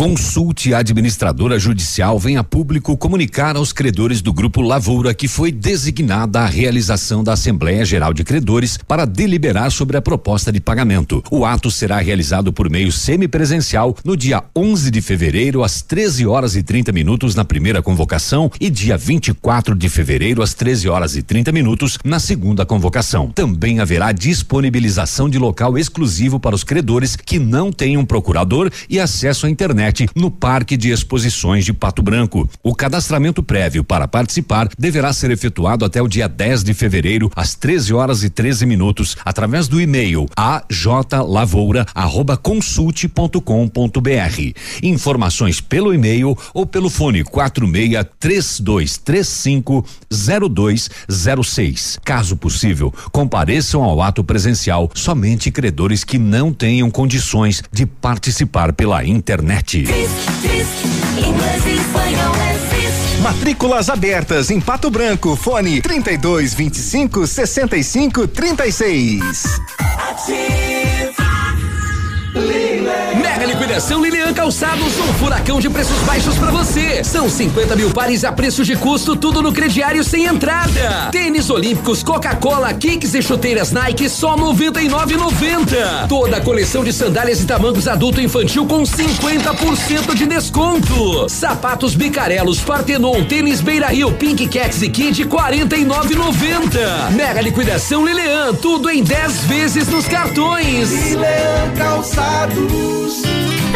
Consulte, a administradora judicial, vem a público comunicar aos credores do Grupo Lavoura que foi designada a realização da Assembleia Geral de Credores para deliberar sobre a proposta de pagamento. O ato será realizado por meio semipresencial no dia 11 de fevereiro às 13h30 na primeira convocação e dia 24 de fevereiro às 13h30 na segunda convocação. Também haverá disponibilização de local exclusivo para os credores que não tenham procurador e acesso à internet no Parque de Exposições de Pato Branco. O cadastramento prévio para participar deverá ser efetuado até o dia 10 de fevereiro, às 13h13, através do e-mail ajlavoura@consulte.com.br. Informações pelo e-mail ou pelo fone 4632350206. Caso possível, compareçam ao ato presencial somente credores que não tenham condições de participar pela internet. Inglês e espanhol é Fisk. Matrículas abertas em Pato Branco, fone 3225-6536. Mega liquidação Lilian Calçados, um furacão de preços baixos pra você. São 50 mil pares a preço de custo, tudo no crediário sem entrada. Tênis olímpicos, Coca-Cola, Kicks e chuteiras Nike, só R$99,90. Toda a coleção de sandálias e tamancos adulto e infantil com 50% de desconto. Sapatos Bicarelos, Partenon, tênis Beira Rio, Pink Cats e Kid, R$49,90. Mega liquidação Lilian, tudo em 10 vezes nos cartões. Lilian Calçados.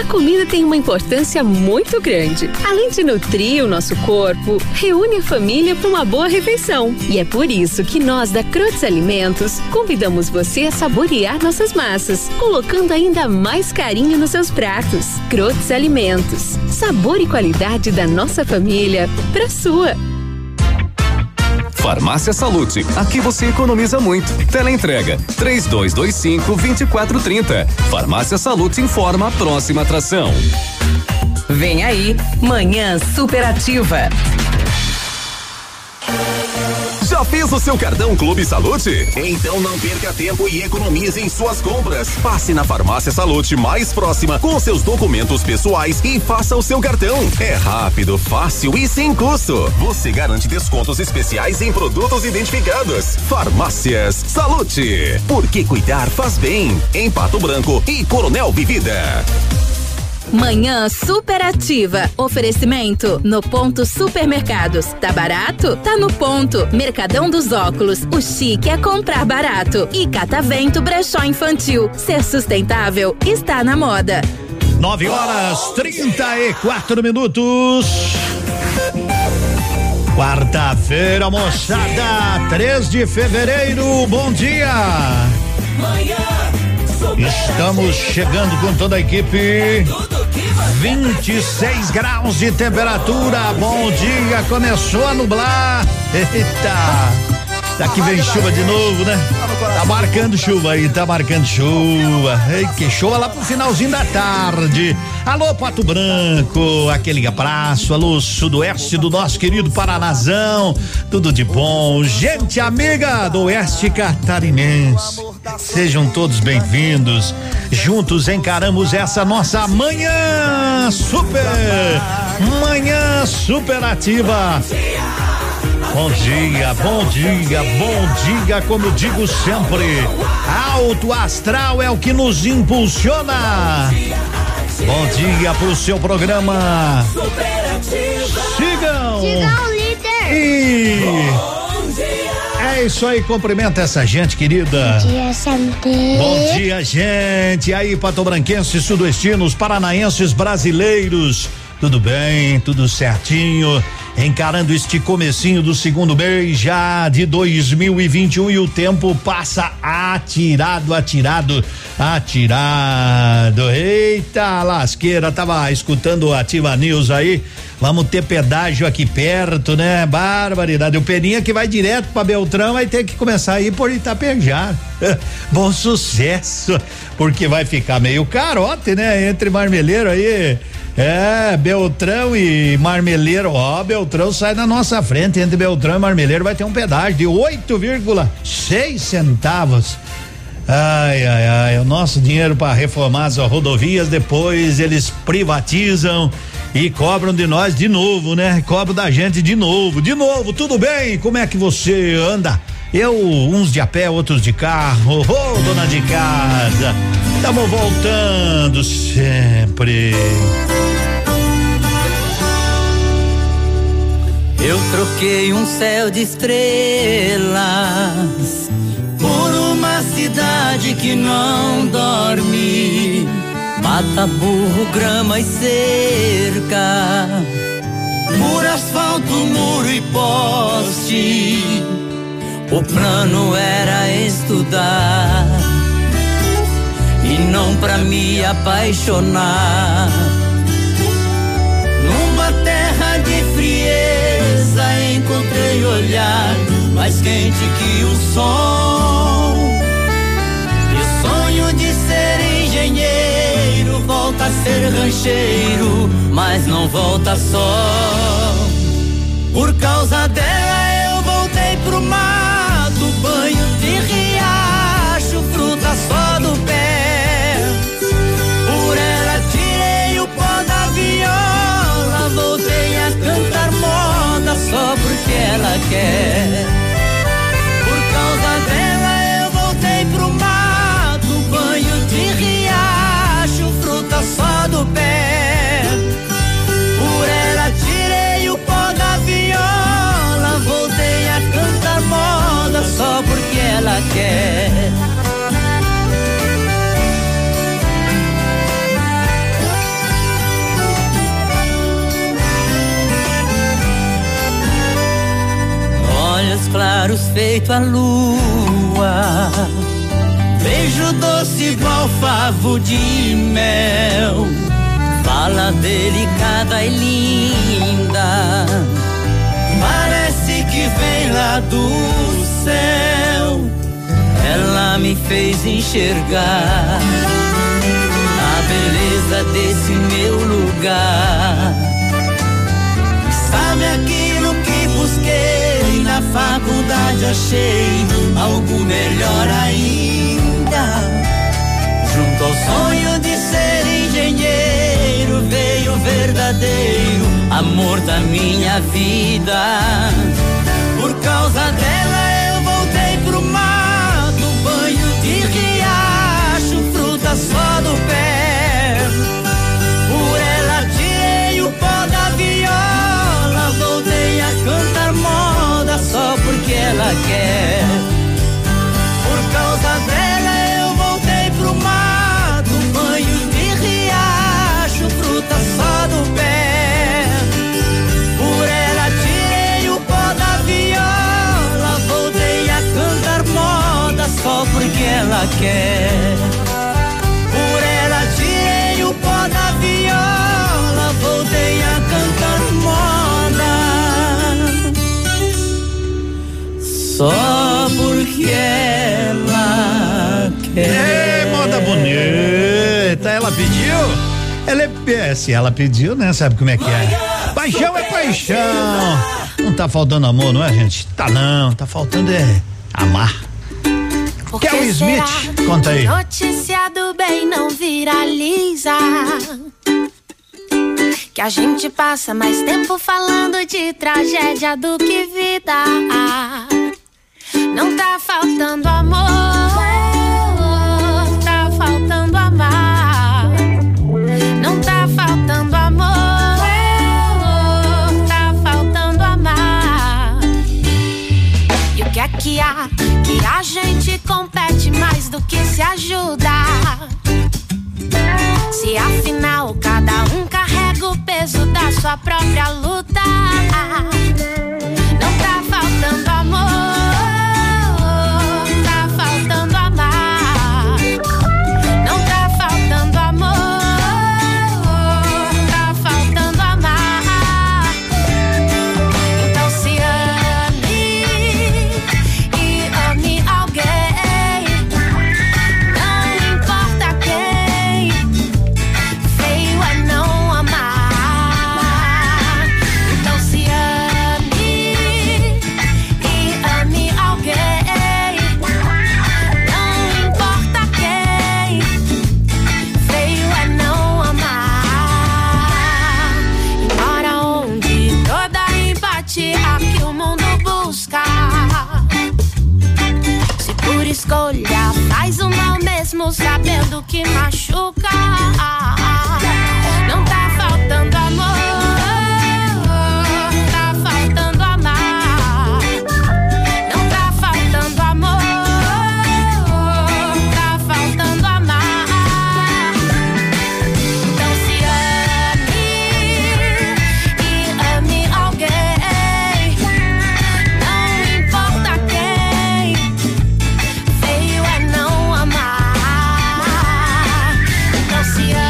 A comida tem uma importância muito grande. Além de nutrir o nosso corpo, reúne a família para uma boa refeição. E é por isso que nós da Crotts Alimentos convidamos você a saborear nossas massas, colocando ainda mais carinho nos seus pratos. Crotts Alimentos, sabor e qualidade da nossa família para sua. Farmácia Salute, aqui você economiza muito. Teleentrega 3225-2430. Farmácia Salute informa a próxima atração. Vem aí, Manhã Superativa. Já fez o seu cartão Clube Salute? Então não perca tempo e economize em suas compras. Passe na Farmácia Salute mais próxima com seus documentos pessoais e faça o seu cartão. É rápido, fácil e sem custo. Você garante descontos especiais em produtos identificados. Farmácias Salute. Porque cuidar faz bem. Em Pato Branco e Coronel Vivida. Manhã Superativa. Oferecimento no Ponto Supermercados. Tá barato? Tá no ponto. Mercadão dos Óculos. O chique é comprar barato. E Cata Vento Brechó Infantil. Ser sustentável está na moda. 9h34. Quarta-feira, moçada, 3 de fevereiro. Bom dia. Manhã. Estamos chegando com toda a equipe. 26 graus de temperatura. Bom dia, começou a nublar. Eita! Daqui vem chuva de novo, né? Tá marcando chuva aí, tá marcando chuva. Ei, que chuva lá pro finalzinho da tarde. Alô, Pato Branco, aquele abraço. Alô, sudoeste do nosso querido Paranazão. Tudo de bom. Gente amiga do oeste catarinense. Sejam todos bem-vindos. Juntos encaramos essa nossa manhã super. Manhã superativa. Bom dia, bom dia, bom dia, como eu digo sempre, alto astral é o que nos impulsiona. Bom dia pro seu programa. Sigam. Sigam o líder. É isso aí, cumprimenta essa gente, querida. Bom dia, Sandy. Bom dia, gente. Aí, patobranquenses, sudoestinos, paranaenses, brasileiros. Tudo bem, tudo certinho. Encarando este comecinho do segundo mês já de 2021 e o tempo passa atirado. Eita, lasqueira, tava escutando a Ativa News aí. Vamos ter pedágio aqui perto, né? Barbaridade. O Peninha que vai direto pra Beltrão vai ter que começar a ir por Itapejá. Bom sucesso, porque vai ficar meio carote, né? Entre Marmeleiro aí. É, Beltrão e Marmeleiro, ó, Beltrão sai na nossa frente, entre Beltrão e Marmeleiro vai ter um pedágio de 8,6 centavos. Ai, ai, ai, o nosso dinheiro para reformar as rodovias, depois eles privatizam e cobram de nós de novo, né? Cobram da gente de novo, tudo bem? Como é que você anda? Eu, uns de a pé, outros de carro, ô, dona de casa, estamos voltando sempre. Eu troquei um céu de estrelas por uma cidade que não dorme. Mata, burro, grama e cerca, muro, asfalto, muro e poste. O plano era estudar e não pra me apaixonar. Numa terra de frieza encontrei olhar mais quente que o sol. E o sonho de ser engenheiro volta a ser rancheiro, mas não volta só. Por causa dela eu voltei pro mato, banho de riacho, fruta só do pé. Por ela tirei o pó da viola, voltei a cantar moda só porque ela quer. Só do pé, por ela tirei o pó da viola, voltei a cantar moda só porque ela quer. Olhos claros feito a lua, beijo doce igual favo de mel, fala delicada e linda, parece que vem lá do céu. Ela me fez enxergar a beleza desse meu lugar. Sabe aquilo que busquei, na faculdade achei algo melhor ainda. Junto ao sonho de ser engenheiro veio o verdadeiro amor da minha vida. Por causa dela eu voltei pro mato, banho de riacho, fruta só do pé. Por ela tirei o pó da viola, voltei a cantar moda só porque ela quer. Por causa dela só do pé, por ela tirei o pó da viola, voltei a cantar moda só porque ela quer. Por ela tirei o pó da viola, voltei a cantar moda só porque ela quer. Ei, moda bonita, ela pediu. Ela é, se ela pediu, né? Sabe como é que é? Paixão é paixão. Não tá faltando amor, não é, gente? Tá não, tá faltando é amar. Kelly Smith, conta aí. Notícia do bem não viraliza, que a gente passa mais tempo falando de tragédia do que vida. Não tá faltando amor, tá faltando amar. Não tá faltando amor, tá faltando amar. E o que é que há? Que a gente compete mais do que se ajuda. Se afinal cada um carrega o peso da sua própria luta. Não tá faltando amor, tá faltando amar. Não tá faltando amor, escolha. Faz o mal mesmo sabendo que machuca. Não tá faltando amor, tá faltando amar. Não tá faltando amor, tá faltando amar. Então se ame e ame alguém. Não importa quem, feio é não amar. Então se ame.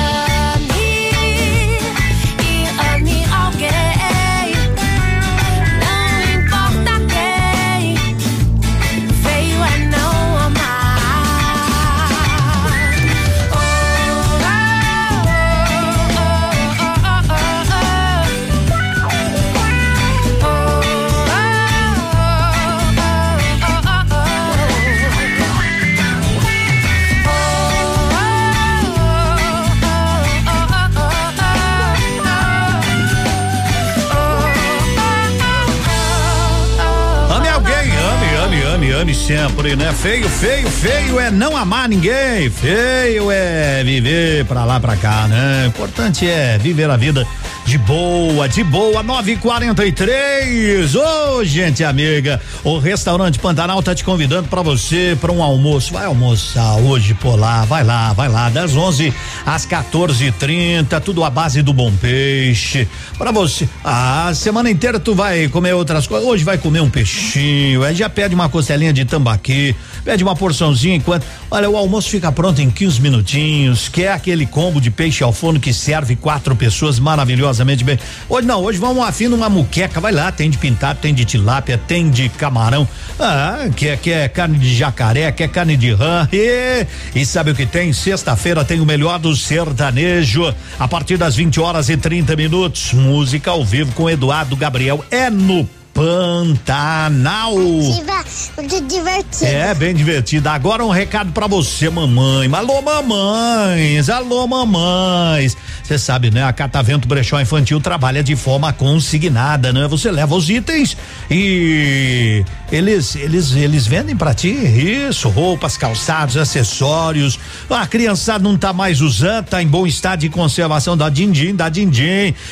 Sempre, né? Feio, feio, feio é não amar ninguém, feio é viver pra lá, pra cá, né? O importante é viver a vida de boa, de boa. 9h43. Ô, gente amiga, o restaurante Pantanal tá te convidando pra você, pra um almoço. Vai almoçar hoje por lá, vai lá, das 11 às 14h30, tudo à base do bom peixe. Pra você, a semana inteira tu vai comer outras coisas, hoje vai comer um peixinho, aí já pede uma costelinha de tambaqui, pede uma porçãozinha enquanto, olha, o almoço fica pronto em 15 minutinhos, que é aquele combo de peixe ao forno que serve 4 pessoas maravilhosas. Bem. Hoje vamos afinar uma muqueca, vai lá, tem de pintado, tem de tilápia, tem de camarão, quer carne de jacaré, quer carne de rã, e sabe o que tem? Sexta-feira tem o melhor do sertanejo, a partir das 20h30, música ao vivo com Eduardo Gabriel, é no Pantanal. Ativa, muito divertido. É, bem divertido. Agora um recado pra você, mamãe. Alô, mamães. Alô, mamães. Você sabe, né? A Cata Vento Brechó Infantil trabalha de forma consignada, né? Você leva os itens e eles vendem pra ti. Isso, roupas, calçados, acessórios. A criançada não tá mais usando, tá em bom estado de conservação, dá din-din,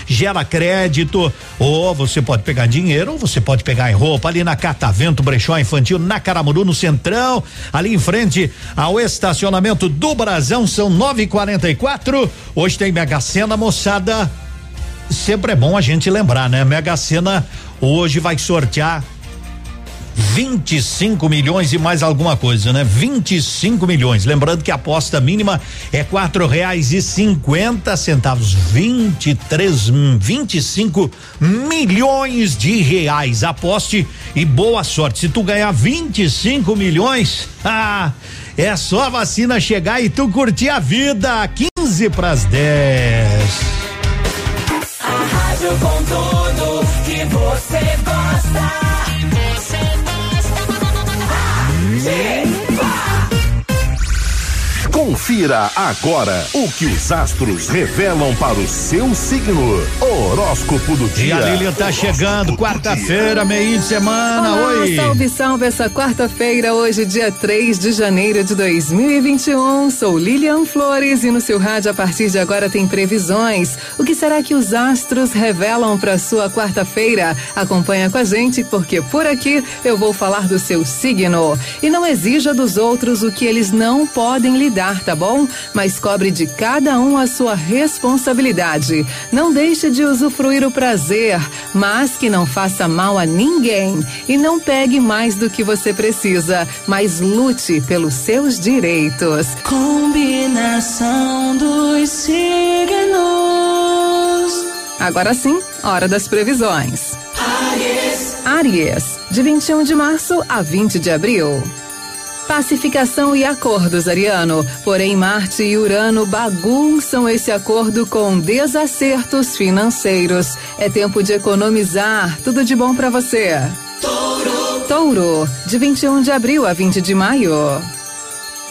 gera crédito. Ou você pode pegar dinheiro, ou você pode pegar em roupa ali na Catavento Brechó Infantil, na Caramuru, no Centrão, ali em frente ao estacionamento do Brasão. São 9h44. Hoje tem Mega Sena, moçada. Sempre é bom a gente lembrar, né? Mega Sena hoje vai sortear 25 milhões e mais alguma coisa, né? 25 milhões. Lembrando que a aposta mínima é R$4,50. 25 milhões de reais. Aposte e boa sorte. Se tu ganhar 25 milhões, é só a vacina chegar e tu curtir a vida. 15 pras 10. A rádio com tudo que você gosta. Confira agora o que os astros revelam para o seu signo. Horóscopo do dia. E a Lilian tá chegando, quarta-feira, meio de semana. Olá, oi. Salve essa quarta-feira, hoje, dia 3 de janeiro de 2021. Sou Lilian Flores e no seu rádio a partir de agora tem previsões. O que será que os astros revelam para sua quarta-feira? Acompanha com a gente, porque por aqui eu vou falar do seu signo. E não exija dos outros o que eles não podem lhe dar, tá bom? Mas cobre de cada um a sua responsabilidade. Não deixe de usufruir o prazer, mas que não faça mal a ninguém. E não pegue mais do que você precisa, mas lute pelos seus direitos. Combinação dos signos. Agora sim, hora das previsões. Áries, de 21 de março a 20 de abril. Pacificação e acordos, Ariano. Porém, Marte e Urano bagunçam esse acordo com desacertos financeiros. É tempo de economizar. Tudo de bom para você. Touro, de 21 de abril a 20 de maio.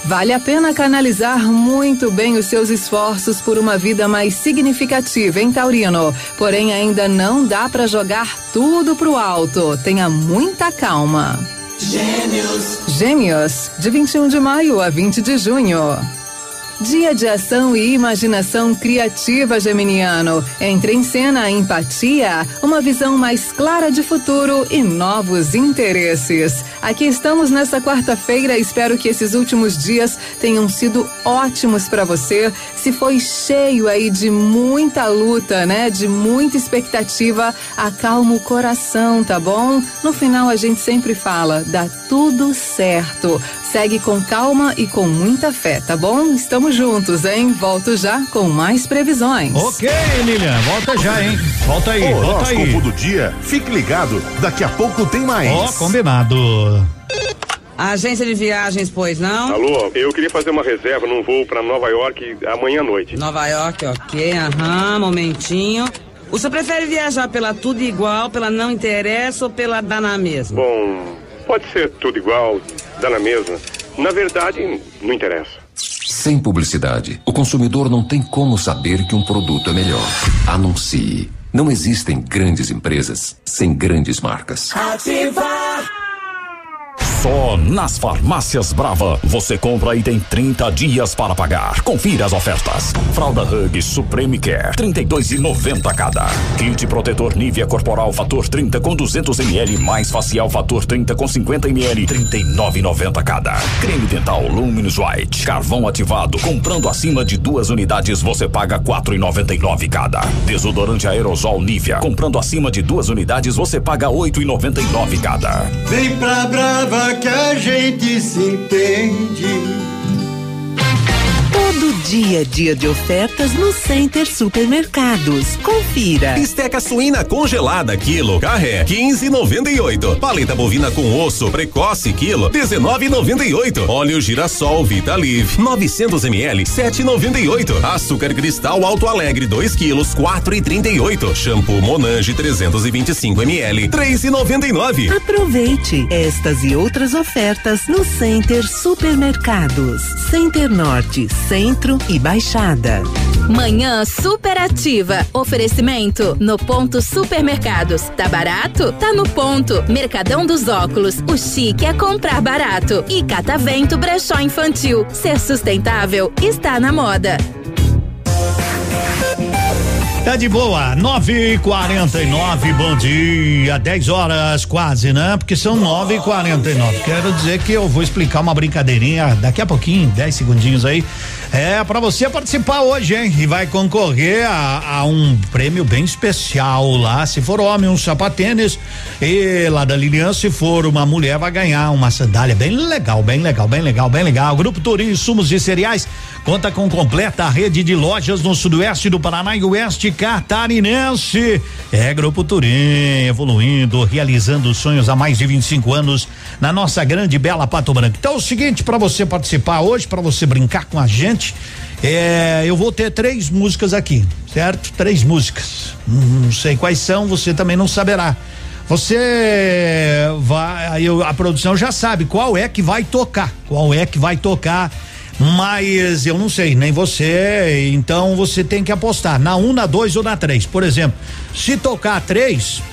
Vale a pena canalizar muito bem os seus esforços por uma vida mais significativa, hein, Taurino? Porém, ainda não dá para jogar tudo pro alto. Tenha muita calma. Gêmeos. Gêmeos, de 21 de maio a 20 de junho. Dia de ação e imaginação criativa, geminiano. Entre em cena a empatia, uma visão mais clara de futuro e novos interesses. Aqui estamos nessa quarta-feira. Espero que esses últimos dias tenham sido ótimos para você. Se foi cheio aí de muita luta, né? De muita expectativa, acalma o coração, tá bom? No final a gente sempre fala, dá tudo certo. Segue com calma e com muita fé, tá bom? Estamos juntos, hein? Volto já com mais previsões. Ok, Lilian, volta já, hein? Volta aí, volta aí. Horóscopo do dia, fique ligado, daqui a pouco tem mais. Ó, combinado. Agência de viagens, pois não? Alô, eu queria fazer uma reserva num voo pra Nova York amanhã à noite. Nova York, ok, aham, momentinho. O senhor prefere viajar pela tudo igual, pela não interessa ou pela dá na mesma? Bom, pode ser tudo igual, dá na mesma. Na verdade, não interessa. Sem publicidade, o consumidor não tem como saber que um produto é melhor. Anuncie. Não existem grandes empresas sem grandes marcas. Ativa! Só nas Farmácias Brava, você compra e tem 30 dias para pagar. Confira as ofertas. Fralda Hug Supreme Care, R$32,90 cada. Kit protetor Nivea Corporal fator 30 com 200ml, mais facial fator 30 com 50ml, R$39,90 cada. Creme dental Luminous White, carvão ativado, comprando acima de 2 unidades, você paga R$4,99 cada. Desodorante aerosol Nivea, comprando acima de 2 unidades, você paga R$8,99 cada. Vem pra Brava que a gente se entende. Todo dia, dia de ofertas no Center Supermercados. Confira. Bisteca suína congelada, quilo, carré, 15,98. Paleta bovina com osso, precoce, quilo, 19,98. Óleo girassol Vitalive, 900ml, 7,98. Açúcar cristal Alto Alegre, 2 quilos, 4,38. Shampoo Monange, 325ml, 3,99. Aproveite estas e outras ofertas no Center Supermercados. Center Norte, Centro e Baixada. Manhã superativa. Oferecimento no Ponto Supermercados. Tá barato? Tá no ponto. Mercadão dos Óculos. O chique é comprar barato. E Cata Vento Brechó Infantil. Ser sustentável está na moda. Tá de boa, 9h49, bom dia, 10 horas quase, né? Porque são 9h49. Quero dizer que eu vou explicar uma brincadeirinha daqui a pouquinho, 10 segundinhos aí. É pra você participar hoje, hein? E vai concorrer a um prêmio bem especial lá. Se for homem, um sapatênis. E lá da Lilian, se for uma mulher, vai ganhar uma sandália bem legal, bem legal, bem legal, bem legal. Grupo Turim, sumos e cereais. Conta com completa rede de lojas no sudoeste do Paraná e oeste catarinense. É Grupo Turim, evoluindo, realizando sonhos há mais de 25 anos na nossa grande bela Pato Branco. Então é o seguinte, para você participar hoje, para você brincar com a gente, eu vou ter 3 músicas aqui, certo? 3 músicas. Não sei quais são, você também não saberá. Você vai, a produção já sabe qual é que vai tocar. Mas eu não sei, nem você, então você tem que apostar na 1, na 2 ou na 3. Por exemplo, se tocar 3,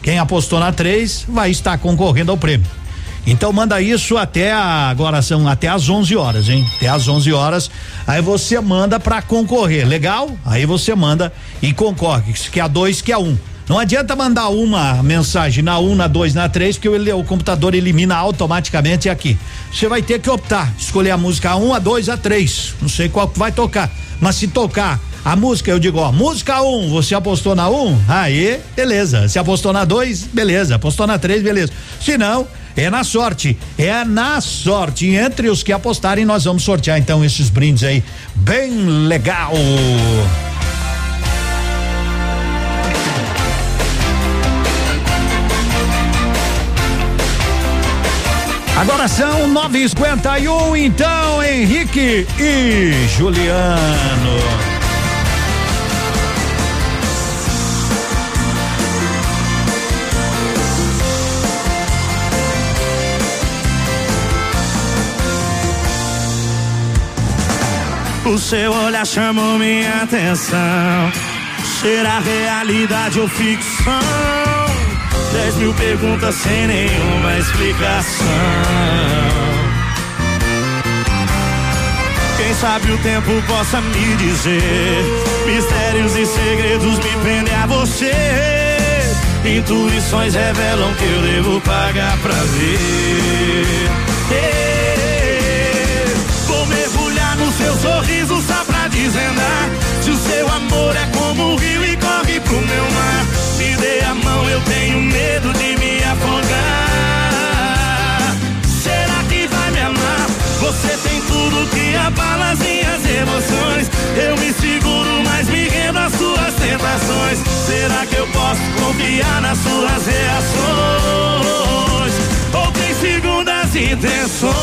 quem apostou na 3 vai estar concorrendo ao prêmio. Então manda isso até as 11 horas, hein? Até as 11 horas, aí você manda pra concorrer, legal? Aí você manda e concorre, que a 2, que a 1. Não adianta mandar uma mensagem na 1, na 2, na 3, porque o computador elimina automaticamente aqui. Você vai ter que optar, escolher a música 1, a 2, a 3. Não sei qual que vai tocar, mas se tocar a música, eu digo, ó, música 1, você apostou na 1? Aí, beleza. Se apostou na 2, beleza. Apostou na 3, beleza. Se não, é na sorte. E entre os que apostarem, nós vamos sortear então esses brindes aí. Bem legal. Agora são 9h51, então, Henrique e Juliano. O seu olhar chamou minha atenção. Será realidade ou ficção? 10 mil perguntas sem nenhuma explicação. Quem sabe o tempo possa me dizer, mistérios e segredos me prendem a você. Intuições revelam que eu devo pagar pra ver. Vou mergulhar no seu sorriso só pra desvendar se o seu amor é como um rio e corre pro meu mar. Me dê a mão, eu tenho medo de me afogar. Será que vai me amar? Você tem tudo que abala as minhas emoções. Eu me seguro, mas me rendo às suas tentações. Será que eu posso confiar nas suas reações? Ou tem segundas intenções?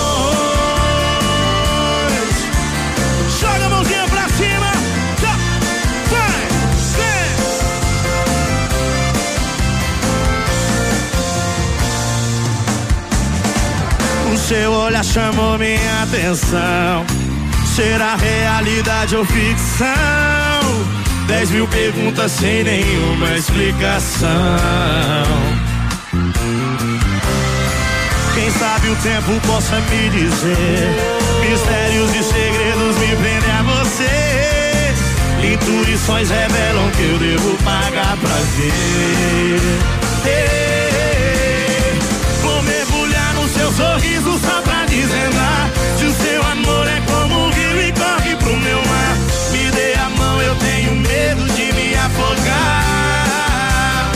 Joga a mãozinha pra cima. O seu olhar chamou minha atenção. Será realidade ou ficção? 10 mil perguntas sem nenhuma explicação. Quem sabe o tempo possa me dizer, mistérios e segredos me prendem a você. Intuições revelam que eu devo pagar pra ver. Vou mergulhar no seu sorriso só pra desvendar se o seu amor é como um rio e corre pro meu mar. Me dê a mão, eu tenho medo de me afogar.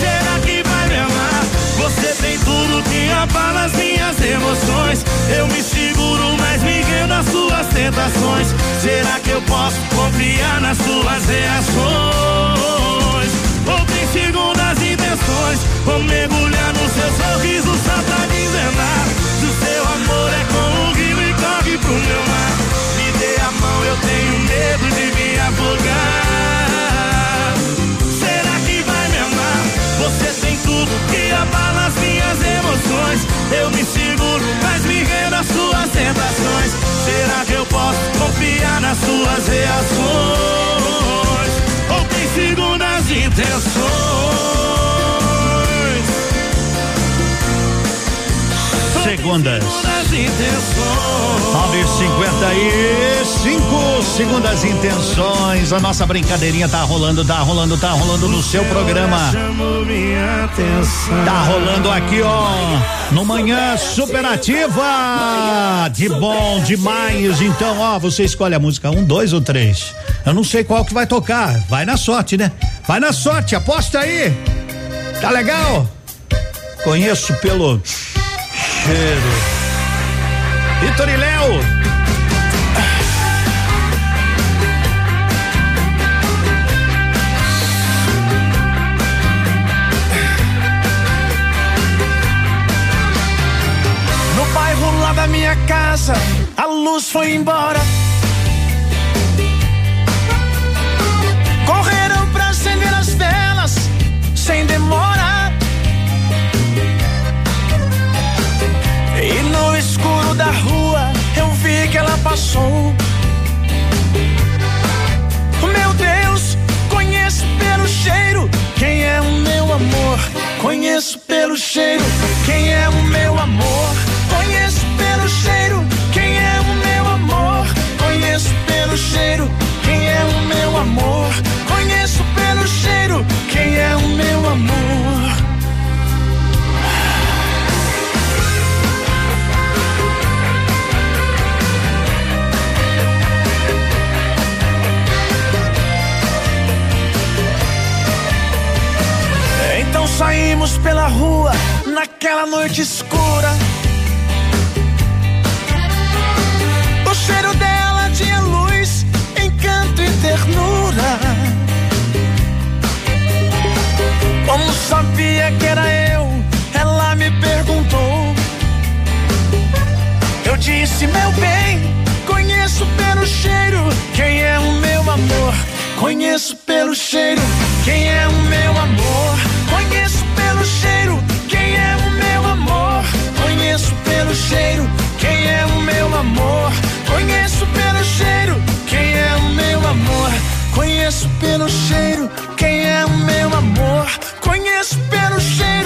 Será que vai me amar? Você tem tudo que abala as minhas emoções. Eu me seguro, mas me rendo às suas tentações. Será que eu posso confiar nas suas reações? Ou tem segundas intenções? Vou mergulhar no seu sorriso só pra desvendar se o seu amor é como um rio e corre pro meu mar. Me dê a mão, eu tenho medo de me afogar. Será que vai me amar? Você tem tudo que abala as minhas emoções. Eu me seguro, mas me rendo às suas tentações. Será que eu posso confiar nas suas reações? Ou tem segundas intenções? Segundas. 9:55, segundas intenções. A nossa brincadeirinha tá rolando no seu programa. Tá rolando aqui, ó, no Manhã Superativa. De bom demais. Então, ó, você escolhe a música 1, 2 ou 3. Eu não sei qual que vai tocar. Vai na sorte, né? Vai na sorte, aposta aí. Tá legal? Conheço pelo cheiro. Vitor e Léo. No bairro lá da minha casa, a luz foi embora. Correram pra acender as velas sem demora. E no escuro da rua eu vi que ela passou. Meu Deus, conheço pelo cheiro quem é o meu amor. Conheço pelo cheiro quem é o meu amor. Conheço pelo cheiro quem é o meu amor. Conheço pelo cheiro quem é o meu amor. Conheço pelo cheiro quem é o meu amor. Então saímos pela rua naquela noite escura. O cheiro dela tinha luz, encanto e ternura. Como sabia que era eu, ela me perguntou. Eu disse, meu bem, conheço pelo cheiro quem é o meu amor. Conheço pelo cheiro quem é o meu amor. Conheço pelo cheiro quem é o meu amor. Conheço pelo cheiro quem é o meu amor. Conheço pelo cheiro quem é o meu amor. Conheço pelo cheiro quem é o meu amor. Conheço pelo cheiro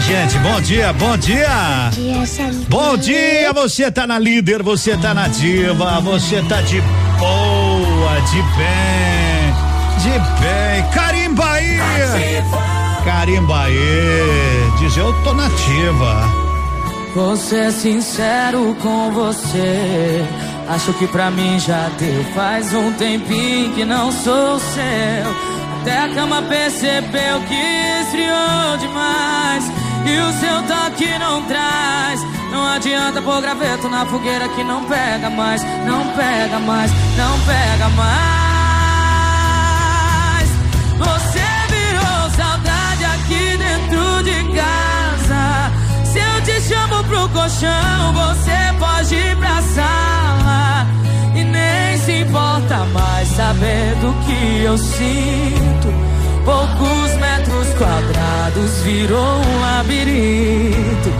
dia, gente. Bom dia, bom dia. Bom dia, Salim. Bom dia, você tá na líder, você tá na Ativa, você tá de boa, de bem, de bem. Carimba aí. Carimba aí. Diz eu tô na Ativa. Vou ser sincero com você, acho que pra mim já deu. Faz um tempinho que não sou seu. Até a cama percebeu que esfriou demais. E o seu toque não traz. Não adianta pôr graveto na fogueira que não pega mais. Não pega mais, não pega mais. Você virou saudade aqui dentro de casa. Se eu te chamo pro colchão, você pode ir pra sala. E nem se importa mais saber do que eu sinto. Poucos metros quadrados virou um labirinto.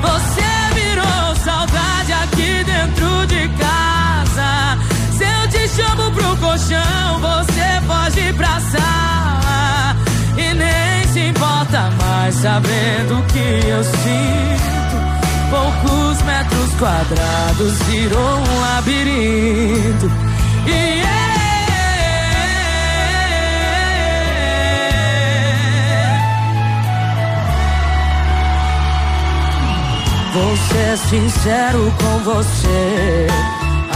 Você virou saudade aqui dentro de casa. Se eu te chamo pro colchão, você pode ir pra sala. E nem se importa mais saber do que eu sinto. Poucos metros quadrados virou um labirinto. E vou ser sincero com você,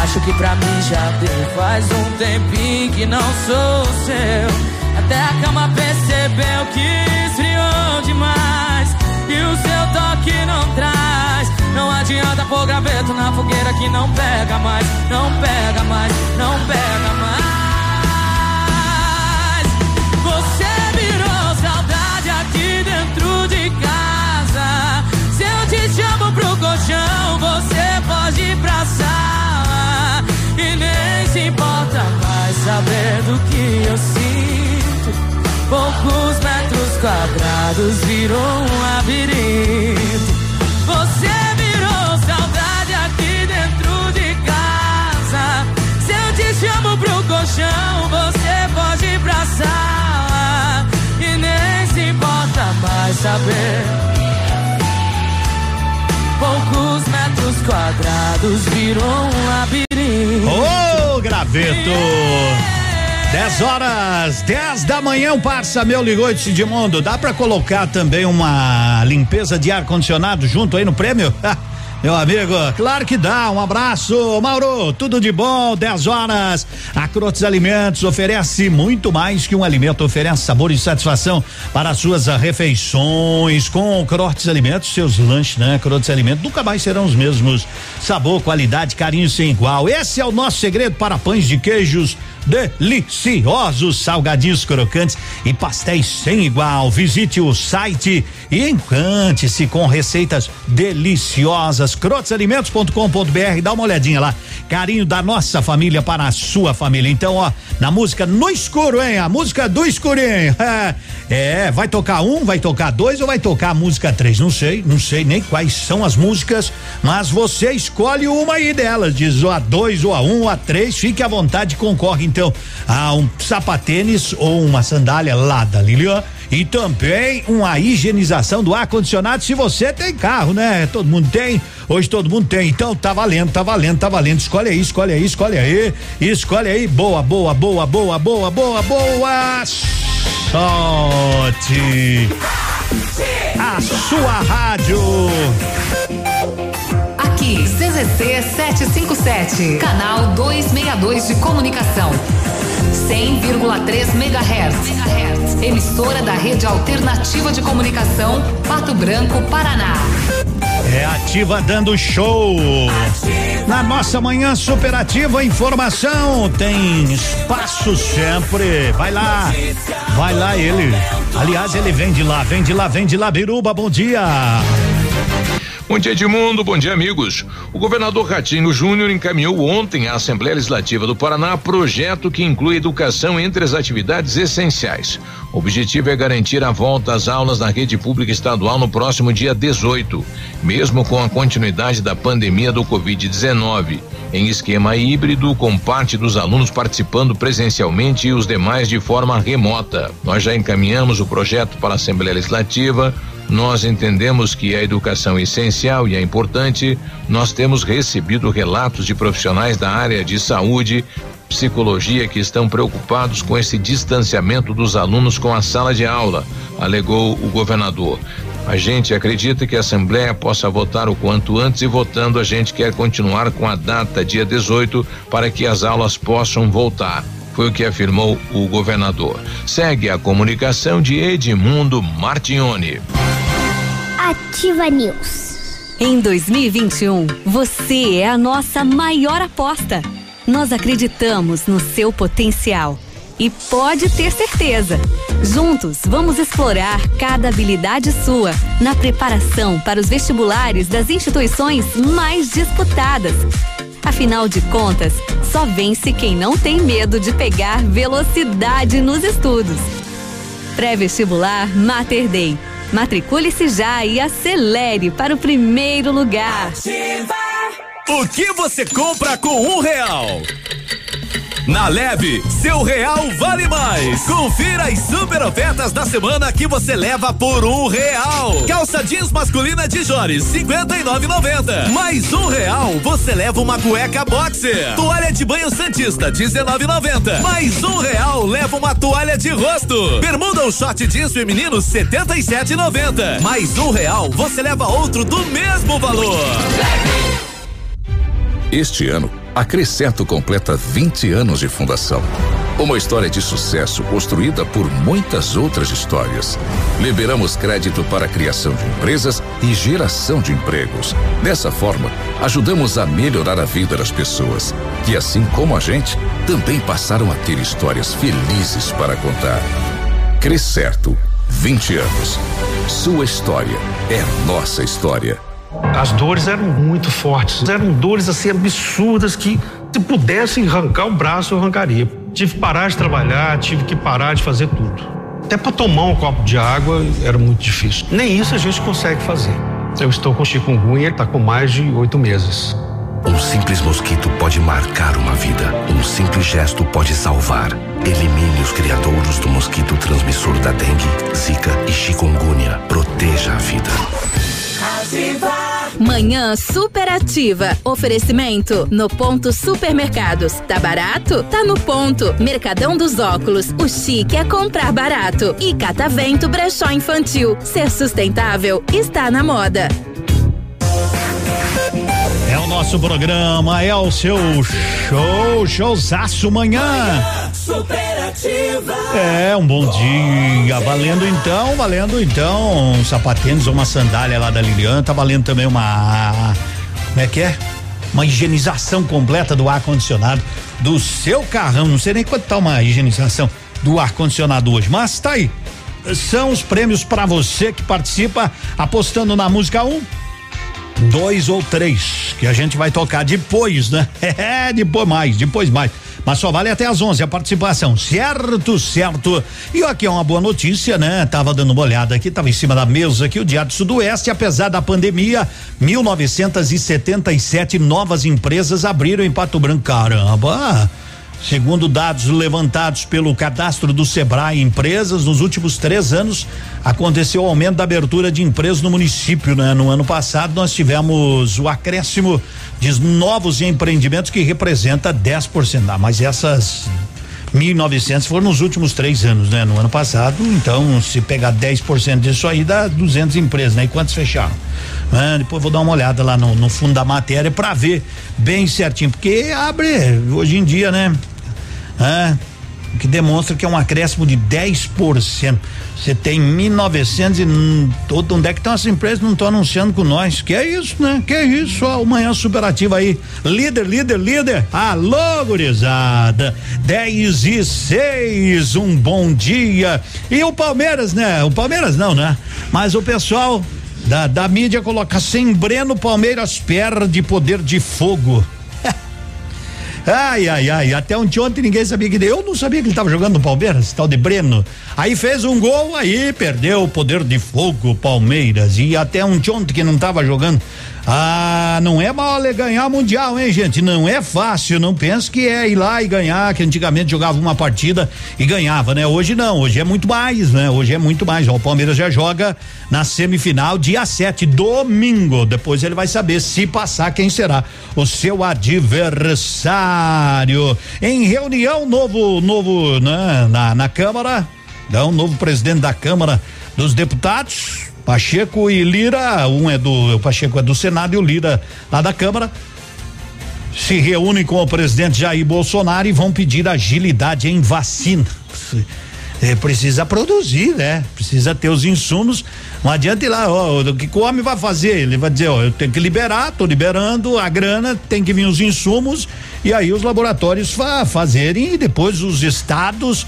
acho que pra mim já deu. Faz um tempinho que não sou seu. Até a cama percebeu que esfriou demais. E o seu toque não traz. Não adianta pôr graveto na fogueira que não pega mais. Não pega mais, não pega mais. Você virou saudade aqui dentro de casa. Se eu te chamo pro colchão, você pode ir pra sala. E nem se importa mais saber do que eu sinto. Poucos metros quadrados virou um labirinto. Você virou saudade aqui dentro de casa. Se eu te chamo pro colchão, você pode ir pra sala. E nem se importa mais saber. Poucos metros quadrados virou um labirinto. Oh, graveto! Yeah. 10h, 10 da manhã, o parça meu ligou e disse: Edmundo, dá pra colocar também uma limpeza de ar-condicionado junto aí no prêmio? Meu amigo, claro que dá, um abraço, Mauro, tudo de bom. 10h, a Crotts Alimentos oferece muito mais que um alimento, oferece sabor e satisfação para as suas refeições. Com Crotts Alimentos, seus lanches, né? Crotts Alimentos nunca mais serão os mesmos, sabor, qualidade, carinho sem igual, esse é o nosso segredo para pães de queijos deliciosos, salgadinhos crocantes e pastéis sem igual. Visite o site e encante-se com receitas deliciosas. Crottesalimentos.com.br, dá uma olhadinha lá. Carinho da nossa família para a sua família. Então, ó, na música no escuro, hein? A música do escurinho. É, vai tocar um, vai tocar dois ou vai tocar a música três? Não sei nem quais são as músicas, mas você escolhe uma aí delas. Diz ou a dois, ou a um, ou a três, fique à vontade, concorre então a um sapatênis ou uma sandália lá da Lilian e também uma higienização do ar-condicionado, se você tem carro, né? Todo mundo tem, hoje todo mundo tem, então tá valendo, escolhe aí, boa sorte, a sua rádio. CZC 757, canal 262 de comunicação, 100,3 MHz, emissora da Rede Alternativa de Comunicação, Pato Branco, Paraná. É Ativa dando show. Ativa. Na nossa manhã superativa, informação tem espaço sempre. Vai lá ele. Aliás, ele vem de lá, Biruba, bom dia. Bom dia, Edmundo, bom dia, amigos. O governador Ratinho Júnior encaminhou ontem à Assembleia Legislativa do Paraná projeto que inclui educação entre as atividades essenciais. O objetivo é garantir a volta às aulas na rede pública estadual no próximo dia 18, mesmo com a continuidade da pandemia do Covid-19, em esquema híbrido, com parte dos alunos participando presencialmente e os demais de forma remota. Nós já encaminhamos o projeto para a Assembleia Legislativa. Nós entendemos que a educação é essencial e é importante. Nós temos recebido relatos de profissionais da área de saúde, psicologia, que estão preocupados com esse distanciamento dos alunos com a sala de aula, alegou o governador. A gente acredita que a Assembleia possa votar o quanto antes, e votando a gente quer continuar com a data dia 18 para que as aulas possam voltar. Foi o que afirmou o governador. Segue a comunicação de Edmundo Martignoni. Ativa News. Em 2021, você é a nossa maior aposta. Nós acreditamos no seu potencial e pode ter certeza. Juntos, vamos explorar cada habilidade sua na preparação para os vestibulares das instituições mais disputadas. Afinal de contas, só vence quem não tem medo de pegar velocidade nos estudos. Pré-vestibular Mater Dei. Matricule-se já e acelere para o primeiro lugar. Ativa. O que você compra com R$1? Na Leve, seu real vale mais. Confira as super ofertas da semana que você leva por R$1. Calça jeans masculina de Jores, R$59,90. Mais R$1, você leva uma cueca boxer. Toalha de banho Santista, R$19,90. Mais R$1, leva uma toalha de rosto. Bermuda ou short jeans feminino, R$77,90. Mais R$1, você leva outro do mesmo valor. Leve. Este ano, a Crescerto completa 20 anos de fundação. Uma história de sucesso construída por muitas outras histórias. Liberamos crédito para a criação de empresas e geração de empregos. Dessa forma, ajudamos a melhorar a vida das pessoas, que assim como a gente, também passaram a ter histórias felizes para contar. Crescerto, 20 anos. Sua história é nossa história. As dores eram muito fortes, eram dores assim absurdas que, se pudessem arrancar o braço, eu arrancaria. Tive que parar de trabalhar, tive que parar de fazer tudo. Até para tomar um copo de água era muito difícil. Nem isso a gente consegue fazer. Eu estou com chikungunya, ele está com mais de 8 meses. Um simples mosquito pode marcar uma vida. Um simples gesto pode salvar. Elimine os criadouros do mosquito transmissor da dengue, zika e chikungunya. Proteja a vida. Manhã superativa. Oferecimento no Ponto Supermercados. Tá barato? Tá no ponto. Mercadão dos Óculos. O chique é comprar barato. E Cata Vento Brechó Infantil. Ser sustentável está na moda. É o nosso programa, é o seu showzaço manhã. Superativa. É, um bom dia, valendo então, um sapatênis ou uma sandália lá da Lilian, tá valendo também uma, como é que é? Uma higienização completa do ar-condicionado do seu carrão, não sei nem quanto tá uma higienização do ar-condicionado hoje, mas tá aí, são os prêmios pra você que participa apostando na música 1, 2 ou 3, que a gente vai tocar depois, né? depois mais. Mas só vale até às 11 a participação, certo. E aqui é uma boa notícia, né? Tava dando uma olhada aqui, tava em cima da mesa aqui, o Diário do Sudoeste, apesar da pandemia, 1977 novas empresas abriram em Pato Branco. Caramba! Segundo dados levantados pelo cadastro do Sebrae Empresas, nos últimos 3 anos aconteceu o aumento da abertura de empresas no município, né? No ano passado nós tivemos o acréscimo de novos empreendimentos que representa 10%. Mas essas 1.900 foram nos últimos 3 anos, né? No ano passado, então se pegar 10% disso aí dá 200 empresas, né? E quantos fecharam? Depois vou dar uma olhada lá no fundo da matéria para ver bem certinho, porque abre hoje em dia, né? O que demonstra que é um acréscimo de 10%. Você tem 1900 e todo, onde é que estão essas empresas não estão anunciando com nós? Que é isso, né? Que é isso, ó, o Manhã Superativa aí, líder, alô gurizada, 10:06, um bom dia. E o Palmeiras, né? O Palmeiras não, né? Mas o pessoal da mídia coloca: sem Breno, Palmeiras perde poder de fogo. Ai, ai, ai, até ontem ninguém sabia que deu. Eu não sabia que ele tava jogando no Palmeiras, tal de Breno. Aí fez um gol, aí perdeu o poder de fogo, Palmeiras. E até ontem que não tava jogando. Ah, não é mal ganhar mundial, hein, gente? Não é fácil, não penso que é ir lá e ganhar, que antigamente jogava uma partida e ganhava, né? Hoje não, hoje é muito mais, né? Hoje é muito mais. Ó, o Palmeiras já joga na semifinal dia 7, domingo. Depois ele vai saber se passar quem será o seu adversário. Em reunião, novo, né? Na Câmara, então, novo presidente da Câmara dos Deputados, Pacheco e Lira, o Pacheco é do Senado e o Lira lá da Câmara, se reúnem com o presidente Jair Bolsonaro e vão pedir agilidade em vacina. Precisa produzir, né? Precisa ter os insumos, não adianta ir lá, ó, o que o homem vai fazer? Ele vai dizer, ó, eu tenho que liberar, tô liberando a grana, tem que vir os insumos e aí os laboratórios fazerem e depois os estados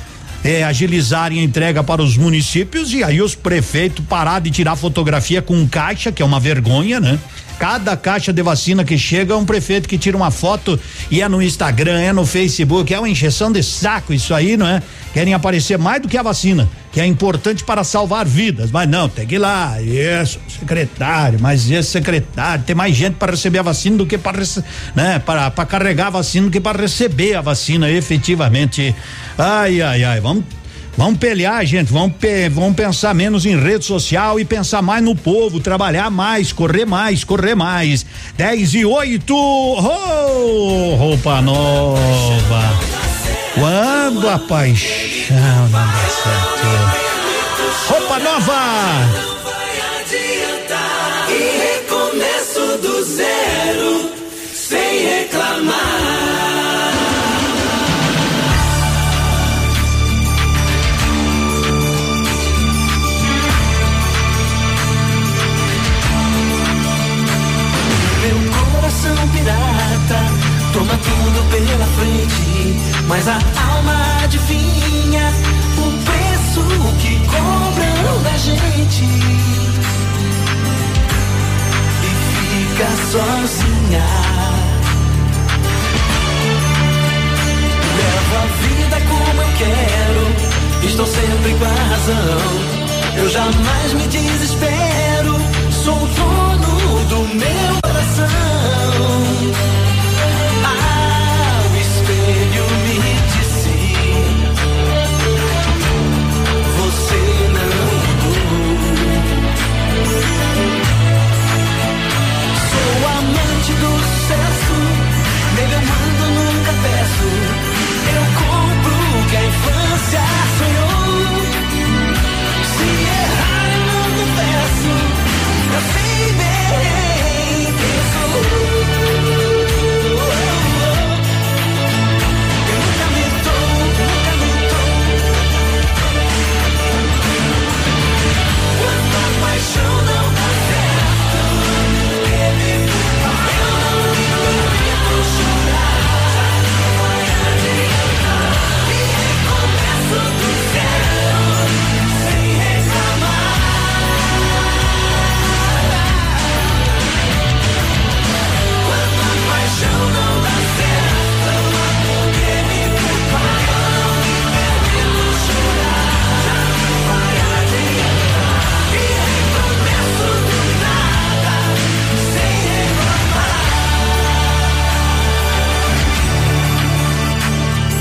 agilizarem a entrega para os municípios e aí os prefeitos parar de tirar fotografia com caixa, que é uma vergonha, né? Cada caixa de vacina que chega, um prefeito que tira uma foto e é no Instagram, é no Facebook, é uma encheção de saco isso aí, não é? Querem aparecer mais do que a vacina, que é importante para salvar vidas, mas não, tem que ir lá, isso, secretário, mas esse secretário, tem mais gente para receber a vacina do que para, né? Para carregar a vacina do que para receber a vacina efetivamente. Ai, vamos pelear, gente, vamos pensar menos em rede social e pensar mais no povo, trabalhar mais, correr mais. 10:08, oh, roupa nova. Quando a paixão não dá certo. Roupa nova. Não vai adiantar e recomeço do zero, sem reclamar. Toma tudo pela frente, mas a alma adivinha o preço que cobram da gente e fica sozinha. Levo a vida como eu quero, estou sempre com a razão, eu jamais me desespero, sou dono do meu coração.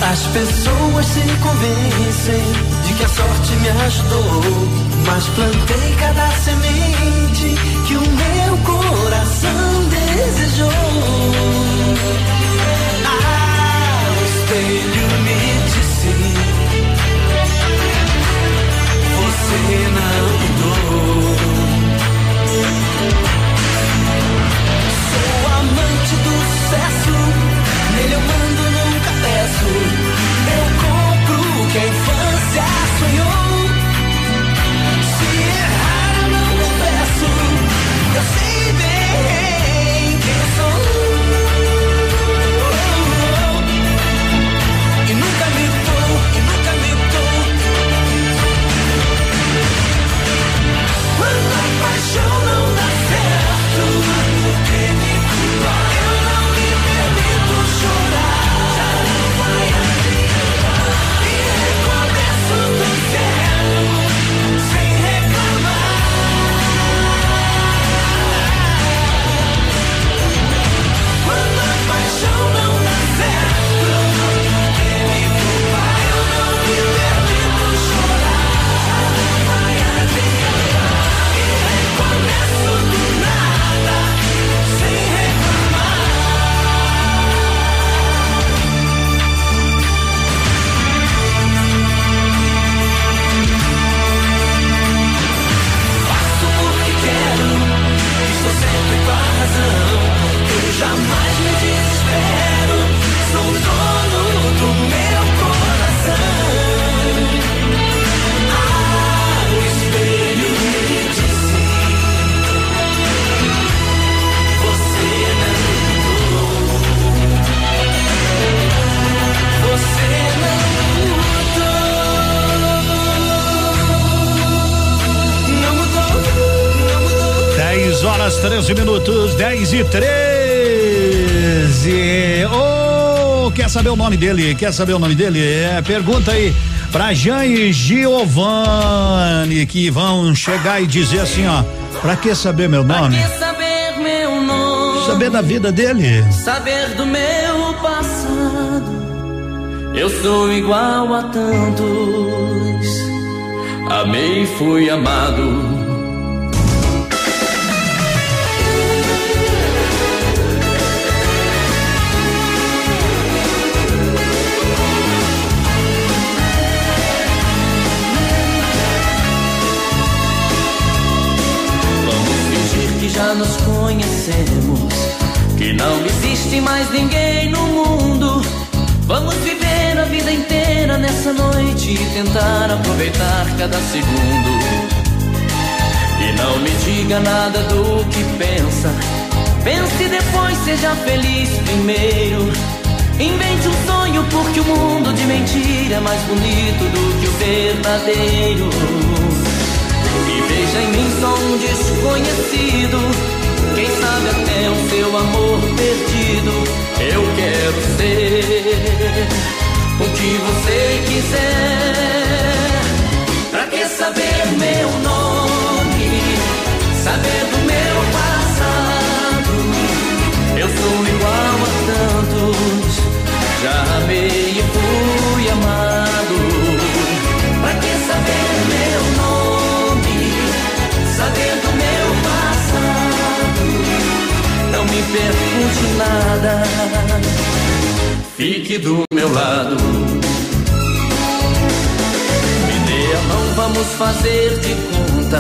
As pessoas se convencem de que a sorte me ajudou, mas plantei cada semente que o meu coração desejou. Ah, o espelho me disse, você não mudou. Sou amante do sucesso, nele eu mando, nunca peço. Eu compro o que a infância sonhou. Se errar eu não confesso, eu sei bem quem sou. E não horas 13 minutos, 10:13. Oh, quer saber o nome dele? Quer saber o nome dele? É, pergunta aí pra Jean e Giovanni, que vão chegar e dizer assim, ó, pra que saber meu nome? Pra que saber meu nome? Saber da vida dele? Saber do meu passado. Eu sou igual a tantos, amei e fui amado. Já nos conhecemos, que não existe mais ninguém no mundo. Vamos viver a vida inteira nessa noite e tentar aproveitar cada segundo. E não me diga nada do que pensa, pense depois, seja feliz primeiro. Invente um sonho, porque o mundo de mentira é mais bonito do que o verdadeiro. Veja em mim só um desconhecido, quem sabe até o seu amor perdido. Eu quero ser o que você quiser. Pra que saber meu nome? Saber do meu passado. Eu sou igual a tantos, já amei e fui amado. Pra que saber meu nome? Saber do meu passado, não me pergunte nada, fique do meu lado. Me dê a mão, vamos fazer de conta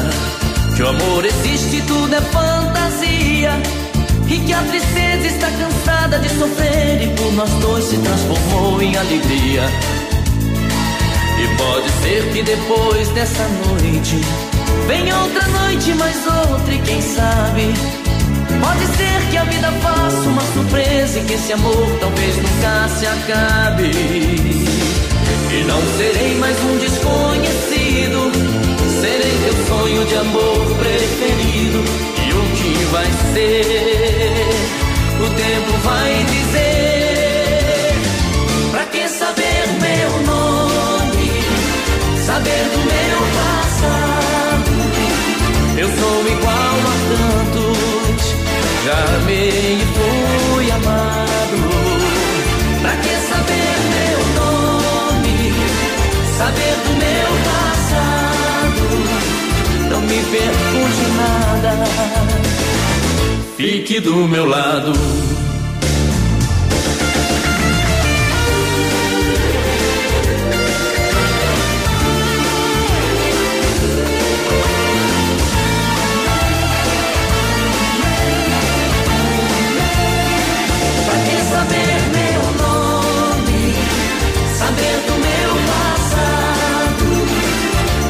que o amor existe, tudo é fantasia, e que a tristeza está cansada de sofrer, e por nós dois se transformou em alegria. E pode ser que depois dessa noite vem outra noite, mais outra, e quem sabe pode ser que a vida faça uma surpresa, e que esse amor talvez nunca se acabe. E não serei mais um desconhecido, serei teu sonho de amor preferido. E o que vai ser, o tempo vai dizer. Pra que saber meu nome? Saber do meu passado. Eu sou igual a tantos, já amei e fui amado. Pra que saber meu nome? Saber do meu passado, não me pergunte nada, fique do meu lado.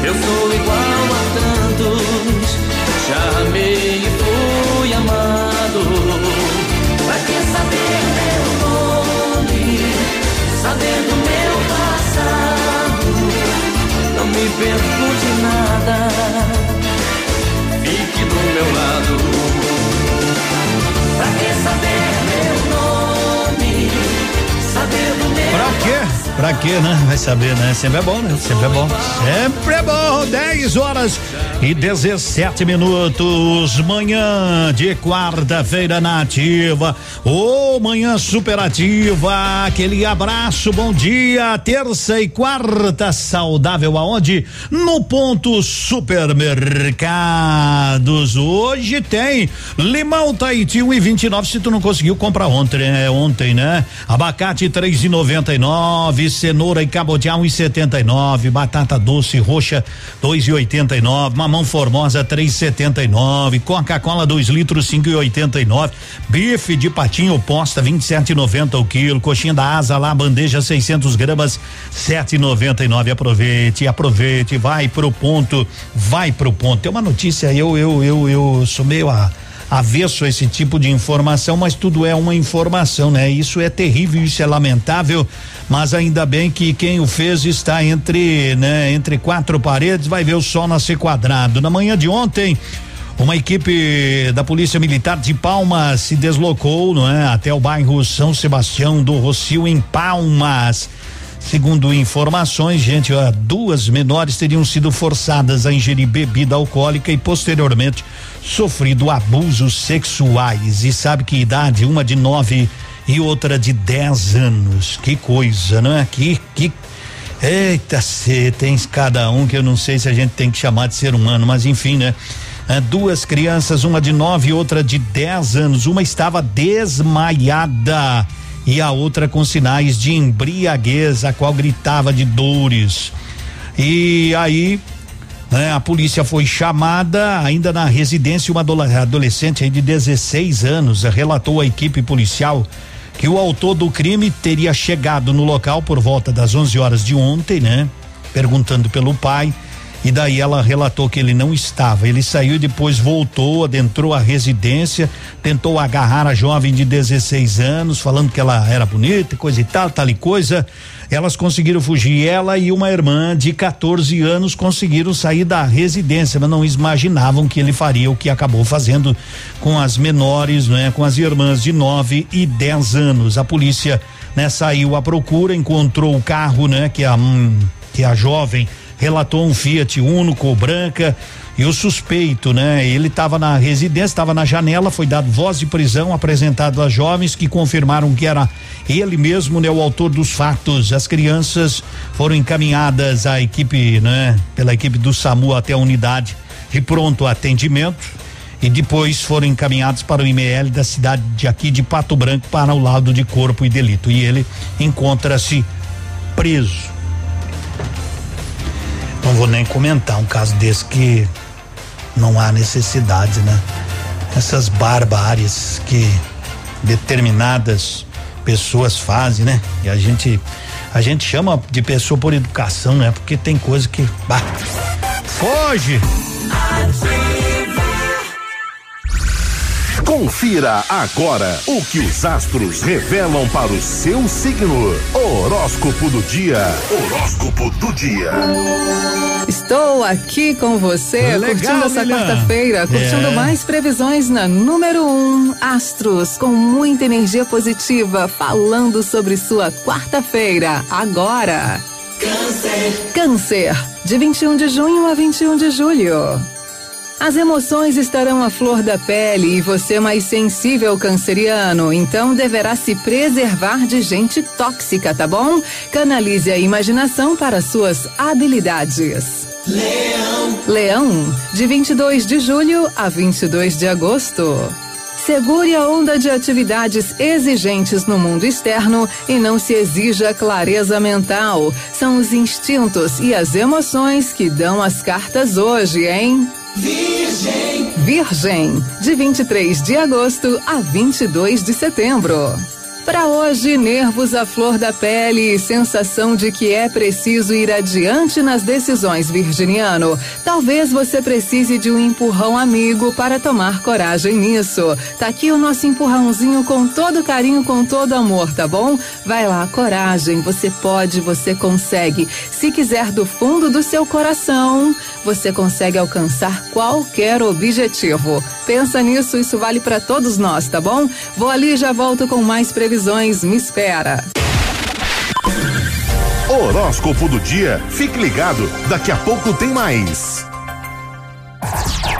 Eu sou igual a tantos, já amei e fui amado. Pra que saber meu nome? Saber do meu passado, não me pergunte nada, fique do meu lado. Pra que saber meu nome? Saber do meu passado. Pra quê, né? Vai saber, né? Sempre é bom, né? Sempre é bom. Sempre é bom. 10:17. Manhã de quarta-feira na Ativa. Ô, manhã superativa. Aquele abraço, bom dia. Terça e quarta saudável aonde? No Ponto Supermercados. Hoje tem limão Tahiti 1,29. Se tu não conseguiu comprar ontem, né? Abacate 3,99. Cenoura e cabotiá 1,79, batata doce roxa 2,89, mamão formosa 3,79, Coca-Cola 2 litros 5,89, bife de patinho posta 27,90 o quilo, coxinha da asa lá bandeja 600 gramas 7,99. Aproveite, vai pro ponto. Tem uma notícia, eu sou meio avesso a esse tipo de informação, mas tudo é uma informação, né? Isso é terrível, isso é lamentável, mas ainda bem que quem o fez está entre quatro paredes, vai ver o sol nascer quadrado. Na manhã de ontem, Uma equipe da Polícia Militar de Palmas se deslocou, não é, até o bairro São Sebastião do Rocio, em Palmas. Segundo informações, gente, duas menores teriam sido forçadas a ingerir bebida alcoólica e posteriormente sofrido abusos sexuais. E sabe que idade? Uma de 9 e outra de 10 anos. Que coisa, não é? Que eita, cê tem cada um que eu não sei se a gente tem que chamar de ser humano, mas enfim, né? Duas crianças, uma de 9 e outra de 10 anos. Uma estava desmaiada e a outra com sinais de embriaguez, a qual gritava de dores. E aí, né, a polícia foi chamada. Ainda na residência, uma adolescente aí de 16 anos relatou à equipe policial que o autor do crime teria chegado no local por volta das 11 horas de ontem, né? Perguntando pelo pai, e daí ela relatou que ele não estava. Ele saiu e depois voltou, adentrou a residência, tentou agarrar a jovem de 16 anos, falando que ela era bonita, coisa e tal, tal e coisa. Elas conseguiram fugir, ela e uma irmã de 14 anos conseguiram sair da residência, mas não imaginavam que ele faria o que acabou fazendo com as menores, né? Com as irmãs de 9 e 10 anos. A polícia, né, saiu à procura, encontrou o carro, né, que a jovem relatou, um Fiat Uno cor branca, e o suspeito, né? Ele estava na residência, estava na janela, foi dado voz de prisão, apresentado a jovens que confirmaram que era ele mesmo, né, o autor dos fatos. As crianças foram encaminhadas à equipe, né, pela equipe do SAMU até a unidade de pronto atendimento e depois foram encaminhados para o IML da cidade de aqui de Pato Branco para o laudo de corpo e delito, e ele encontra-se preso. Não vou nem comentar um caso desse que não há necessidade, né? Essas barbáries que determinadas pessoas fazem, né? E a gente chama de pessoa por educação, né? Porque tem coisa que foge. Confira agora o que os astros revelam para o seu signo. Horóscopo do dia. Horóscopo do dia. Estou aqui com você, legal, curtindo essa quarta-feira, curtindo mais previsões na número 1. Astros com muita energia positiva, falando sobre sua quarta-feira, agora. Câncer, de 21 de junho a 21 de julho. As emoções estarão à flor da pele e você é mais sensível, canceriano, então deverá se preservar de gente tóxica, tá bom? Canalize a imaginação para suas habilidades. Leão, de 22 de julho a 22 de agosto. Segure a onda de atividades exigentes no mundo externo e não se exija clareza mental. São os instintos e as emoções que dão as cartas hoje, hein? Virgem, de 23 de agosto a 22 de setembro. Para hoje, nervos à flor da pele e sensação de que é preciso ir adiante nas decisões, virginiano. Talvez você precise de um empurrão amigo para tomar coragem nisso. Tá aqui o nosso empurrãozinho com todo carinho, com todo amor, tá bom? Vai lá, coragem, você pode, você consegue. Se quiser do fundo do seu coração, você consegue alcançar qualquer objetivo. Pensa nisso, isso vale para todos nós, tá bom? Vou ali e já volto com mais previsões. Me espera. Horóscopo do dia. Fique ligado, daqui a pouco tem mais.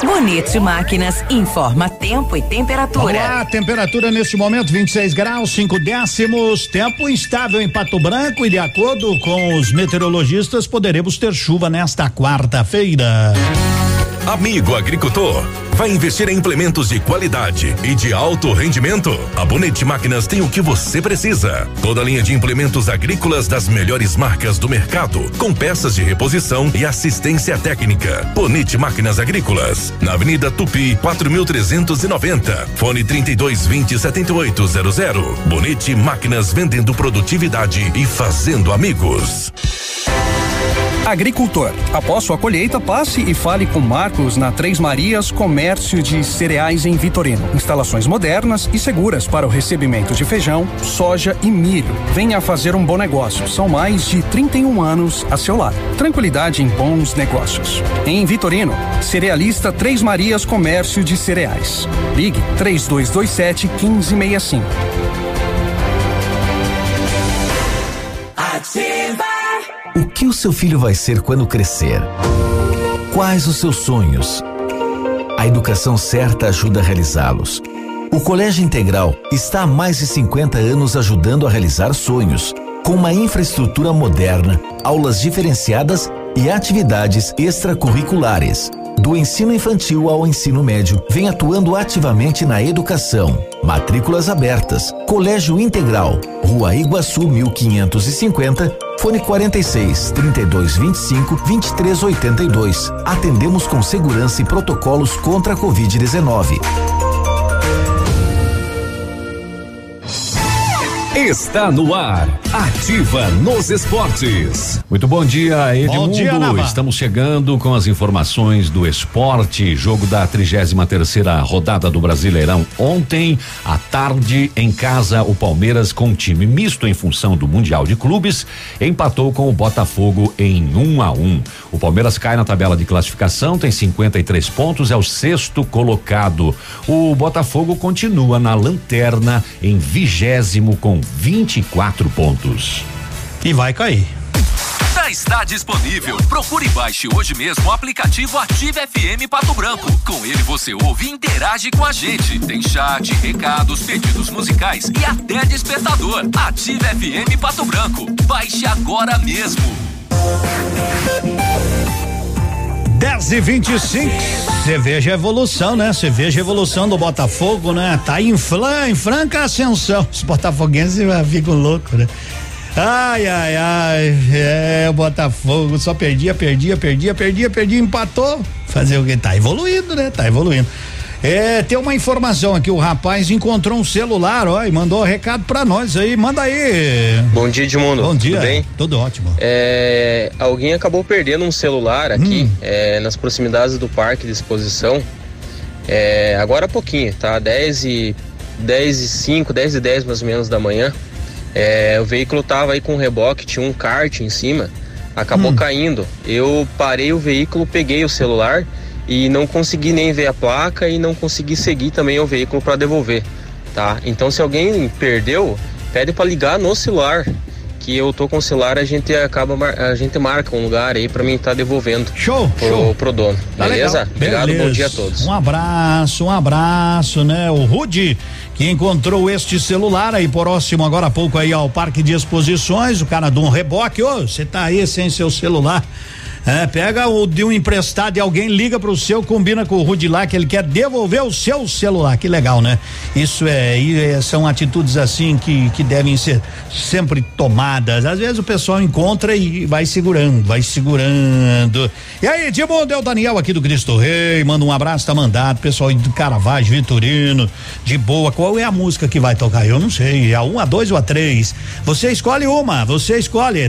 Bonett Máquinas informa tempo e temperatura. Olá, temperatura neste momento 26 graus, 5 décimos, tempo instável em Pato Branco e de acordo com os meteorologistas poderemos ter chuva nesta quarta-feira. Amigo agricultor, vai investir em implementos de qualidade e de alto rendimento? A Bonett Máquinas tem o que você precisa. Toda a linha de implementos agrícolas das melhores marcas do mercado, com peças de reposição e assistência técnica. Bonett Máquinas Agrícolas, na Avenida Tupi, 4390, fone 3220-7800. Bonett Máquinas, vendendo produtividade e fazendo amigos. Agricultor, após sua colheita, passe e fale com Marcos na Três Marias Comércio de Cereais em Vitorino. Instalações modernas e seguras para o recebimento de feijão, soja e milho. Venha fazer um bom negócio. São mais de 31 anos a seu lado. Tranquilidade em bons negócios. Em Vitorino, cerealista Três Marias Comércio de Cereais. Ligue 3227-1565. Ativa. O que o seu filho vai ser quando crescer? Quais os seus sonhos? A educação certa ajuda a realizá-los. O Colégio Integral está há mais de 50 anos ajudando a realizar sonhos, com uma infraestrutura moderna, aulas diferenciadas e atividades extracurriculares. Do ensino infantil ao ensino médio, vem atuando ativamente na educação. Matrículas abertas. Colégio Integral, Rua Iguaçu 1550, fone 46 3225 2382. Atendemos com segurança e protocolos contra a Covid-19. Está no ar, Ativa nos Esportes. Muito bom dia, Edmundo. Bom dia, Nava. Estamos chegando com as informações do esporte. Jogo da 33ª rodada do Brasileirão ontem à tarde em casa. O Palmeiras, com um time misto em função do Mundial de Clubes, empatou com o Botafogo em 1-1. O Palmeiras cai na tabela de classificação, tem 53 pontos, é o 6º colocado. O Botafogo continua na lanterna em 20º com 24 pontos. E vai cair. Já está disponível. Procure e baixe hoje mesmo o aplicativo Ativa FM Pato Branco. Com ele você ouve e interage com a gente. Tem chat, recados, pedidos musicais e até despertador. Ativa FM Pato Branco. Baixe agora mesmo. 10:25. Você veja a evolução, né? Você veja a evolução do Botafogo, né? Tá em franca ascensão. Os botafoguenses ficam loucos, né? Ai, ai, ai. É, o Botafogo só perdia, empatou. Fazer o quê? Tá evoluindo, né? Tá evoluindo. É, tem uma informação aqui, o rapaz encontrou um celular, ó, e mandou um recado pra nós aí, manda aí. Bom dia, Edmundo. Bom dia. Tudo bem? Tudo ótimo. Alguém acabou perdendo um celular aqui, nas proximidades do parque de exposição, agora há pouquinho, tá? 10 e 10 mais ou menos da manhã. O veículo tava aí com um reboque, tinha um kart em cima, acabou caindo. Eu parei o veículo, peguei o celular e não consegui nem ver a placa e não consegui seguir também o veículo para devolver, tá? Então, se alguém perdeu, pede para ligar no celular, que eu tô com o celular, a gente marca um lugar aí para mim estar devolvendo. Show. Pro dono. Tá, beleza? Legal. Obrigado, beleza. Bom dia a todos. Um abraço, né? O Rudy, que encontrou este celular aí próximo agora há pouco aí ao parque de exposições, o cara de um reboque, ô, você tá aí sem seu celular. Pega o de um emprestado e alguém liga pro seu, combina com o Rudy lá que ele quer devolver o seu celular. Que legal, né? Isso são atitudes assim que devem ser sempre tomadas. Às vezes o pessoal encontra e vai segurando. E aí, Edmundo, é o Daniel aqui do Cristo Rei, manda um abraço, tá mandado, pessoal do Caravaggio, Vitorino, de boa. Qual é a música que vai tocar? Eu não sei, é a 1, a 2 ou a 3. Você escolhe uma,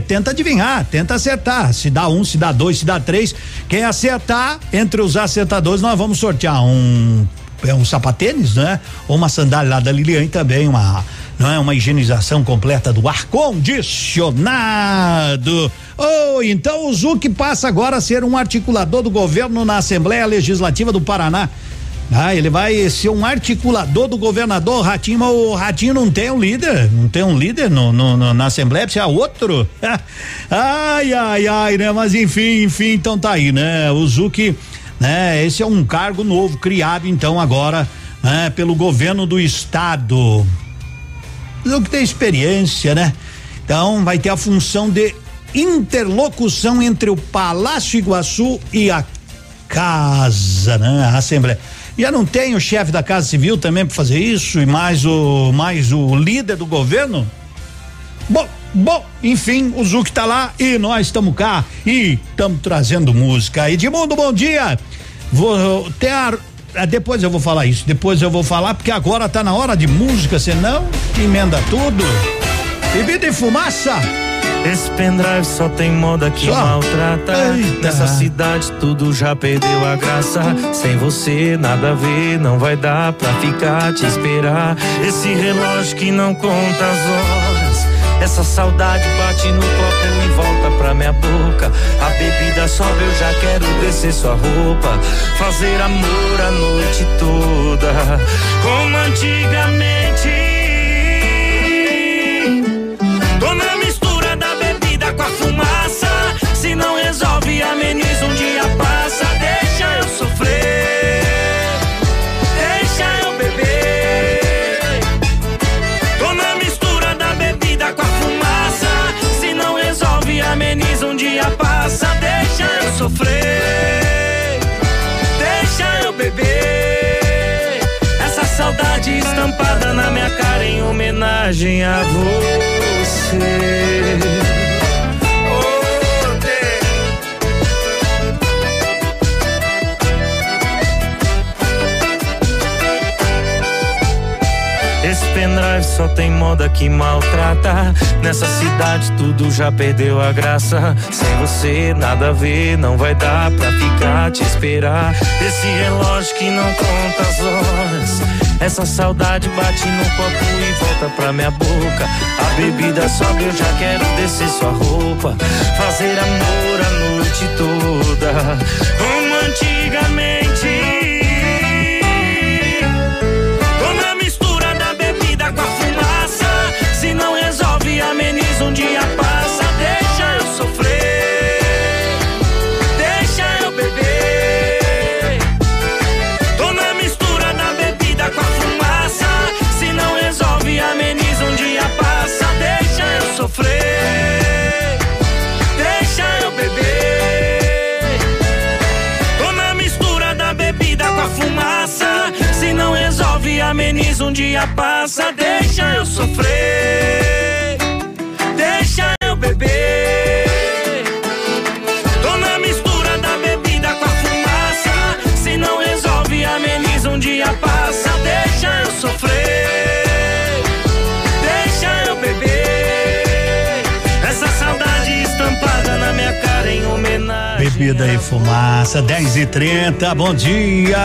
tenta adivinhar, tenta acertar, se dá 1, se dá 2, se dá 3, quem acertar, entre os acertadores, nós vamos sortear um sapatênis, né? Ou uma sandália lá da Lilian e também uma higienização completa do ar-condicionado. Então o Zuc passa agora a ser um articulador do governo na Assembleia Legislativa do Paraná. Ele vai ser um articulador do governador Ratinho, mas o Ratinho não tem um líder, na Assembleia, precisa outro. Ai, né? Mas enfim, então tá aí, né? O Zuc, né? Esse é um cargo novo, criado então agora, né? Pelo governo do estado. O Zuc tem experiência, né? Então vai ter a função de interlocução entre o Palácio Iguaçu e a casa, né? A Assembleia. Já não tem o chefe da Casa Civil também para fazer isso e mais o líder do governo? Bom, enfim, o Zuc tá lá e nós estamos cá e estamos trazendo música. Edmundo, bom dia. Depois eu vou falar isso, porque agora tá na hora de música, senão emenda tudo. Bebida e fumaça. Esse pendrive só tem moda que maltrata. Eita. Nessa cidade tudo já perdeu a graça. Sem você nada a ver, não vai dar pra ficar te esperar. Esse relógio que não conta as horas. Essa saudade bate no copo e volta pra minha boca. A bebida sobe, eu já quero descer sua roupa. Fazer amor a noite toda, como antigamente. Tô na mistura da bebida com a fumaça. Se não resolve, ameniza, um dia passa. Deixa eu sofrer, deixa eu beber. Tô na mistura da bebida com a fumaça. Se não resolve, ameniza, um dia passa. Deixa eu sofrer, deixa eu beber. Essa saudade estampada na minha cara em homenagem a você. Esse pendrive só tem moda que maltrata. Nessa cidade tudo já perdeu a graça. Sem você nada a ver, não vai dar pra ficar te esperar. Esse relógio que não conta as horas. Essa saudade bate no copo e volta pra minha boca. A bebida sobe, eu já quero descer sua roupa. Fazer amor a noite toda, como antigamente. Se não resolve, ameniza, um dia passa. Deixa eu sofrer, deixa eu beber. Tô na mistura da bebida com a fumaça. Se não resolve, ameniza, um dia passa. Deixa eu sofrer, deixa eu beber. Tô na mistura da bebida com a fumaça. Se não resolve, ameniza, um dia passa. Deixa eu sofrer, deixa eu beber. Tô na mistura da bebida com a fumaça. Se não resolve, ameniza, um dia passa. Deixa eu sofrer, deixa eu beber. Essa saudade estampada na minha cara em homenagem. Bebida e fumaça, 10h30, bom dia.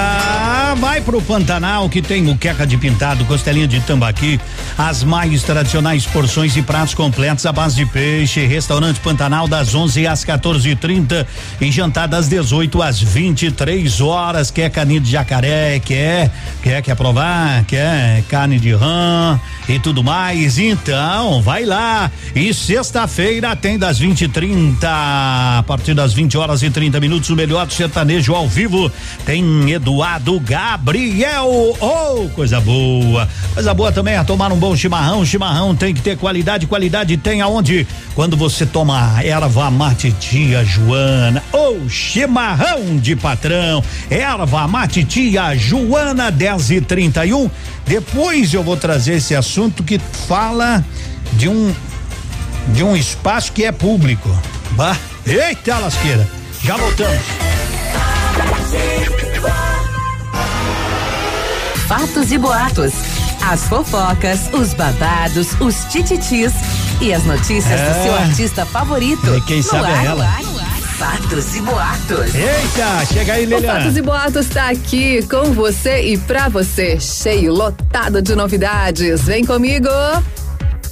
Vai pro Pantanal que tem muqueca de pintado, costelinha de tambaqui, as mais tradicionais porções e pratos completos à base de peixe. Restaurante Pantanal, das 11 às 14h30 e jantar das 18 às 23 horas. Quer carne de jacaré? Quer provar? Quer carne de rã e tudo mais? Então, vai lá. E sexta-feira tem das 20h30, a partir das 20h30, o melhor sertanejo ao vivo. Tem Eduardo Gabriel. Oh, coisa boa. Coisa boa também é tomar um bom chimarrão. Chimarrão tem que ter qualidade, qualidade tem aonde? Quando você toma erva mate tia Joana, ou chimarrão de patrão, erva mate tia Joana. 10h31. Depois eu vou trazer esse assunto que fala de um espaço que é público. Bah, eita lasqueira, já voltamos. Fatos e boatos, as fofocas, os babados, os tititis e as notícias do seu artista favorito. E quem sabe é ela. Fatos e boatos. Eita, chega aí, Lilian. O Fatos e Boatos tá aqui com você e pra você, cheio, lotado de novidades. Vem comigo.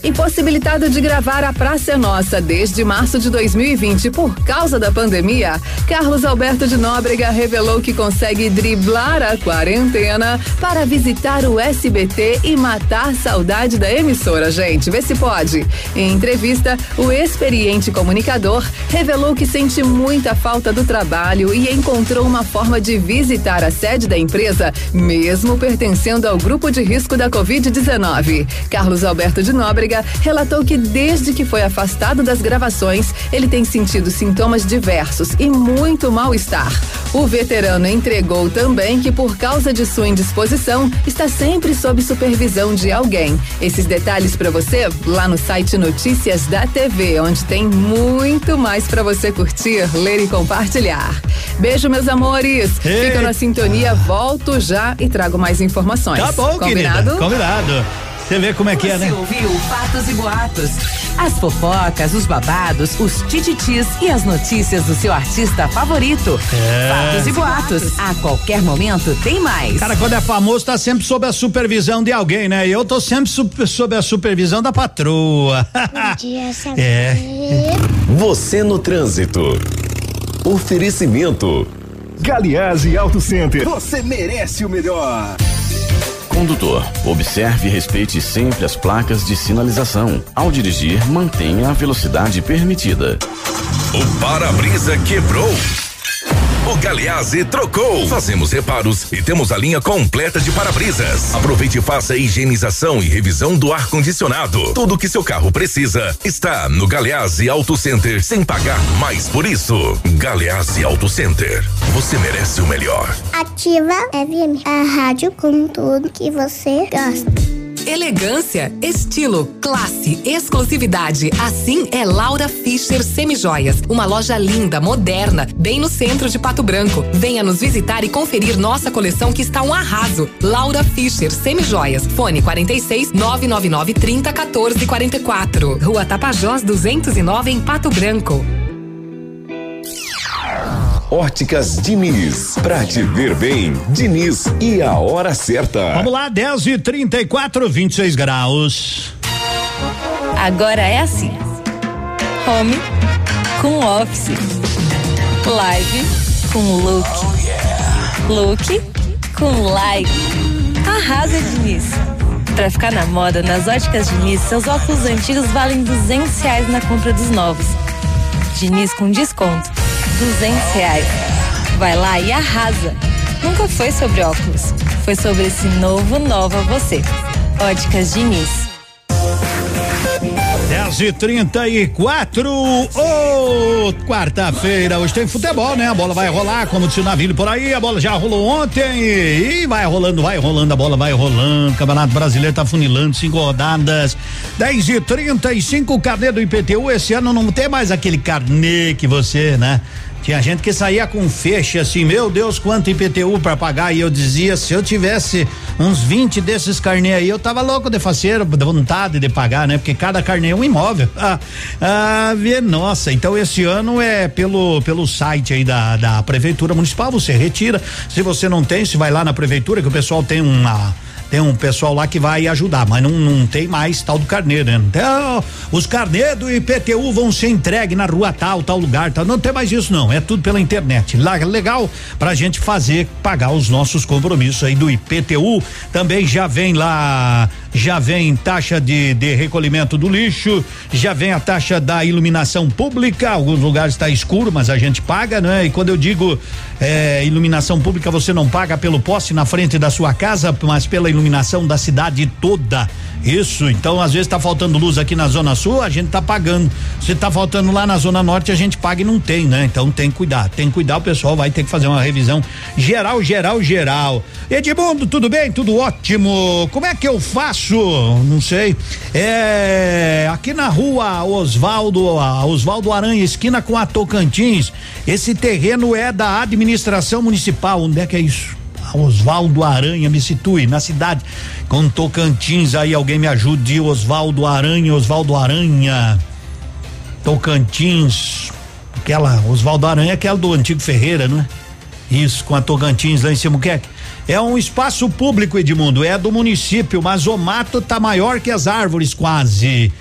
Impossibilitado de gravar A Praça é Nossa desde março de 2020 por causa da pandemia, Carlos Alberto de Nóbrega revelou que consegue driblar a quarentena para visitar o SBT e matar saudade da emissora. Gente, vê se pode. Em entrevista, o experiente comunicador revelou que sente muita falta do trabalho e encontrou uma forma de visitar a sede da empresa, mesmo pertencendo ao grupo de risco da Covid-19. Carlos Alberto de Nóbrega relatou que desde que foi afastado das gravações, ele tem sentido sintomas diversos e muito mal-estar. O veterano entregou também que por causa de sua indisposição, está sempre sob supervisão de alguém. Esses detalhes pra você lá no site Notícias da TV, onde tem muito mais pra você curtir, ler e compartilhar. Beijo, meus amores. Ei. Fica na sintonia, volto já e trago mais informações. Tá bom, combinado? Querida, combinado. Você vê como é que é, né? Você ouviu Fatos e Boatos. As fofocas, os babados, os tititis e as notícias do seu artista favorito. É. Fatos e boatos. A qualquer momento tem mais. Cara, quando é famoso tá sempre sob a supervisão de alguém, né? E eu tô sempre sob a supervisão da patroa. Bom dia, Sabrina. É. Você no trânsito. Oferecimento. Galiase Auto Center. Você merece o melhor. Condutor, observe e respeite sempre as placas de sinalização. Ao dirigir, mantenha a velocidade permitida. O para-brisa quebrou. O Galeazzi trocou. Fazemos reparos e temos a linha completa de para-brisas. Aproveite e faça a higienização e revisão do ar-condicionado. Tudo o que seu carro precisa está no Galeazzi Auto Center, sem pagar mais por isso. Galeazzi Auto Center. Você merece o melhor. Ativa FM, a rádio com tudo que você gosta. Elegância, estilo, classe, exclusividade. Assim é Laura Fischer Semijoias. Uma loja linda, moderna, bem no centro de Pato Branco. Venha nos visitar e conferir nossa coleção que está um arraso. Laura Fischer Semijoias. Fone 46 999 30 14 44. Rua Tapajós 209 em Pato Branco. Óticas Diniz, pra te ver bem. Diniz e a hora certa. Vamos lá, 10h34, 26 graus. Agora é assim: home com office, live com look, look com live. Arrasa, Diniz. Pra ficar na moda, nas Óticas Diniz, seus óculos antigos valem R$200 na compra dos novos. Diniz com desconto. R$200. Vai lá e arrasa. Nunca foi sobre óculos, foi sobre esse novo você. Óticas Diniz. 10h34, quarta-feira. Hoje tem futebol, né? A bola vai rolar, como disse o Navilho por aí. A bola já rolou ontem e vai rolando, a bola vai rolando. O Campeonato Brasileiro tá funilando, 5 rodadas. 10h35, o carnê do IPTU. Esse ano não tem mais aquele carnê que você, né? Tinha gente que saía com feixe assim, meu Deus, quanto IPTU pra pagar, e eu dizia, se eu tivesse uns 20 desses carnê aí, eu tava louco de faceiro, de vontade de pagar, né? Porque cada carnê é um imóvel. Nossa, então esse ano é pelo site aí da Prefeitura Municipal, você retira, se você não tem, se vai lá na Prefeitura, que o pessoal tem um pessoal lá que vai ajudar, mas não tem mais tal do carnê, né? Então, os carnê do IPTU vão ser entregues na rua tal lugar, tal. Não tem mais isso não, é tudo pela internet. Lá, legal pra gente fazer, pagar os nossos compromissos aí do IPTU. Também já vem taxa de recolhimento do lixo, já vem a taxa da iluminação pública. Alguns lugares tá escuro, mas a gente paga, né? E quando eu digo iluminação pública, você não paga pelo poste na frente da sua casa, mas pela iluminação da cidade toda. Isso, então às vezes tá faltando luz aqui na Zona Sul, a gente tá pagando. Se tá faltando lá na Zona Norte, a gente paga e não tem, né? Então tem que cuidar, o pessoal vai ter que fazer uma revisão geral. Edmundo, tudo bem? Tudo ótimo. Como é que eu faço? Não sei. Aqui na rua Osvaldo Aranha, esquina com a Tocantins, esse terreno é da administração municipal. Onde é que é isso? Osvaldo Aranha, me situe na cidade com Tocantins aí, alguém me ajude. Osvaldo Aranha Tocantins, aquela Osvaldo Aranha, aquela do antigo Ferreira, não é? Isso, com a Tocantins lá em cima, o que é? É um espaço público, Edmundo, é do município, mas o mato tá maior que as árvores quase.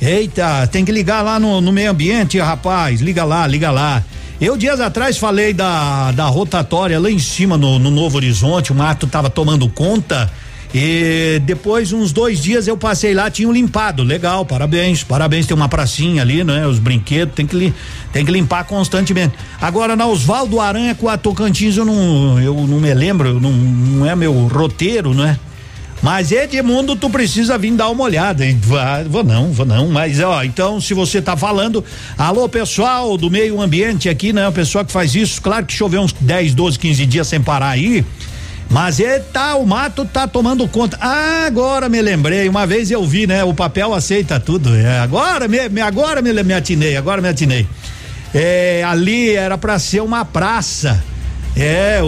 Eita, tem que ligar lá no meio ambiente, rapaz, liga lá. Eu dias atrás falei da rotatória lá em cima no Novo Horizonte, o mato tava tomando conta e depois uns 2 dias eu passei lá, tinham limpado, legal, parabéns, tem uma pracinha ali, né? Os brinquedos, tem que limpar constantemente. Agora na Osvaldo Aranha com a Tocantins eu não me lembro, não é meu roteiro, né? Mas Edmundo, tu precisa vir dar uma olhada. Vou não, mas ó, então se você tá falando, alô pessoal do meio ambiente aqui, né? O pessoal que faz isso, claro que choveu uns 10, 12, 15 dias sem parar aí, mas o mato tá tomando conta. Ah, agora me lembrei, uma vez eu vi, né? O papel aceita tudo, agora me atinei. Ali era pra ser uma praça.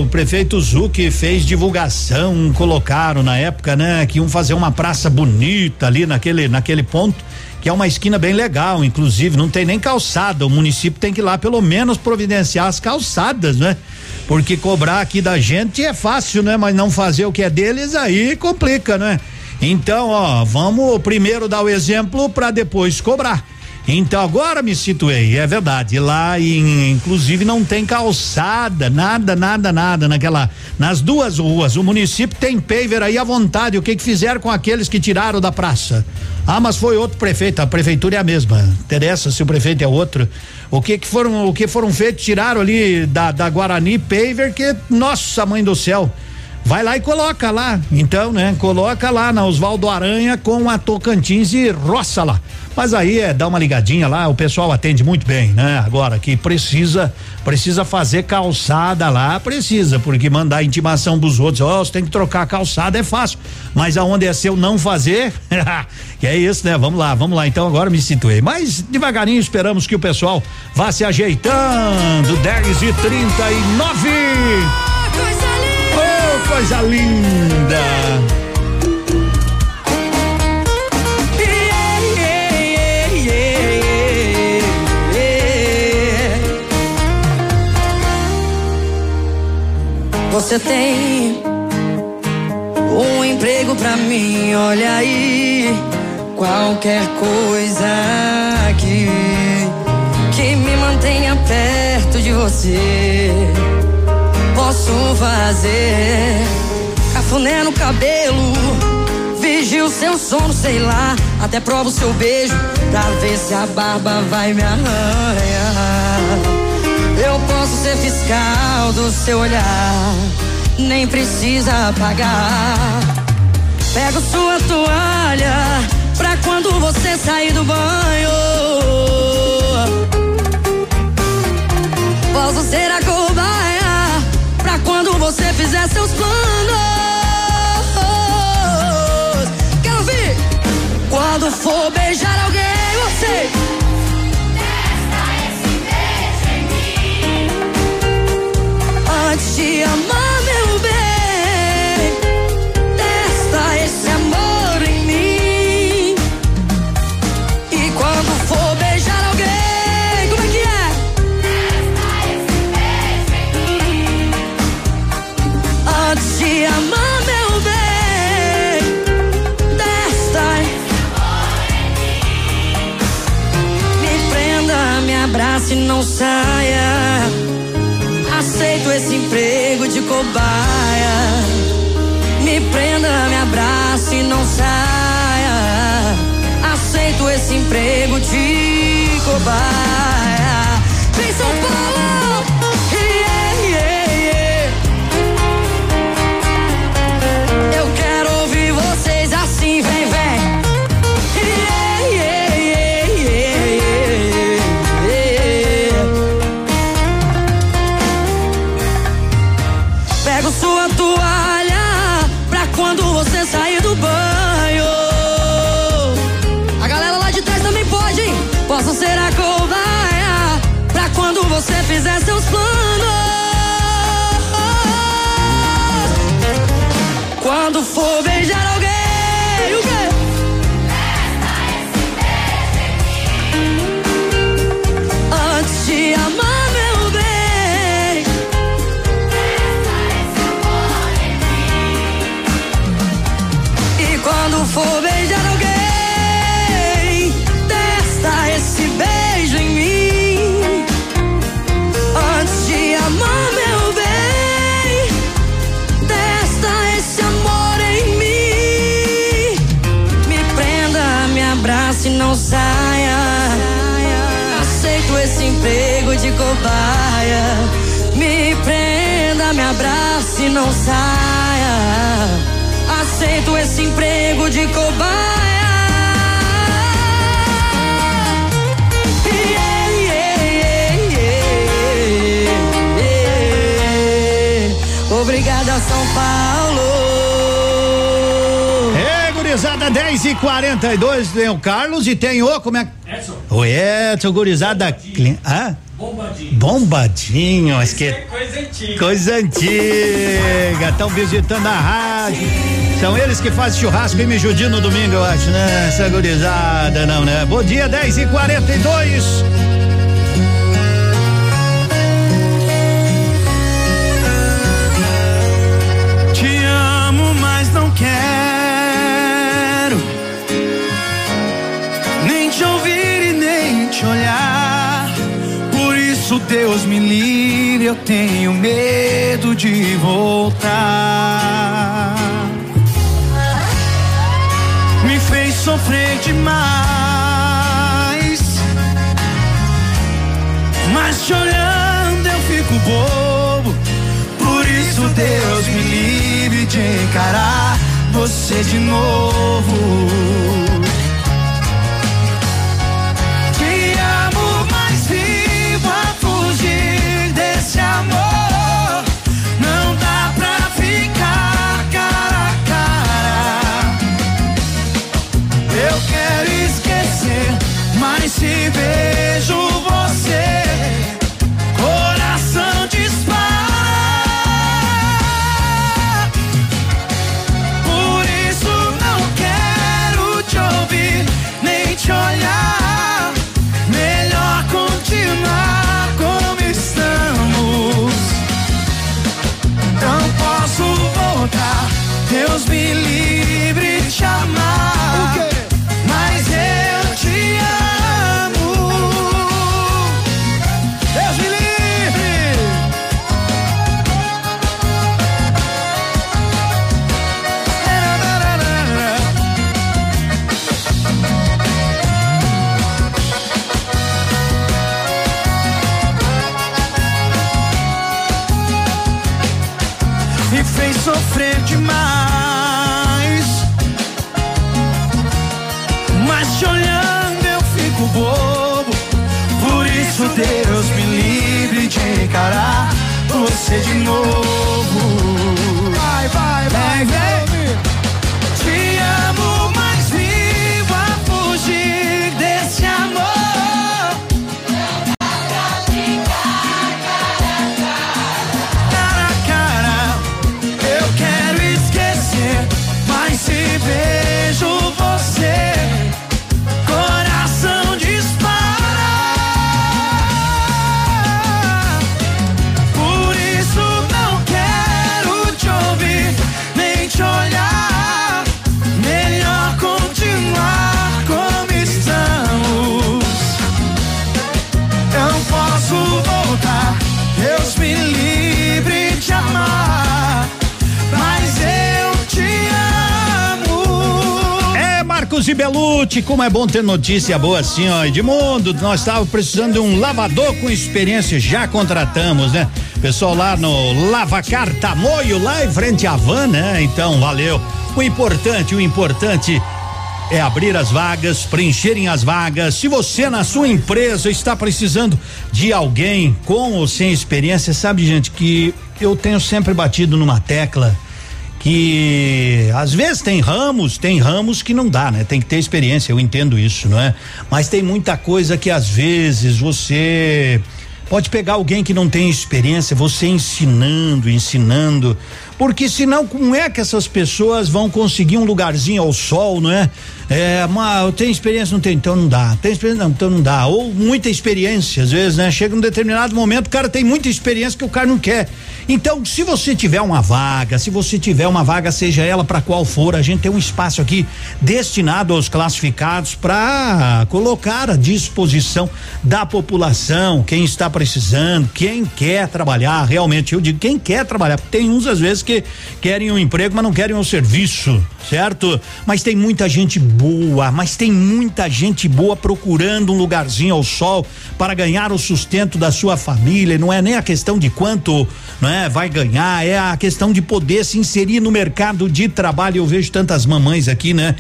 O prefeito Zucchi fez divulgação, colocaram na época, né? Que iam fazer uma praça bonita ali naquele ponto, que é uma esquina bem legal, inclusive, não tem nem calçada, o município tem que ir lá pelo menos providenciar as calçadas, né? Porque cobrar aqui da gente é fácil, né? Mas não fazer o que é deles aí complica, né? Então, ó, vamos primeiro dar o exemplo para depois cobrar. Então agora me situei, é verdade, lá inclusive não tem calçada, nada nas duas ruas, o município tem paver aí à vontade. O que fizeram com aqueles que tiraram da praça? Ah, mas foi outro prefeito, a prefeitura é a mesma, interessa se o prefeito é outro. O que foram feitos, tiraram ali da Guarani paver, que nossa mãe do céu, vai lá e coloca lá, então, né? Coloca lá na Osvaldo Aranha com a Tocantins e roça lá. Mas aí dá uma ligadinha lá, o pessoal atende muito bem, né? Agora que precisa fazer calçada lá, porque mandar intimação pros outros, você tem que trocar a calçada, é fácil, mas aonde é seu não fazer, que é isso, né? Vamos lá, então agora me situei, mas devagarinho esperamos que o pessoal vá se ajeitando. 10:39. Coisa linda! Você tem um emprego pra mim, olha aí, qualquer coisa que me mantenha perto de você. Posso fazer cafuné no cabelo, vigio seu sono, sei lá, até provo seu beijo pra ver se a barba vai me arranhar. Eu posso ser fiscal do seu olhar, nem precisa pagar. Pego sua toalha pra quando você sair do banho. Posso ser a cobaia quando você fizer seus planos. Quero ouvir. Quando for beijar alguém, você testa esse beijo em mim. Antes de amar, meu bem, testa esse amor em mim. E quando for beijar alguém, como é que é? Te amar, meu bem, desta. Me prenda, me abrace e não saia. Aceito esse emprego de cobaia. Me prenda, me abrace e não saia. Aceito esse emprego de cobaia. Vem, São Paulo! Vem, vem. Yeah, yeah, yeah, yeah, yeah. Pego sua toalha pra quando você sair do banho. A galera lá de trás também pode, hein? Posso ser a cobaia pra quando você fizer seus planos. Quando for beijar alguém. For beijar alguém, testa esse beijo em mim. Antes de amar, meu bem, testa esse amor em mim. Me prenda, me abrace e não saia. Aceito esse emprego de cobaia. Me prenda, me abrace e não saia. Aceito esse emprego de cobaia. Yeah, yeah, yeah, yeah, yeah. Obrigada, São Paulo. É, gurizada, 10:42, tem o Carlos e tem o, como é? Edson. O Edson, gurizada. Bombadinha. Bombadinho. Bombadinho, mas que é coisa antiga. Coisa antiga. Estão visitando a rádio. São eles que fazem churrasco e me judiam no domingo, eu acho, né? Essa gurizada, não, né? Bom dia, 10h42. Te amo, mas não quero nem te ouvir e nem te olhar. Por isso, Deus me livre, eu tenho medo de voltar. Me fez sofrer demais, mas chorando eu fico bobo. Por isso, Deus me livre de encarar você de novo. Te amo, mas vivo a fugir desse amor. Não dá pra ficar cara a cara. Eu quero esquecer, mas se vejo você, coração dispara. Por isso não quero te ouvir nem te olhar. Melhor continuar como estamos. Não posso voltar. Deus me livre de te amar. Mas eu te amo. Sofrer demais, mas te olhando eu fico bobo. Por isso Deus me livre de encarar você de novo. Vai, vai, vai, vem. Te amo, mas vivo a fugir desse amor. Não dá pra ficar vejo você, coração dispara. Por isso não quero te ouvir nem te olhar. Melhor continuar como estamos. Não posso voltar. Deus me livre de amar. Mas eu te amo. Marcos e Belucci, como é bom ter notícia boa assim, ó, Edmundo, nós estávamos precisando de um lavador com experiência, já contratamos, né? Pessoal lá no Lavacar Tamoio, lá em frente à van, né? Então, valeu. O importante é abrir as vagas, preencherem as vagas. Se você na sua empresa está precisando de alguém com ou sem experiência, sabe, gente, que eu tenho sempre batido numa tecla, que às vezes tem ramos que não dá, né? Tem que ter experiência, eu entendo isso, não é? Mas tem muita coisa que às vezes você pode pegar alguém que não tem experiência, você ensinando, porque senão como é que essas pessoas vão conseguir um lugarzinho ao sol, não é? Eu tenho experiência, não tenho, então não dá. Tem experiência, não, então não dá. Ou muita experiência, às vezes, né? Chega um determinado momento, o cara tem muita experiência que o cara não quer. Então, se você tiver uma vaga, seja ela para qual for, a gente tem um espaço aqui destinado aos classificados para colocar à disposição da população, quem está precisando, quem quer trabalhar, realmente eu digo quem quer trabalhar, porque tem uns às vezes que querem um emprego, mas não querem um serviço, certo? Mas tem muita gente boa, procurando um lugarzinho ao sol para ganhar o sustento da sua família. Não é nem a questão de quanto, né, vai ganhar, é a questão de poder se inserir no mercado de trabalho. Eu vejo tantas mamães aqui, né?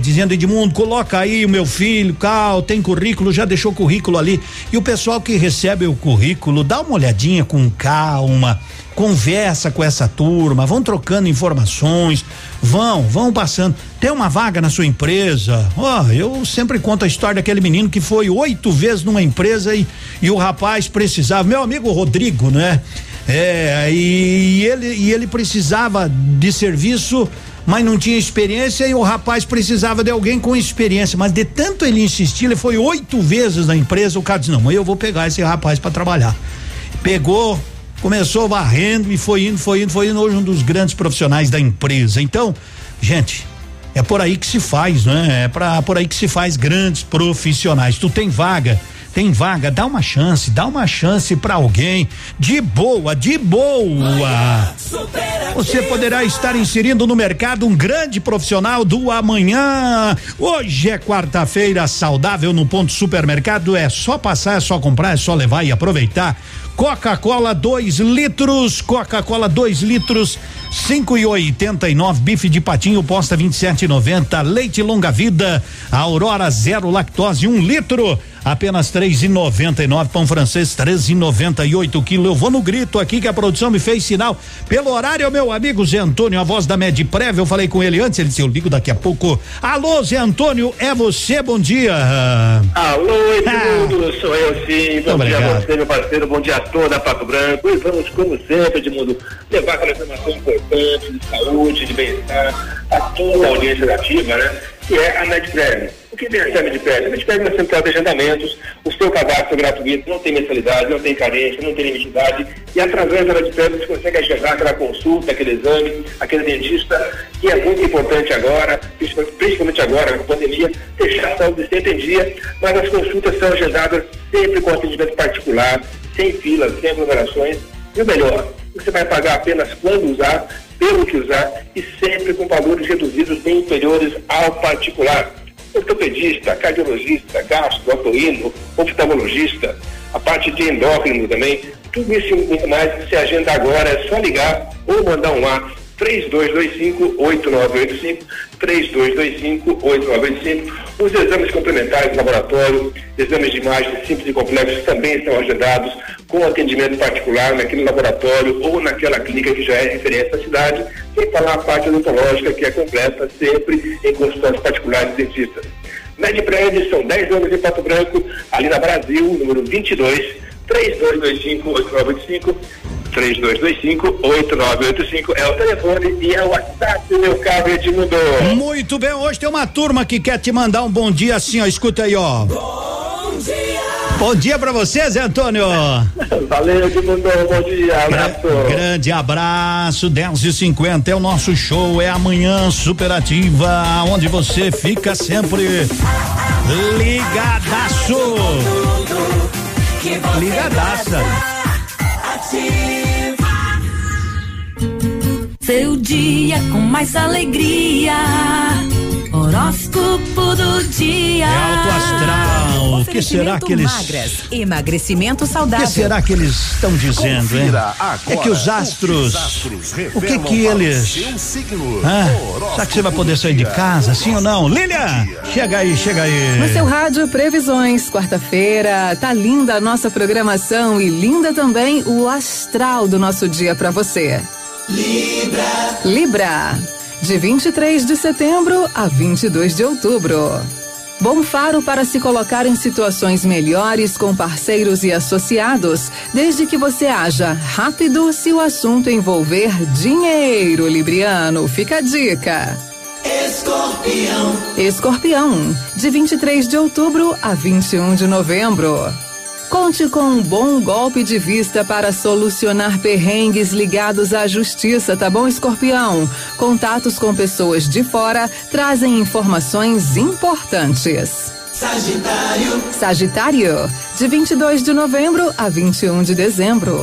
Dizendo, Edmundo, coloca aí o meu filho, Cal, tem currículo, já deixou currículo ali. E o pessoal que recebe o currículo, dá uma olhadinha com calma, conversa com essa turma, vão trocando informações, vão passando. Tem uma vaga na sua empresa? Ó, eu sempre conto a história daquele menino que foi 8 vezes numa empresa e o rapaz precisava, meu amigo Rodrigo, né? E ele precisava de serviço, mas não tinha experiência, e o rapaz precisava de alguém com experiência, mas de tanto ele insistir, ele foi 8 vezes na empresa, o cara disse, não, eu vou pegar esse rapaz para trabalhar. Pegou, começou varrendo e foi indo, hoje um dos grandes profissionais da empresa. Então, gente, é por aí que se faz, né? Por aí que se faz grandes profissionais. Tu tem vaga? Tem vaga, dá uma chance pra alguém, de boa. Você poderá estar inserindo no mercado um grande profissional do amanhã. Hoje é quarta-feira saudável no Ponto Supermercado, é só passar, é só comprar, é só levar e aproveitar. Coca-Cola 2 litros, R$5,89, bife de patinho posta R$27,90, leite longa vida, Aurora zero lactose 1 litro, apenas R$3,99, pão francês R$13,98 quilo. Eu vou no grito aqui que a produção me fez sinal pelo horário, meu amigo Zé Antônio, a voz da Medprev, eu falei com ele antes, ele disse, eu ligo daqui a pouco. Alô, Zé Antônio, é você, bom dia. Alô, Eduardo, sou eu sim, bom dia a você, meu parceiro, bom dia a toda Pato Branco, e vamos, como sempre, Edmundo, levar aquela informação importante de saúde, de bem-estar a toda a audiência ativa, né? Que é a Medprev. O que tem essa Medprev? A Medprev é uma central de agendamentos, o seu cadastro é gratuito, não tem mensalidade, não tem carência, não tem limitidade, e através da Medprev você consegue agendar aquela consulta, aquele exame, aquele dentista, que é muito importante agora, principalmente agora, com a pandemia, deixar a saúde sempre em dia, mas as consultas são agendadas sempre com atendimento particular, sem filas, sem aglomerações, e o melhor, você vai pagar apenas quando usar, pelo que usar e sempre com valores reduzidos bem inferiores ao particular. Ortopedista, cardiologista, gastro, otorrino, oftalmologista, a parte de endócrino também, tudo isso e muito mais, você agenda agora, é só ligar ou mandar um WhatsApp 3225-8985, 3225-8985. Os exames complementares do laboratório, exames de imagem simples e complexos também são agendados com atendimento particular naquele laboratório ou naquela clínica que já é referência da cidade, sem falar a parte odontológica que é completa sempre em consultórios particulares de dentistas. Medprev são 10 anos em Pato Branco, ali na Brasil, número 22, 3225-8985. 3225-8985 é o telefone e é o WhatsApp, meu caro Edmundo. Muito bem, hoje tem uma turma que quer te mandar um bom dia assim, ó, escuta aí, ó. Bom dia! Bom dia pra você, Zé Antônio. Valeu, Edmundo, bom dia, abraço. Grande abraço, 10h50 é o nosso show, é amanhã superativa, onde você fica sempre ligadaço. Ligadaça. Seu dia com mais alegria, horóscopo do dia. É alto astral, o que será que eles... Magras, emagrecimento saudável. O que será que eles estão dizendo, hein? É que os astros, o que eles... Será que você vai poder sair de casa, sim ou não? Lilian, chega aí. No seu rádio, previsões, quarta-feira, tá linda a nossa programação e linda também o astral do nosso dia pra você. Libra, de 23 de setembro a 22 de outubro. Bom faro para se colocar em situações melhores com parceiros e associados, desde que você haja rápido se o assunto envolver dinheiro, libriano. Fica a dica. Escorpião, de 23 de outubro a 21 de novembro. Conte com um bom golpe de vista para solucionar perrengues ligados à justiça, tá bom, Escorpião? Contatos com pessoas de fora trazem informações importantes. Sagitário, de 22 de novembro a 21 de dezembro.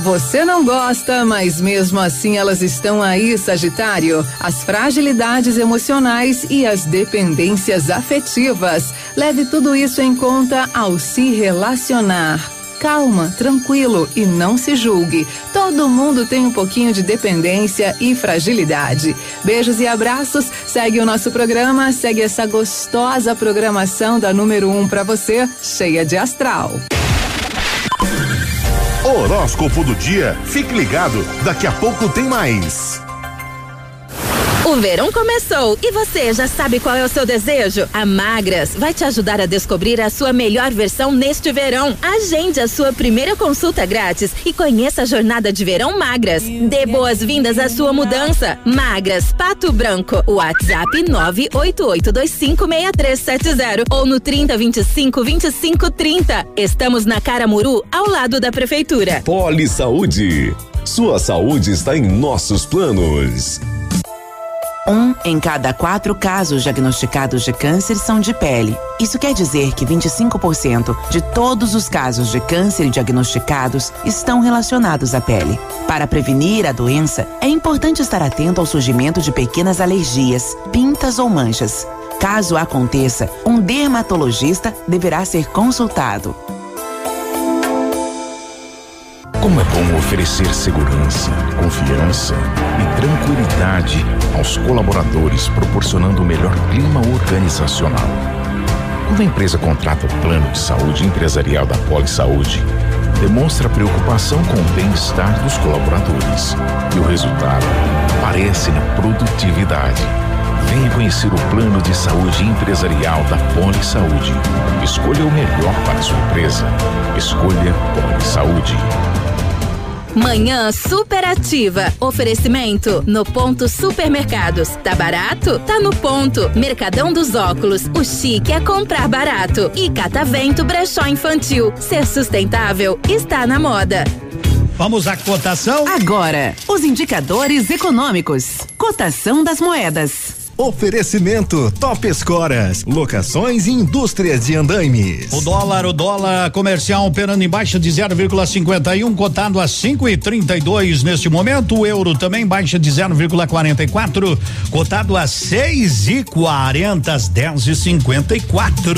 Você não gosta, mas mesmo assim elas estão aí, Sagitário. As fragilidades emocionais e as dependências afetivas. Leve tudo isso em conta ao se relacionar. Calma, tranquilo e não se julgue. Todo mundo tem um pouquinho de dependência e fragilidade. Beijos e abraços. Segue o nosso programa, segue essa gostosa programação da número 1 pra você, cheia de astral. Horóscopo do dia. Fique ligado, daqui a pouco tem mais. O verão começou e você já sabe qual é o seu desejo? A Magras vai te ajudar a descobrir a sua melhor versão neste verão. Agende a sua primeira consulta grátis e conheça a jornada de verão Magras. Dê boas-vindas à sua mudança. Magras, Pato Branco, WhatsApp 988256370 ou no 30252530. Estamos na Caramuru, ao lado da Prefeitura. Poli Saúde. Sua saúde está em nossos planos. 1 em cada 4 casos diagnosticados de câncer são de pele. Isso quer dizer que 25% de todos os casos de câncer diagnosticados estão relacionados à pele. Para prevenir a doença, é importante estar atento ao surgimento de pequenas alergias, pintas ou manchas. Caso aconteça, um dermatologista deverá ser consultado. Como é bom oferecer segurança, confiança e tranquilidade aos colaboradores, proporcionando o melhor clima organizacional. Quando a empresa contrata o plano de saúde empresarial da Poli Saúde, demonstra preocupação com o bem-estar dos colaboradores. E o resultado aparece na produtividade. Venha conhecer o plano de saúde empresarial da Poli Saúde. Escolha o melhor para a sua empresa. Escolha Poli Saúde. Manhã superativa. Oferecimento no Ponto Supermercados. Tá barato? Tá no ponto. Mercadão dos Óculos. O chique é comprar barato. E Cata Vento Brechó Infantil. Ser sustentável está na moda. Vamos à cotação? Agora, os indicadores econômicos. Cotação das moedas. Oferecimento Top Escoras, locações e indústrias de andaimes. O dólar comercial operando em baixa de 0,51, cotado a 5,32 neste momento. O euro também baixa de 0,44, cotado a 6,40 às 10h54.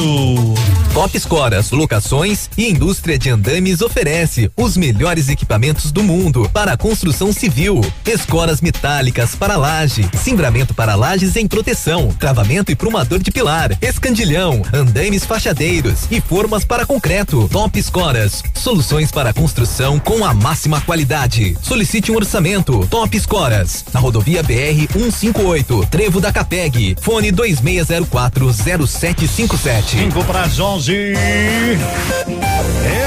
Top Escoras, locações e indústria de andaimes oferece os melhores equipamentos do mundo para a construção civil, escoras metálicas para laje, cimbramento para lajes em proteção, travamento e prumador de pilar, escandilhão, andaimes fachadeiros e formas para concreto. Top Escoras, soluções para construção com a máxima qualidade. Solicite um orçamento. Top Escoras, na rodovia BR 158, trevo da Capeg, fone 26040757. 5 para as 11. É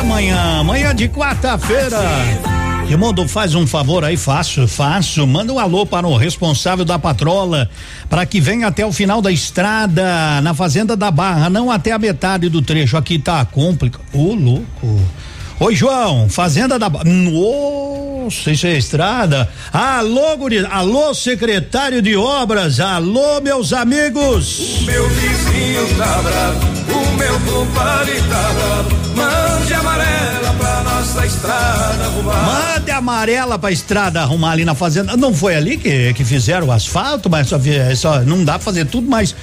manhã de quarta-feira. Edmundo, faz um favor aí, faço, manda um alô para o responsável da patrola, para que venha até o final da estrada, na Fazenda da Barra, não até a metade do trecho, aqui tá complicado. Ô, louco. Oi, João, Fazenda da Barra, nossa, isso é estrada. Alô, guris, alô, secretário de obras, alô, meus amigos. O meu vizinho tá bravo, o meu compadre tá bravo, mande amarela pra nossa estrada arrumar. Mande amarela pra estrada arrumar ali na fazenda. Não foi ali que fizeram o asfalto, mas só não dá pra fazer tudo, mas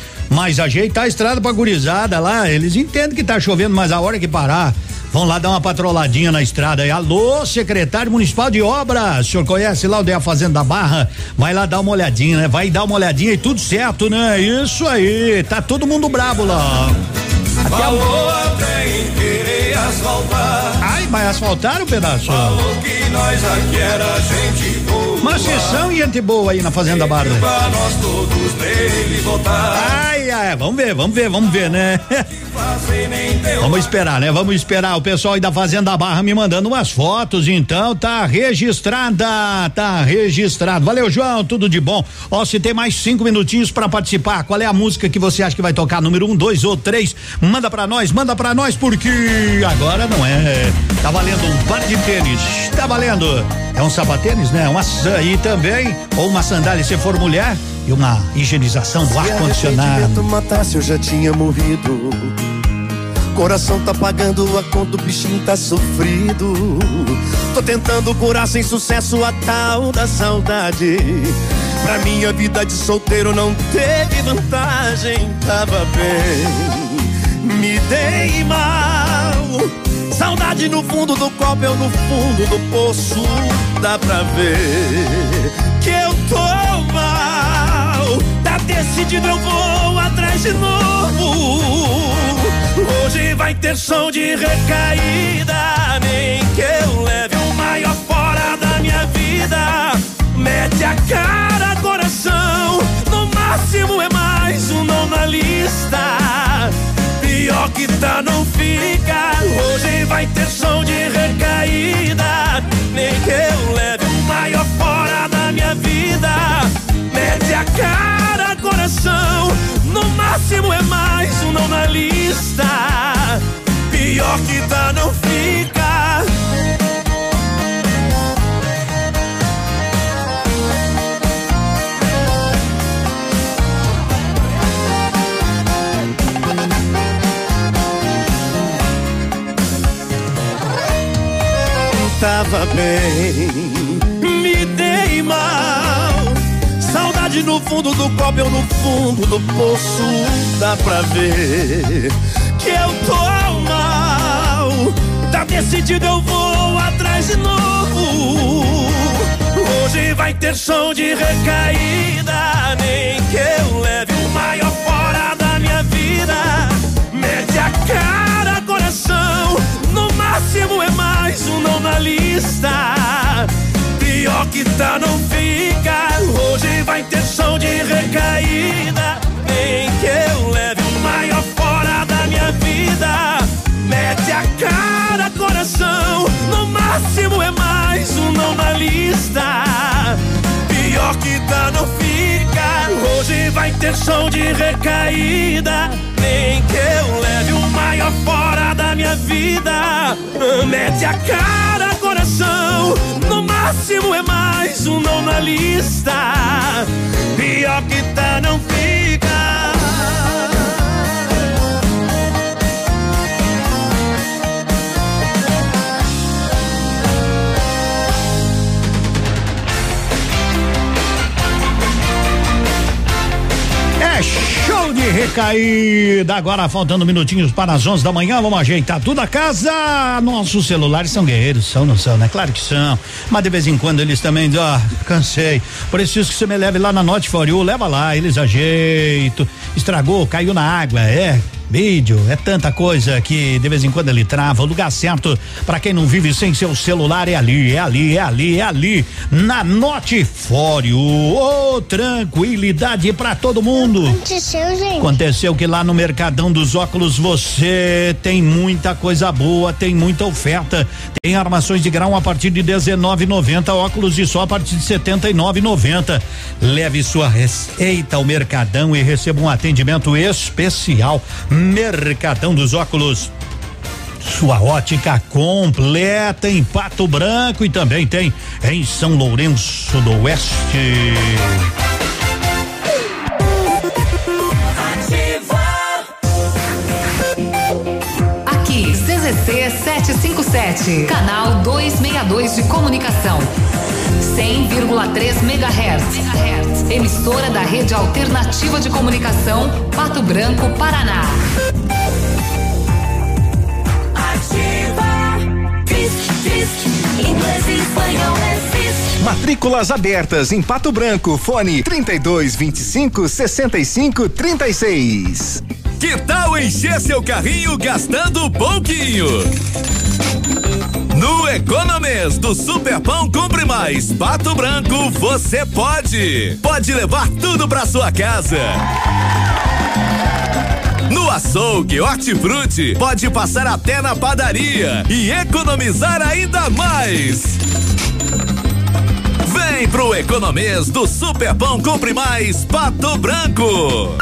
ajeitar a estrada pra gurizada lá, eles entendem que tá chovendo, mas a hora que parar, vão lá dar uma patroladinha na estrada. E alô, secretário municipal de obras, o senhor conhece lá onde é a Fazenda da Barra? Vai lá dar uma olhadinha, né? Vai dar uma olhadinha e tudo certo, né? Isso aí, tá todo mundo brabo lá. Falou até em querer asfaltar. Ai, mas asfaltaram o pedaço. Falou que nós aqui era gente boa. Mas vocês são gente boa aí na Fazenda Barra. Pra nós todos dele votar. Ai, vamos ver, né? Vamos esperar, né? Vamos esperar o pessoal aí da Fazenda Barra me mandando umas fotos, então tá registrado. Valeu, João, tudo de bom. Ó, se tem mais 5 minutinhos pra participar, qual é a música que você acha que vai tocar? Número 1, 2 ou 3? Manda pra nós, porque agora não é. Tá valendo um par de tênis, tá valendo. É um sapatênis, né? Uma açaí também, ou uma sandália se for mulher, e uma higienização do ar-condicionado. Se matasse, eu já tinha morrido. Coração tá pagando a conta, o bichinho tá sofrido. Tô tentando curar sem sucesso a tal da saudade. Pra minha vida de solteiro não teve vantagem, tava bem, me dei mal. Saudade no fundo do copo, eu no fundo do poço. Dá pra ver que eu tô mal. Tá decidido, eu vou atrás de novo. Hoje vai ter som de recaída, nem que eu leve um Senta, não fica. Hoje vai ter som de recaída. Nem que eu leve o maior fora da minha vida. Mete a cara, coração. No máximo é mais um não na lista. Pior que tá, não fica. Tava bem, me dei mal. Saudade no fundo do copo, eu no fundo do poço. Dá pra ver que eu tô mal. Tá decidido, eu vou atrás de novo. Hoje vai ter som de recaída. Nem que eu leve o maior fora da minha vida. Mete a cara, coração. No máximo é mais um não na lista. Pior que tá, não fica. Hoje vai ter som de recaída. Nem que eu leve o maior fora da minha vida. Mete a cara, coração. No máximo é mais um não na lista. Pior que tá, não fica. Hoje vai ter som de recaída. Nem que eu leve o maior fora da minha vida. Mete a cara, coração. No máximo é mais um não na lista. Pior que tá, não fica. Show de recaída, agora faltando minutinhos para as 11 da manhã, vamos ajeitar tudo a casa. Nossos celulares são guerreiros, são, não são, né? Claro que são, mas de vez em quando eles também dizem, ó, cansei, preciso que você me leve lá na Not For You, leva lá, eles ajeitam, estragou, caiu na água, é vídeo, é tanta coisa que de vez em quando ele trava. O lugar certo pra quem não vive sem seu celular é ali, é ali, é ali, é ali, na Notifório. Ô, tranquilidade pra todo mundo. Aconteceu, gente. Aconteceu que lá no Mercadão dos Óculos você tem muita coisa boa, tem muita oferta, tem armações de grau a partir de R$19,90, óculos de sol a partir de R$79,90. Leve sua receita ao Mercadão e receba um atendimento especial. Mercadão dos Óculos, sua ótica completa em Pato Branco e também tem em São Lourenço do Oeste. Aqui, CZC 757, canal 262 de comunicação. 100,3 MHz. Emissora da Rede Alternativa de Comunicação, Pato Branco, Paraná. Ativa. Inglês e espanhol existe. Matrículas abertas em Pato Branco. Fone 3225-6536. Que tal encher seu carrinho gastando pouquinho? No Economês do Superpão Compre Mais Pato Branco, você pode! Pode levar tudo pra sua casa. No açougue, hortifruti, pode passar até na padaria e economizar ainda mais. Vem pro Economês do Superpão Compre Mais Pato Branco.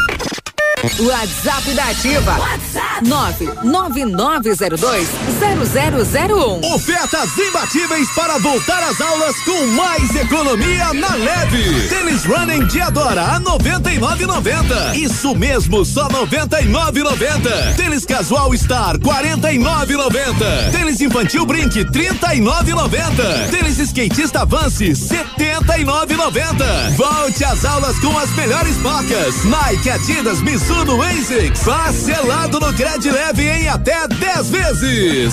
WhatsApp da Ativa. WhatsApp 999020001. Ofertas imbatíveis para voltar às aulas com mais economia na leve. Tênis Running de Adora a R$99,90. Isso mesmo, só R$99,90. Tênis Casual Star R$49,90. Tênis Infantil Brink R$39,90. Tênis Skatista Avance R$79,90. Volte às aulas com as melhores marcas: Nike, Adidas, Mizuno, no ASICS, parcelado no Cred Leve em até 10 vezes.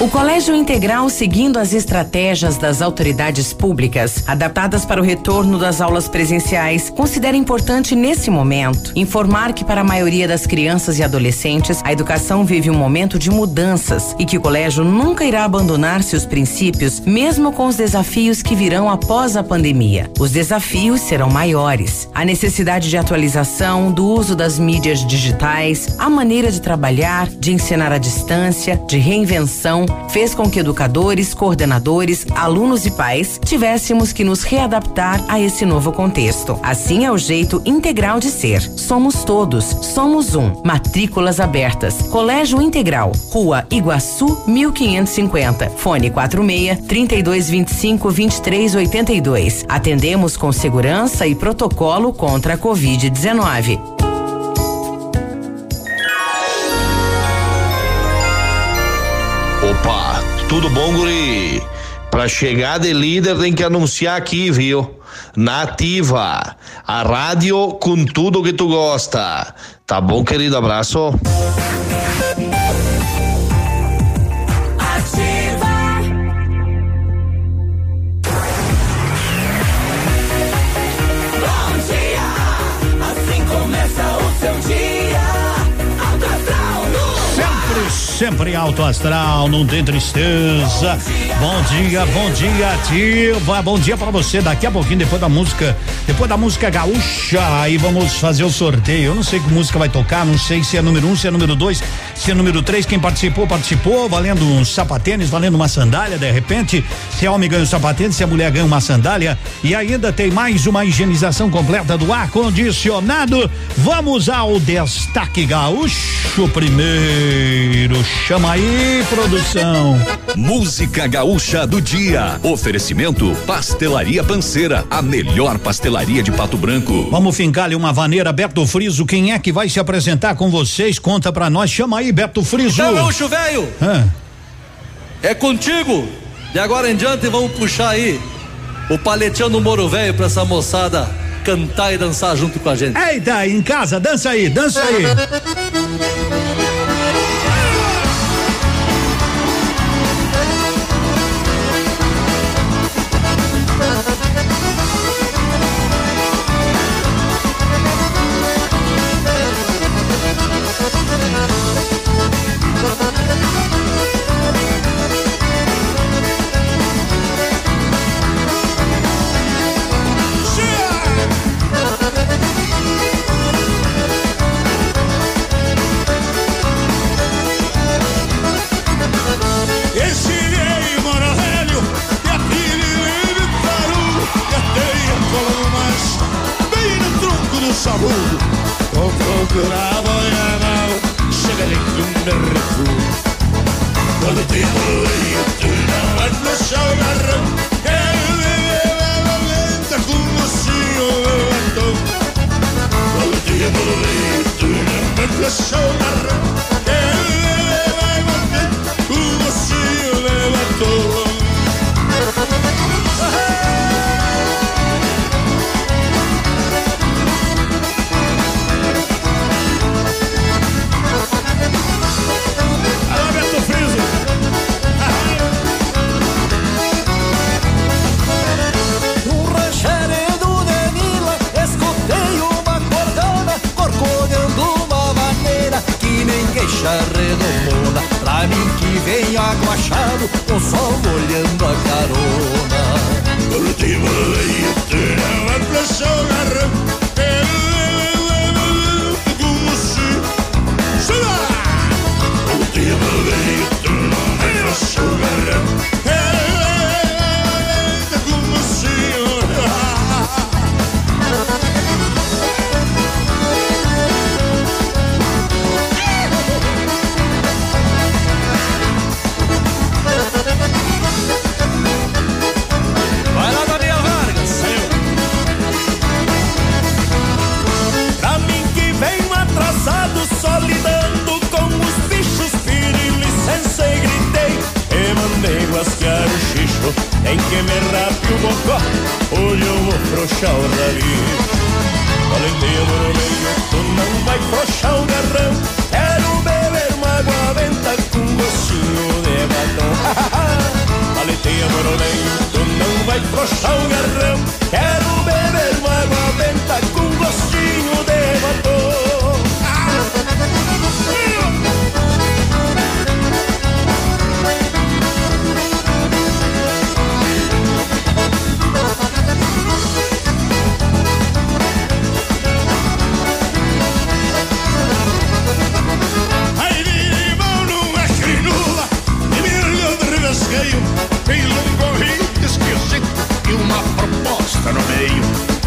O Colégio Integral, seguindo as estratégias das autoridades públicas adaptadas para o retorno das aulas presenciais, considera importante nesse momento informar que para a maioria das crianças e adolescentes a educação vive um momento de mudanças e que o colégio nunca irá abandonar seus princípios, mesmo com os desafios que virão após a pandemia. Os desafios serão maiores. A necessidade de atualização do uso das das mídias digitais, a maneira de trabalhar, de ensinar à distância, de reinvenção, fez com que educadores, coordenadores, alunos e pais tivéssemos que nos readaptar a esse novo contexto. Assim é o jeito integral de ser. Somos todos, somos um. Matrículas abertas. Colégio Integral, Rua Iguaçu 1550, fone 46-3225-2382. Atendemos com segurança e protocolo contra a Covid-19. Opa, tudo bom, guri? Pra chegar de líder tem que anunciar aqui, viu? Nativa, a rádio com tudo que tu gosta. Tá bom, querido? Abraço. Sempre alto astral, não tem tristeza. Bom dia, Ativa. Bom dia pra você. Daqui a pouquinho, depois da música gaúcha, aí vamos fazer o sorteio. Eu não sei que música vai tocar, não sei se é número 1, se é número 2, se é número 3. Quem participou, valendo um sapatênis, valendo uma sandália. De repente, se é homem ganha um sapatênis, se é mulher ganha uma sandália. E ainda tem mais uma higienização completa do ar-condicionado. Vamos ao destaque gaúcho primeiro. Chama aí, produção. Música gaúcha do dia. Oferecimento Pastelaria Panceira, a melhor pastelaria de Pato Branco. Vamos fincar ali uma vaneira, Beto Friso. Quem é que vai se apresentar com vocês? Conta pra nós. Chama aí, Beto Friso. Gaúcho, velho. É contigo. De agora em diante vamos puxar aí o paleteão do Moro Velho pra essa moçada cantar e dançar junto com a gente. Eita, em casa, dança aí, dança aí.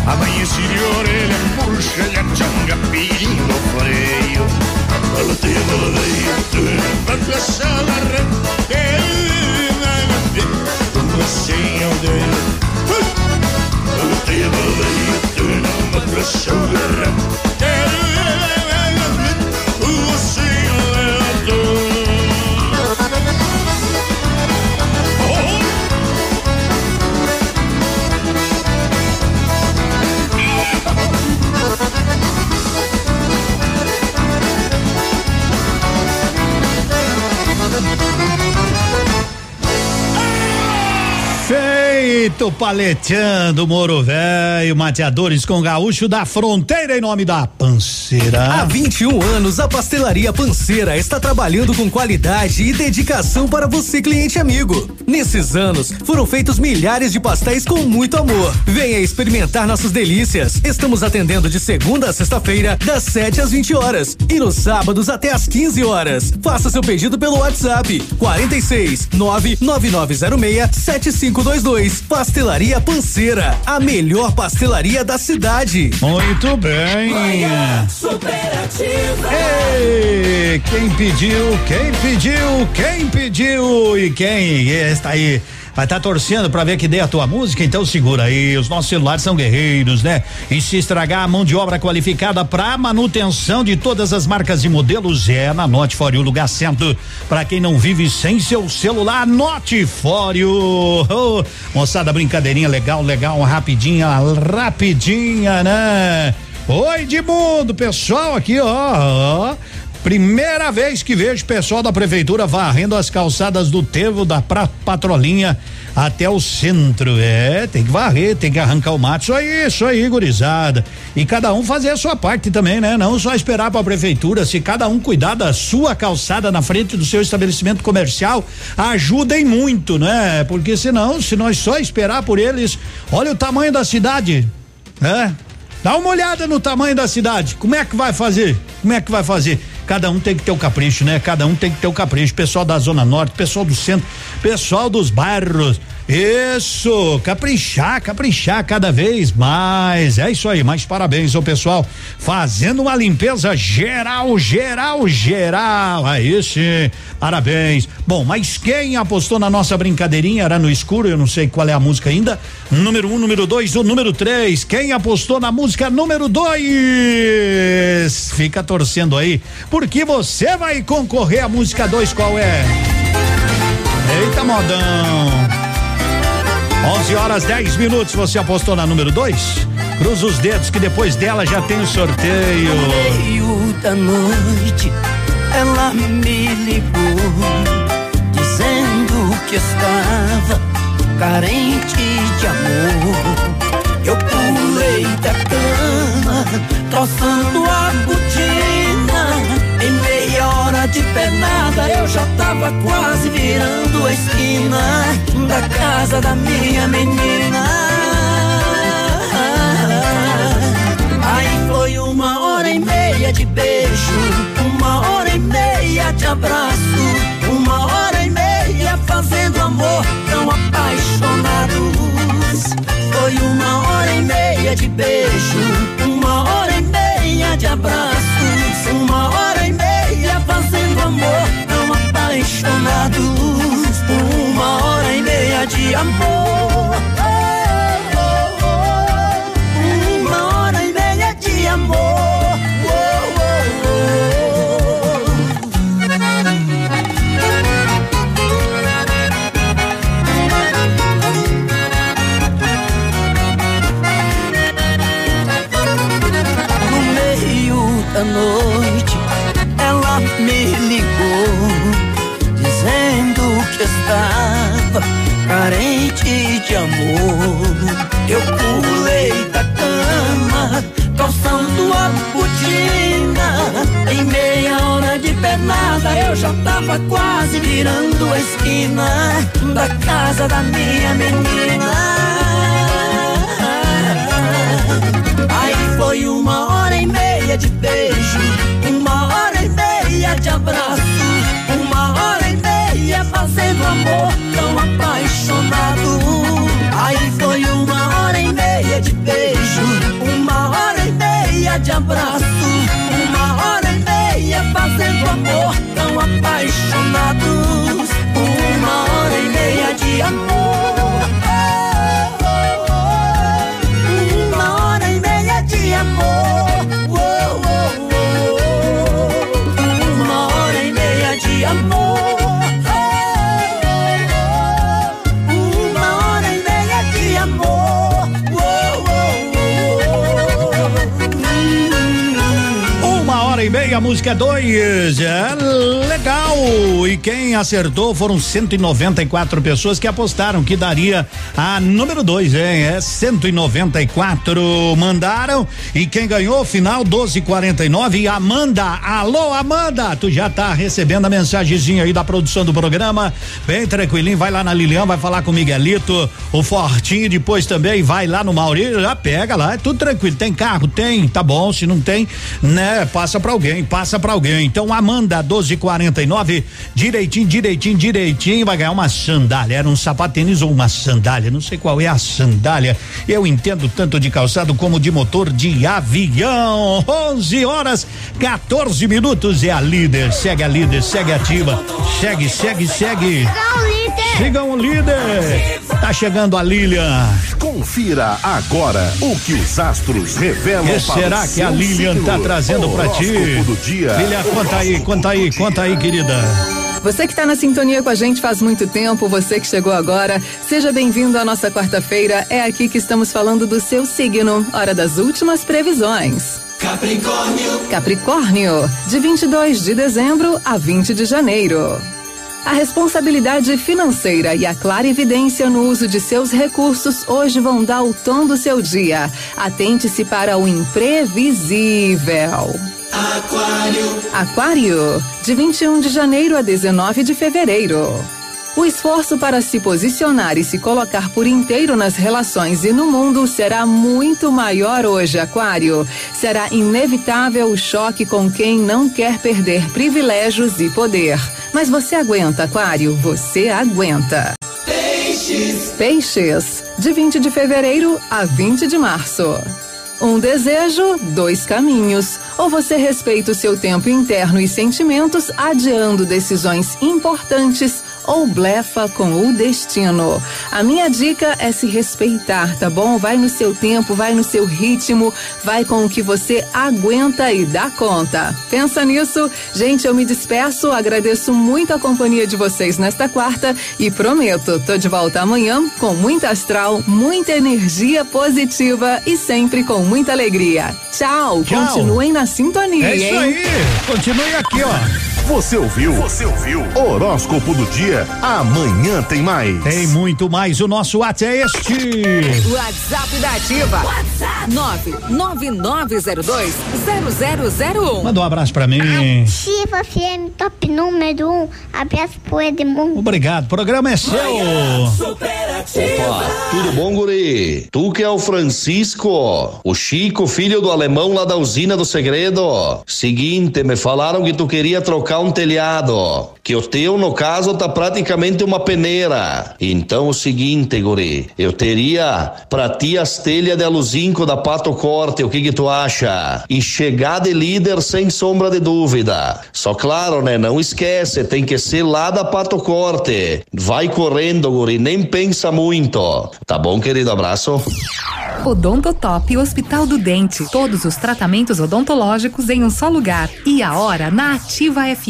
Amanheci de orelha, murcha e a tchanga pedindo freio. Quando a sala arranquei, como assim eu dei? Quando a sala arranquei, como assim eu dei? Feito paleteando, Moro Velho, mateadores com gaúcho da fronteira em nome da Panceira. Há 21 anos a Pastelaria Panceira está trabalhando com qualidade e dedicação para você, cliente amigo. Nesses anos foram feitos milhares de pastéis com muito amor. Venha experimentar nossas delícias. Estamos atendendo de segunda a sexta-feira das 7 às 20 horas e nos sábados até às 15 horas. Faça seu pedido pelo WhatsApp 46 99906 7522. Pastelaria Panceira, a melhor pastelaria da cidade. Muito bem. Manhã Superativa. Ei, quem pediu e quem está aí? Vai estar torcendo pra ver que dê a tua música, então segura aí, os nossos celulares são guerreiros, né? E se estragar, a mão de obra qualificada pra manutenção de todas as marcas e modelos é na Notifório, o lugar certo pra quem não vive sem seu celular. Notifório. Oh, moçada, brincadeirinha legal, rapidinha, né? Oi, Edmundo, pessoal aqui, ó. Primeira vez que vejo pessoal da prefeitura varrendo as calçadas do Tevo da Patrolinha até o centro. É, tem que varrer, tem que arrancar o mato. Isso aí, gurizada. E cada um fazer a sua parte também, né? Não só esperar pra prefeitura. Se cada um cuidar da sua calçada na frente do seu estabelecimento comercial, ajudem muito, né? Porque senão, se nós só esperar por eles, olha o tamanho da cidade, né? Dá uma olhada no tamanho da cidade. Como é que vai fazer? Cada um tem que ter o capricho, né? Pessoal da Zona Norte, pessoal do centro, pessoal dos bairros. Isso, caprichar cada vez mais. É isso aí, mas parabéns ao pessoal fazendo uma limpeza geral. Aí sim, parabéns. Bom, mas quem apostou na nossa brincadeirinha era no escuro, eu não sei qual é a música ainda. Número 1, número 2 ou número 3. Quem apostou na música número 2? Fica torcendo aí, porque você vai concorrer à música 2, qual é? Eita, modão. 11h10, você apostou na número 2? Cruza os dedos que depois dela já tem o sorteio. No meio da noite, ela me ligou, dizendo que estava carente de amor. Eu pulei da cama, troçando a botina. Em meia hora de pernada eu já tava quase virando a esquina da casa da minha menina. Aí foi 1h30 de beijo, 1h30 de abraço, 1h30 fazendo amor, tão apaixonados. Foi 1h30 de beijo, 1h30 de abraços, 1h30 fazendo amor, tão apaixonados. 1h30 de amor, oh, oh, oh. 1h30 de amor. Da noite ela me ligou, dizendo que estava carente de amor. Eu pulei da cama, calçando a botina. Em meia hora de pernada eu já tava quase virando a esquina da casa da minha menina. Aí foi 1h30 de beijo, 1h30 de abraço, 1h30 fazendo amor, tão apaixonado. Aí foi 1h30 de beijo, de amor, oh, oh, oh. 1h30 de amor, oh, oh, oh. 1h30 de amor, oh, oh, oh. 1h30 de amor, oh, oh, oh. 1h30, música 2, legal. E quem acertou foram 194 pessoas que apostaram que daria a número 2, hein? É 194 mandaram e quem ganhou final 12:49, Amanda. Alô, Amanda, tu já tá recebendo a mensagenzinha aí da produção do programa, bem tranquilinho, vai lá na Lilian, vai falar com o Miguelito, o Fortinho, depois também vai lá no Maurício, já pega lá, é tudo tranquilo, tem carro? Tem, tá bom, se não tem, né? Passa pra alguém, então Amanda, 12:49, direitinho, vai ganhar uma sandália, era um sapatênis ou uma sandália, não sei qual é a sandália, eu entendo tanto de calçado como de motor de avião. 11h14, é a líder, segue ativa, segue. Sigam o líder, tá chegando a Lilian. Confira agora o que os astros revelam para o seu signo. Será que a Lilian tá trazendo pra ti? Lilian, conta aí, querida. Você que está na sintonia com a gente faz muito tempo, você que chegou agora, seja bem-vindo à nossa quarta-feira. É aqui que estamos falando do seu signo, hora das últimas previsões. Capricórnio, de 22 de dezembro a 20 de janeiro. A responsabilidade financeira e a clarividência no uso de seus recursos hoje vão dar o tom do seu dia. Atente-se para o imprevisível. Aquário, de 21 de janeiro a 19 de fevereiro. O esforço para se posicionar e se colocar por inteiro nas relações e no mundo será muito maior hoje, Aquário. Será inevitável o choque com quem não quer perder privilégios e poder. Mas você aguenta, Aquário, você aguenta. Peixes, de 20 de fevereiro a 20 de março. Um desejo, dois caminhos. Ou você respeita o seu tempo interno e sentimentos, adiando decisões importantes, ou blefa com o destino. A minha dica é se respeitar, tá bom? Vai no seu tempo, vai no seu ritmo, vai com o que você aguenta e dá conta. Pensa nisso. Gente, eu me despeço, agradeço muito a companhia de vocês nesta quarta e prometo, tô de volta amanhã com muito astral, muita energia positiva e sempre com muita alegria. Tchau. Continuem na sintonia, hein? É isso aí, continue aqui, ó. Você ouviu, horóscopo do dia, amanhã tem mais. Tem muito mais, o nosso WhatsApp é este. WhatsApp da Ativa, 999020001. Manda um abraço pra mim. Ativa FM, top número 1, abraço pro Edmundo. Obrigado, o programa é seu. Opa, tudo bom, guri? Tu que é o Francisco, o Chico, filho do alemão lá da usina do segredo. Seguinte, me falaram que tu queria trocar um telhado, que o teu no caso tá praticamente uma peneira. Então o seguinte, guri, eu teria pra ti as telhas de aluzinco da Pato Corte, o que tu acha? E chegar de líder sem sombra de dúvida. Só claro, né, não esquece, tem que ser lá da Pato Corte. Vai correndo, guri, nem pensa muito. Tá bom, querido, abraço. Odonto Top, Hospital do Dente, todos os tratamentos odontológicos em um só lugar. E a hora na Ativa FM.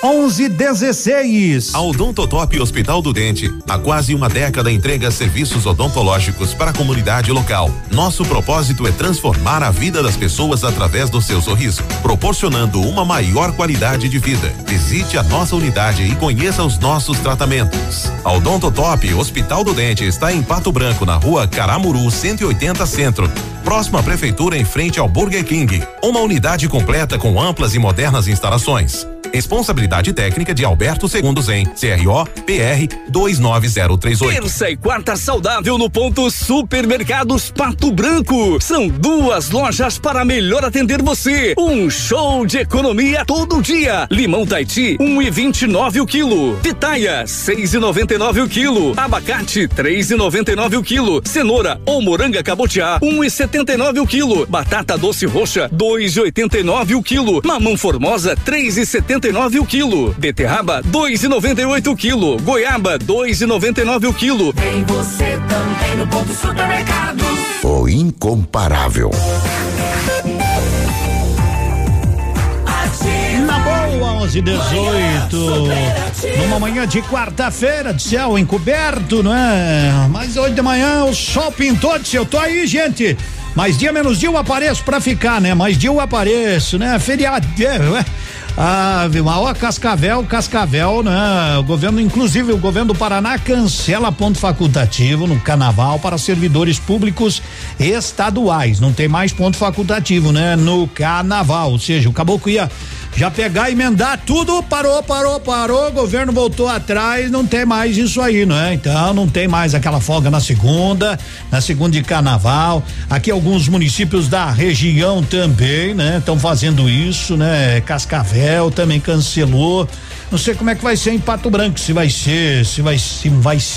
11:16. A Odonto Top Hospital do Dente há quase uma década entrega serviços odontológicos para a comunidade local. Nosso propósito é transformar a vida das pessoas através do seu sorriso, proporcionando uma maior qualidade de vida. Visite a nossa unidade e conheça os nossos tratamentos. A Odonto Top Hospital do Dente está em Pato Branco, na rua Caramuru 180 Centro, próxima à prefeitura, em frente ao Burger King. Uma unidade completa com amplas e modernas instalações. Responsabilidade técnica de Alberto Segundos, em CRO PR 29038. Terça e quarta saudável no Ponto Supermercados Pato Branco. São 2 lojas para melhor atender você. Um show de economia todo dia. Limão Taiti, 1,29 o quilo. Pitaia, 6,99 o quilo. Abacate, 3,99 o quilo. Cenoura ou moranga cabotiá, 1,79 o quilo. Batata doce roxa, 2,89 o quilo. Mamão formosa, 3,79. 2,99 o quilo. Beterraba, 2,98 o quilo. Goiaba, 2,99 o quilo. Tem você também no Ponto Supermercados. O incomparável. Na boa, 11:18. Numa manhã de quarta-feira, de céu encoberto, não é? Mas hoje de manhã o sol pintou, disse, eu tô aí, gente. Mais dia menos dia eu apareço pra ficar, né? Mais dia eu apareço, né? Feriado, é. Ah, viu? Ó, Cascavel, né? O governo, inclusive o governo do Paraná, cancela ponto facultativo no carnaval para servidores públicos estaduais. Não tem mais ponto facultativo, né? No carnaval, ou seja, o caboclo ia já pegar, emendar tudo, parou, o governo voltou atrás, não tem mais isso aí, né? Então não tem mais aquela folga na segunda de carnaval. Aqui alguns municípios da região também, né? Estão fazendo isso, né? Cascavel também cancelou. Não sei como é que vai ser em Pato Branco, se vai se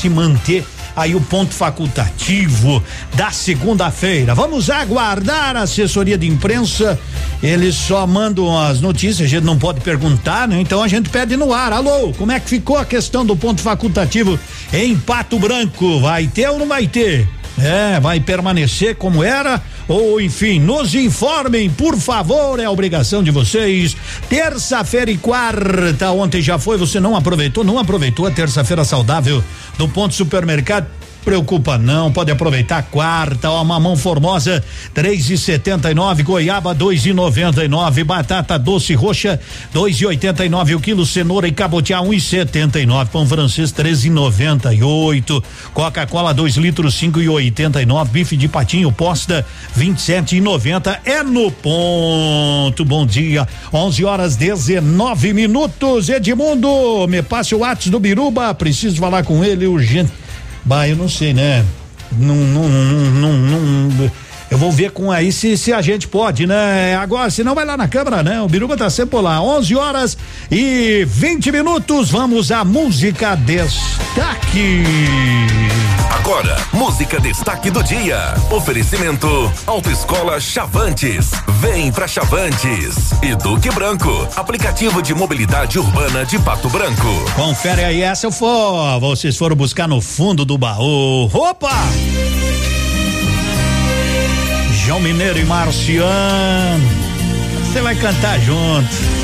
manter aí o ponto facultativo da segunda-feira. Vamos aguardar a assessoria de imprensa. Eles só mandam as notícias, a gente não pode perguntar, né? Então a gente pede no ar. Alô, como é que ficou a questão do ponto facultativo em Pato Branco? Vai ter ou não vai ter? É, vai permanecer como era ou enfim, nos informem, por favor, é obrigação de vocês. Terça-feira e quarta, ontem já foi, você não aproveitou a terça-feira saudável do Ponto Supermercado, preocupa não, pode aproveitar a quarta, ó, mamão formosa 3,79, goiaba 2,99, batata doce roxa 2,89 o quilo, cenoura e cabotiá 1,79, pão francês 13,98, Coca-Cola 2 litros 5,89, bife de patinho posta 27,90, é no Ponto. Bom dia, 11:19. Edmundo, me passe o WhatsApp do Biruba, preciso falar com ele urgente. Bah, eu não sei, né? Não, eu vou ver com aí se a gente pode, né? Agora, se não vai lá na câmara, né? O Biruba tá sempre lá. 11:20. Vamos à música destaque. Agora, música destaque do dia. Oferecimento Autoescola Chavantes. Vem pra Chavantes. E Duque Branco, aplicativo de mobilidade urbana de Pato Branco. Confere aí essa, eu for. Vocês foram buscar no fundo do baú. Opa! João Mineiro e Marciano. Você vai cantar junto.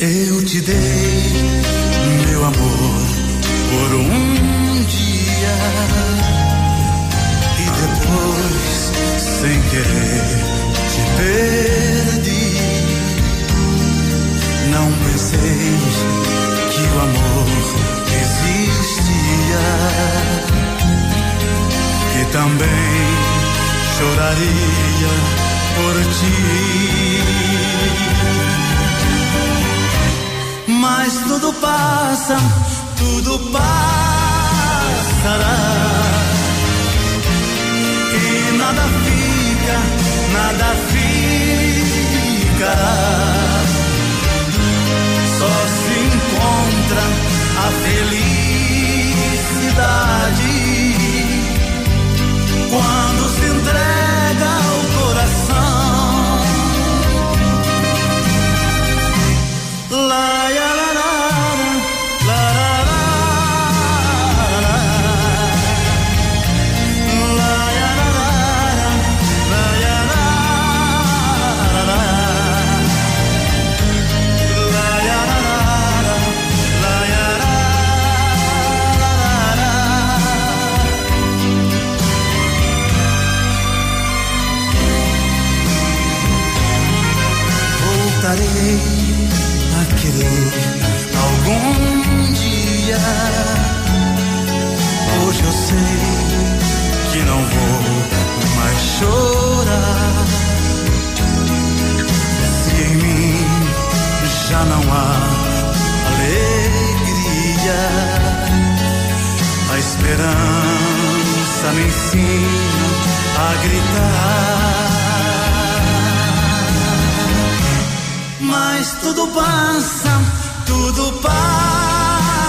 Eu te dei, meu amor, por um dia e depois, sem querer, te perdi. Não pensei que o amor existia, que também choraria por ti. Mas tudo passará, e nada ficará, só se encontra a felicidade quando se entrega ao coração. A querer algum dia, hoje eu sei que não vou mais chorar, se em mim já não há alegria, a esperança me ensina a gritar. Mas tudo passa, tudo passa.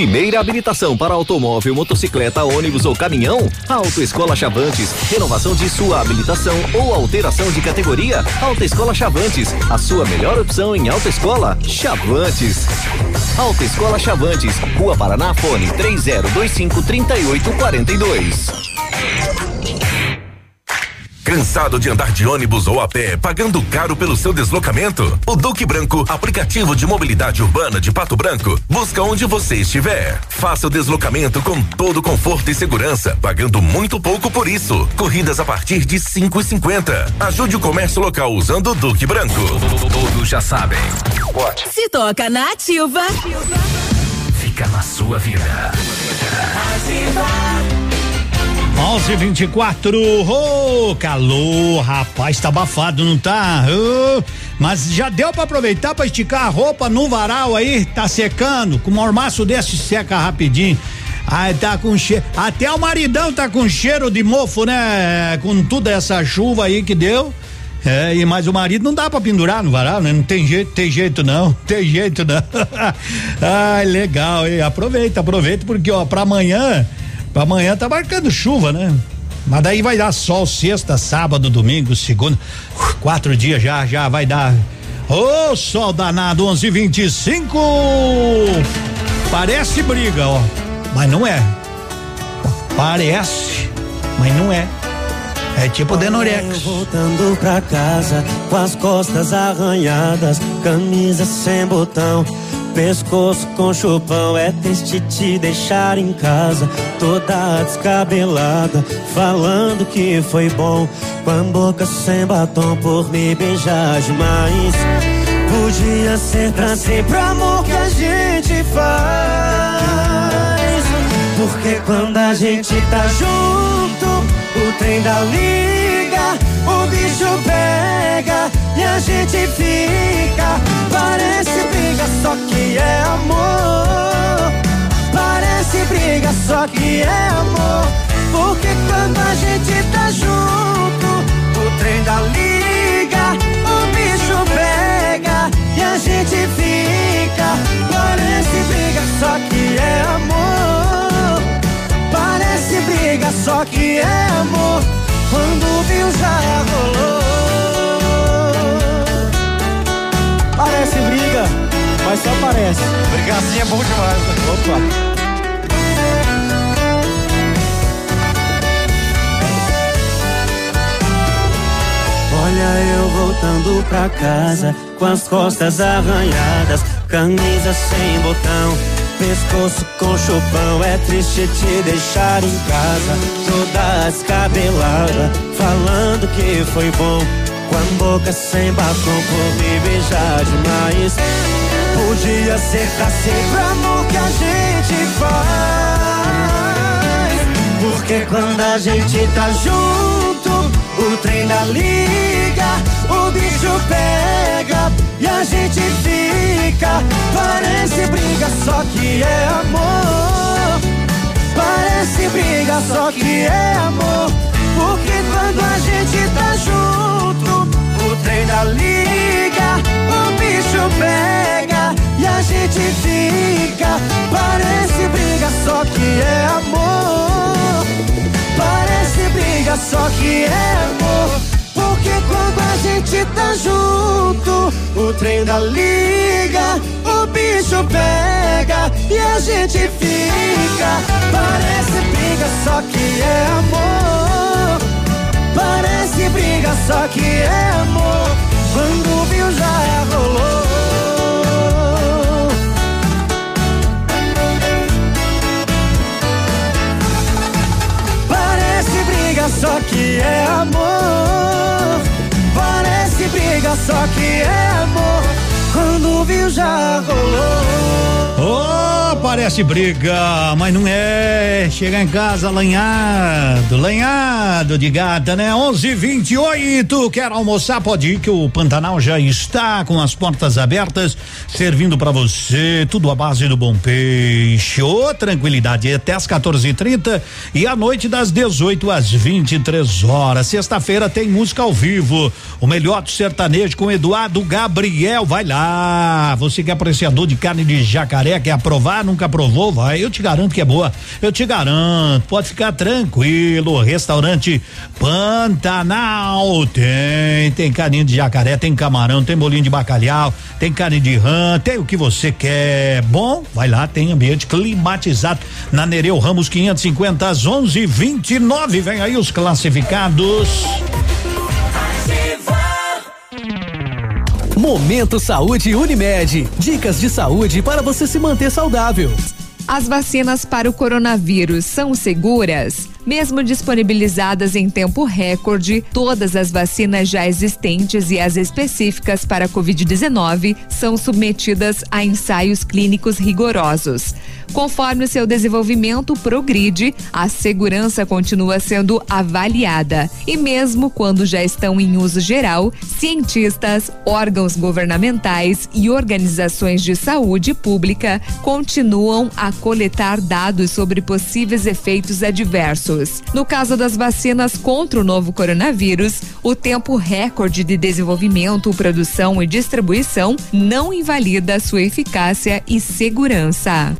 Primeira habilitação para automóvel, motocicleta, ônibus ou caminhão? Autoescola Chavantes. Renovação de sua habilitação ou alteração de categoria? Autoescola Chavantes. A sua melhor opção em Autoescola Chavantes. Autoescola Chavantes. Rua Paraná, fone 3025-3842. Cansado de andar de ônibus ou a pé, pagando caro pelo seu deslocamento? O Duque Branco, aplicativo de mobilidade urbana de Pato Branco, busca onde você estiver. Faça o deslocamento com todo conforto e segurança, pagando muito pouco por isso. Corridas a partir de 5,50. Ajude o comércio local usando o Duque Branco. Todos já sabem. Se toca na Ativa, fica na sua vida. Ativa. 11:24, ô, calor, rapaz, tá abafado, não tá? Mas já deu pra aproveitar pra esticar a roupa no varal aí, tá secando, com um mormaço desse seca rapidinho. Ai, tá com cheiro, até o maridão tá com cheiro de mofo, né? Com toda essa chuva aí que deu. É, e mais o marido não dá pra pendurar no varal, né? Não tem jeito, tem jeito não. Ai, legal, hein? Aproveita, porque ó, pra amanhã tá marcando chuva, né? Mas daí vai dar sol sexta, sábado, domingo, segunda, 4 dias já vai dar. Ô, sol danado, 11:25. Parece briga, ó, mas não é. Parece, mas não é. É tipo Denorex. Voltando pra casa, com as costas arranhadas, camisa sem botão, pescoço com chupão. É triste te deixar em casa, toda descabelada, falando que foi bom, com a boca sem batom, por me beijar demais. Podia ser pra sempre o amor que a gente faz, porque quando a gente tá junto, o trem da liga, o bicho pega e a gente fica. Parece briga, só que é amor. Parece briga, só que é amor. Porque quando a gente tá junto, o trem da liga, o bicho pega e a gente fica. Parece briga, só que é amor. Parece briga, só que é amor. Quando viu já rolou. Parece briga, mas só parece. Brigazinha é bom demais, né? Opa. Olha eu voltando pra casa, com as costas arranhadas, camisa sem botão, pescoço com chupão. É triste te deixar em casa, toda descabelada, falando que foi bom, com a boca sem batom, por me beijar demais. Podia ser pra sempre amor que a gente faz, porque quando a gente tá junto, o trem da liga, o bicho pega e a gente fica. Parece briga, só que é amor. Parece briga, só que é amor. Porque quando a gente tá junto, o trem da liga, o bicho pega e a gente fica. Parece briga, só que é amor. Parece briga, só que é amor. Porque quando a gente tá junto, o trem da liga, o bicho pega e a gente fica. Parece briga, só que é amor. Parece briga, só que é amor. Quando viu já rolou. Parece briga, só que é amor. Parece briga, só que é amor. Quando viu já rolou. Oh, parece briga, mas não é. Chega em casa lanhado de gata, né? 11:28. Quer almoçar? Pode ir, que o Pantanal já está com as portas abertas, servindo pra você tudo à base do bom peixe. Ô, tranquilidade, até às 14:30 e à noite das 18 às 23 horas. Sexta-feira tem música ao vivo, o melhor do sertanejo com Eduardo Gabriel. Vai lá. Ah, você que é apreciador de carne de jacaré, quer aprovar, nunca aprovou, vai, eu te garanto que é boa, eu te garanto, pode ficar tranquilo. Restaurante Pantanal tem carne de jacaré, tem camarão, tem bolinho de bacalhau, tem carne de rã, tem o que você quer. Bom, vai lá, tem ambiente climatizado na Nereu Ramos 550 às 11:29. Vem aí os classificados. Momento Saúde Unimed. Dicas de saúde para você se manter saudável. As vacinas para o coronavírus são seguras? Mesmo disponibilizadas em tempo recorde, todas as vacinas já existentes e as específicas para a Covid-19 são submetidas a ensaios clínicos rigorosos. Conforme o seu desenvolvimento progride, a segurança continua sendo avaliada. E mesmo quando já estão em uso geral, cientistas, órgãos governamentais e organizações de saúde pública continuam a coletar dados sobre possíveis efeitos adversos. No caso das vacinas contra o novo coronavírus, o tempo recorde de desenvolvimento, produção e distribuição não invalida sua eficácia e segurança.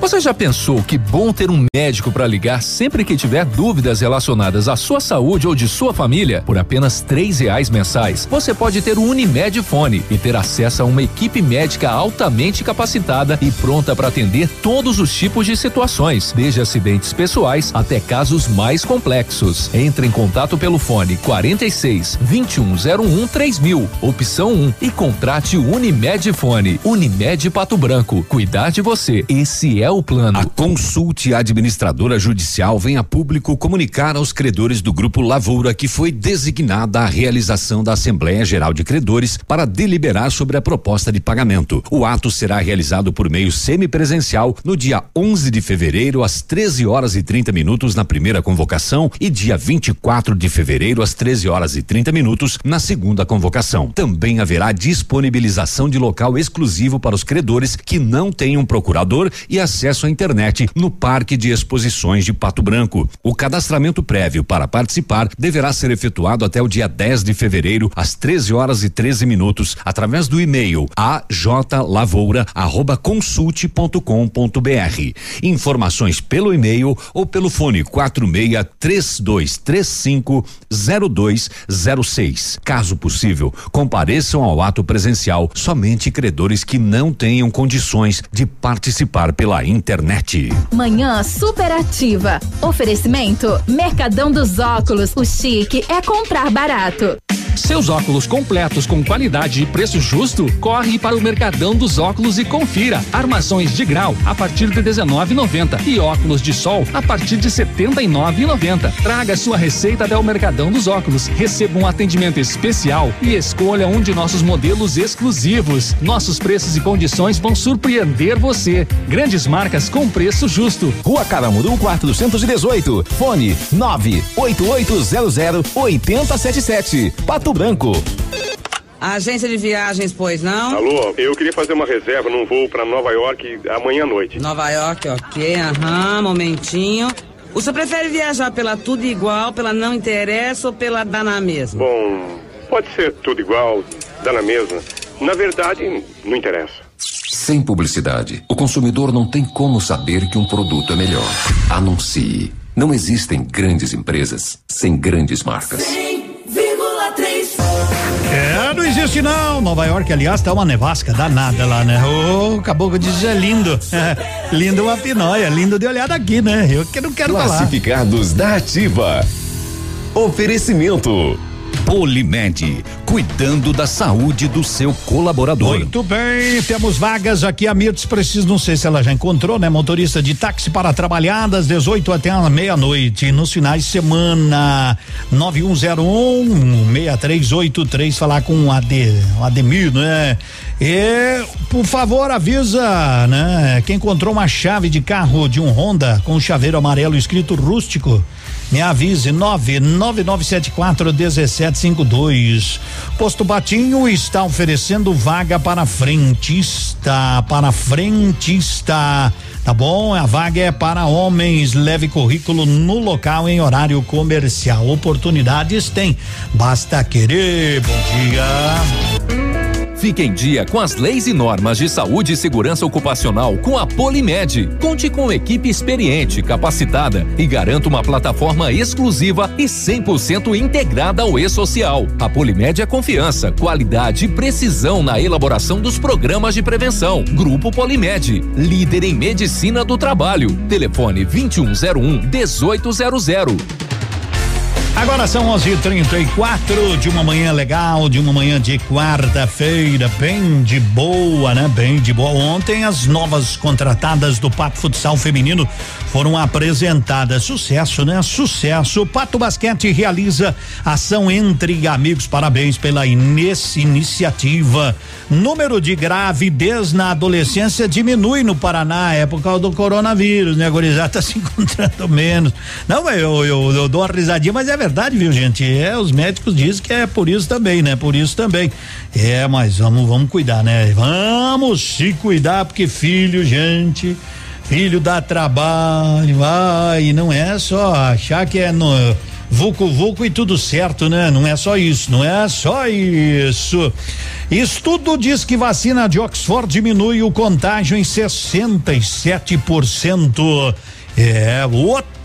Você já pensou que bom ter um médico para ligar sempre que tiver dúvidas relacionadas à sua saúde ou de sua família? Por apenas R$3 mensais, você pode ter o Unimed Fone e ter acesso a uma equipe médica altamente capacitada e pronta para atender todos os tipos de situações, desde acidentes pessoais até casos mais complexos. Entre em contato pelo fone 46 2101 3000, opção 1, e contrate o Unimed Fone. Unimed Pato Branco, cuidar de você, esse é o plano. A Consulte, administradora judicial, vem a público comunicar aos credores do Grupo Lavoura que foi designada a realização da Assembleia Geral de Credores para deliberar sobre a proposta de pagamento. O ato será realizado por meio semipresencial no dia 11 de fevereiro às 13h30 na primeira convocação e dia 24 de fevereiro às 13h30 na segunda convocação. Também haverá disponibilização de local exclusivo para os credores que não tenham procurador e acesso à internet no Parque de Exposições de Pato Branco. O cadastramento prévio para participar deverá ser efetuado até o dia 10 de fevereiro, às 13h13, através do e-mail ajlavoura@consulte.com.br. Informações pelo e-mail ou pelo fone 4632350206. Caso possível, compareçam ao ato presencial somente credores que não tenham condições de participar pela internet. Manhã superativa. Oferecimento Mercadão dos Óculos. O chique é comprar barato. Seus óculos completos com qualidade e preço justo? Corre para o Mercadão dos Óculos e confira. Armações de grau a partir de R$19,90 e óculos de sol a partir de R$79,90. Traga sua receita até o Mercadão dos Óculos. Receba um atendimento especial e escolha um de nossos modelos exclusivos. Nossos preços e condições vão surpreender você. Grandes marcas com preço justo. Rua Caramuru 418. Fone 98800-8077. Pato Branco. Agência de viagens, pois não? Alô, eu queria fazer uma reserva num voo pra Nova York amanhã à noite. Nova York, ok, aham, momentinho. O senhor prefere viajar pela tudo igual, pela não interessa ou pela dá na mesma? Bom, pode ser tudo igual, dá na mesma. Na verdade, não interessa. Sem publicidade, o consumidor não tem como saber que um produto é melhor. Anuncie. Não existem grandes empresas sem grandes marcas. Sim. É, não existe não. Nova York, aliás, tá uma nevasca danada lá, né? Ô, caboclo diz, é lindo. É, lindo uma pinóia, lindo de olhar daqui, né? Eu que não quero Classificados falar. Da Ativa. Oferecimento Polimed, cuidando da saúde do seu colaborador. Muito bem, temos vagas aqui. A Mirtes precisa, não sei se ela já encontrou, né? Motorista de táxi para trabalhar das 18 até a meia-noite. Nos finais de semana, 9101-6383. Falar com o Ademir, né? E, por favor, avisa, né? Quem encontrou uma chave de carro de um Honda com um chaveiro amarelo escrito rústico, me avise. 99974-1752. Posto Batinho está oferecendo vaga para frentista. Tá bom? A vaga é para homens. Leve currículo no local em horário comercial. Oportunidades tem. Basta querer. Bom dia. Fique em dia com as leis e normas de saúde e segurança ocupacional com a Polimed. Conte com equipe experiente, capacitada e garanta uma plataforma exclusiva e 100% integrada ao e-social. A Polimed é confiança, qualidade e precisão na elaboração dos programas de prevenção. Grupo Polimed, líder em medicina do trabalho. Telefone 2101-1800. Agora são 11h34 de uma manhã legal, de uma manhã de quarta-feira, bem de boa, né? Bem de boa. Ontem as novas contratadas do Pato Futsal Feminino foram apresentadas. Sucesso, né? Sucesso. O Pato Basquete realiza ação entre amigos. Parabéns pela iniciativa. Número de gravidez na adolescência diminui no Paraná, é por causa do coronavírus, né? A gurizada tá se encontrando menos. Não, eu dou uma risadinha, mas é verdade, viu, gente? Os médicos dizem que é por isso também, né? Por isso também. É, mas vamos cuidar, né? Vamos se cuidar, porque filho, gente, filho dá trabalho, vai, não é só achar que é no vucu-vucu e tudo certo, né? Não é só isso, não é só isso. Estudo diz que vacina de Oxford diminui o contágio em 67%. É,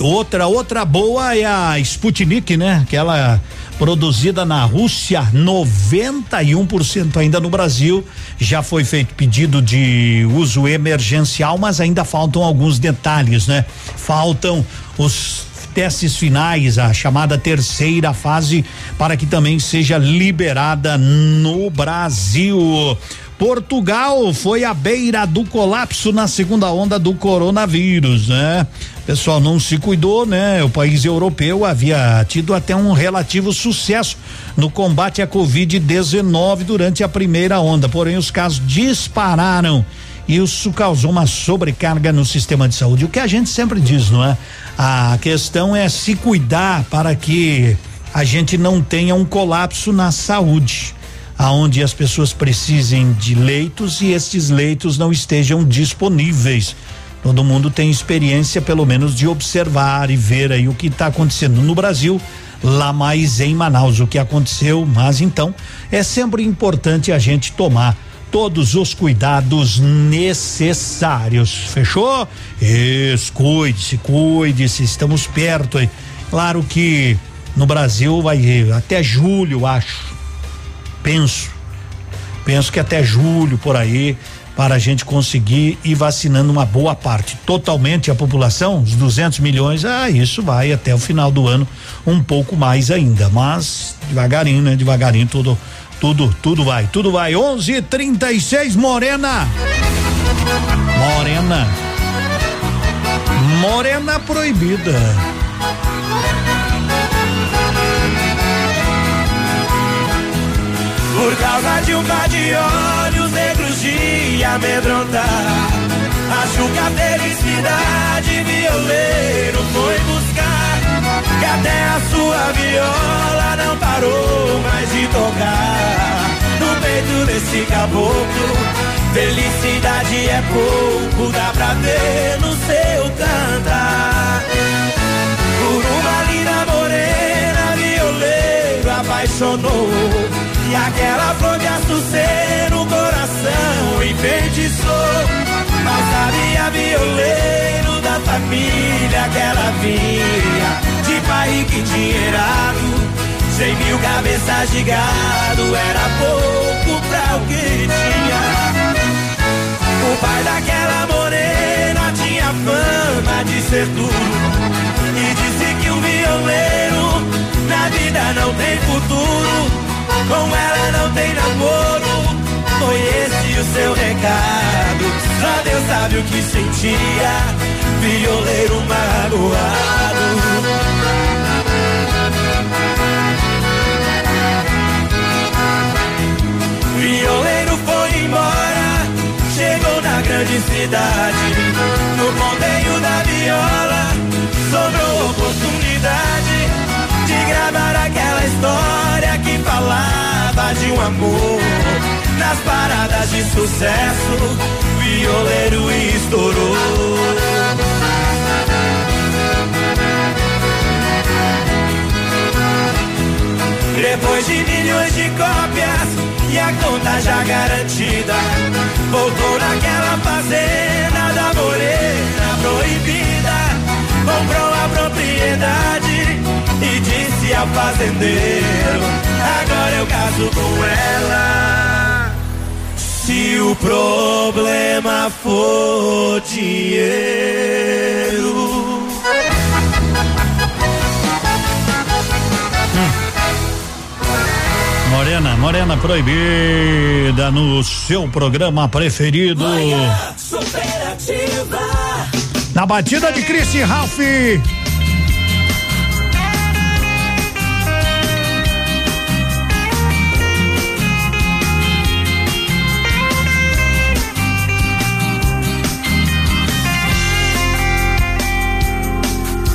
outra boa é a Sputnik, né? Aquela produzida na Rússia, 91% ainda no Brasil. Já foi feito pedido de uso emergencial, mas ainda faltam alguns detalhes, né? Faltam os testes finais, a chamada terceira fase, para que também seja liberada no Brasil. Portugal foi à beira do colapso na segunda onda do coronavírus, né? O pessoal não se cuidou, né? O país europeu havia tido até um relativo sucesso no combate à Covid-19 durante a primeira onda, porém os casos dispararam. Isso causou uma sobrecarga no sistema de saúde. O que a gente sempre diz, não é? A questão é se cuidar para que a gente não tenha um colapso na saúde, aonde as pessoas precisem de leitos e estes leitos não estejam disponíveis. Todo mundo tem experiência, pelo menos, de observar e ver aí o que está acontecendo no Brasil, lá mais em Manaus, o que aconteceu, mas então é sempre importante a gente tomar todos os cuidados necessários, fechou? Isso, cuide-se, estamos perto aí. Claro que no Brasil vai até julho, acho, penso que até julho por aí, para a gente conseguir ir vacinando uma boa parte, totalmente a população, os 200 milhões, isso vai até o final do ano, um pouco mais ainda, mas devagarinho, né? Devagarinho tudo vai. 11:36, Morena proibida. Por causa de um par de olhos negros de amedrontar, acho que a felicidade violeiro foi buscar, que até a sua viola não parou mais de tocar. No peito desse caboclo, felicidade é pouco, dá pra ver no seu cantar. Por uma linda morena, violeiro apaixonou, e aquela flor de açucena o coração enfeitiçou. Mas sabia violeiro da família que ela vinha, de pai que tinha herado 100 mil cabeças de gado, era pouco pra o que tinha. O pai daquela morena tinha fama de ser tudo, e disse que um violeiro na vida não tem futuro. Com ela não tem namoro, foi esse o seu recado. Só Deus sabe o que sentia, violeiro magoado. Violeiro foi embora, chegou na grande cidade. No ponteio da viola, sobrou oportunidade de gravar aquela história que falava de um amor. Nas paradas de sucesso, violeiro estourou. Depois de milhões de cópias e a conta já garantida, voltou naquela fazenda da morena proibida. Comprou a propriedade e disse ao fazendeiro: agora eu caso com ela, se o problema for dinheiro. Morena proibida no seu programa preferido. Manhã Superativa. Na batida de Chris e Ralph.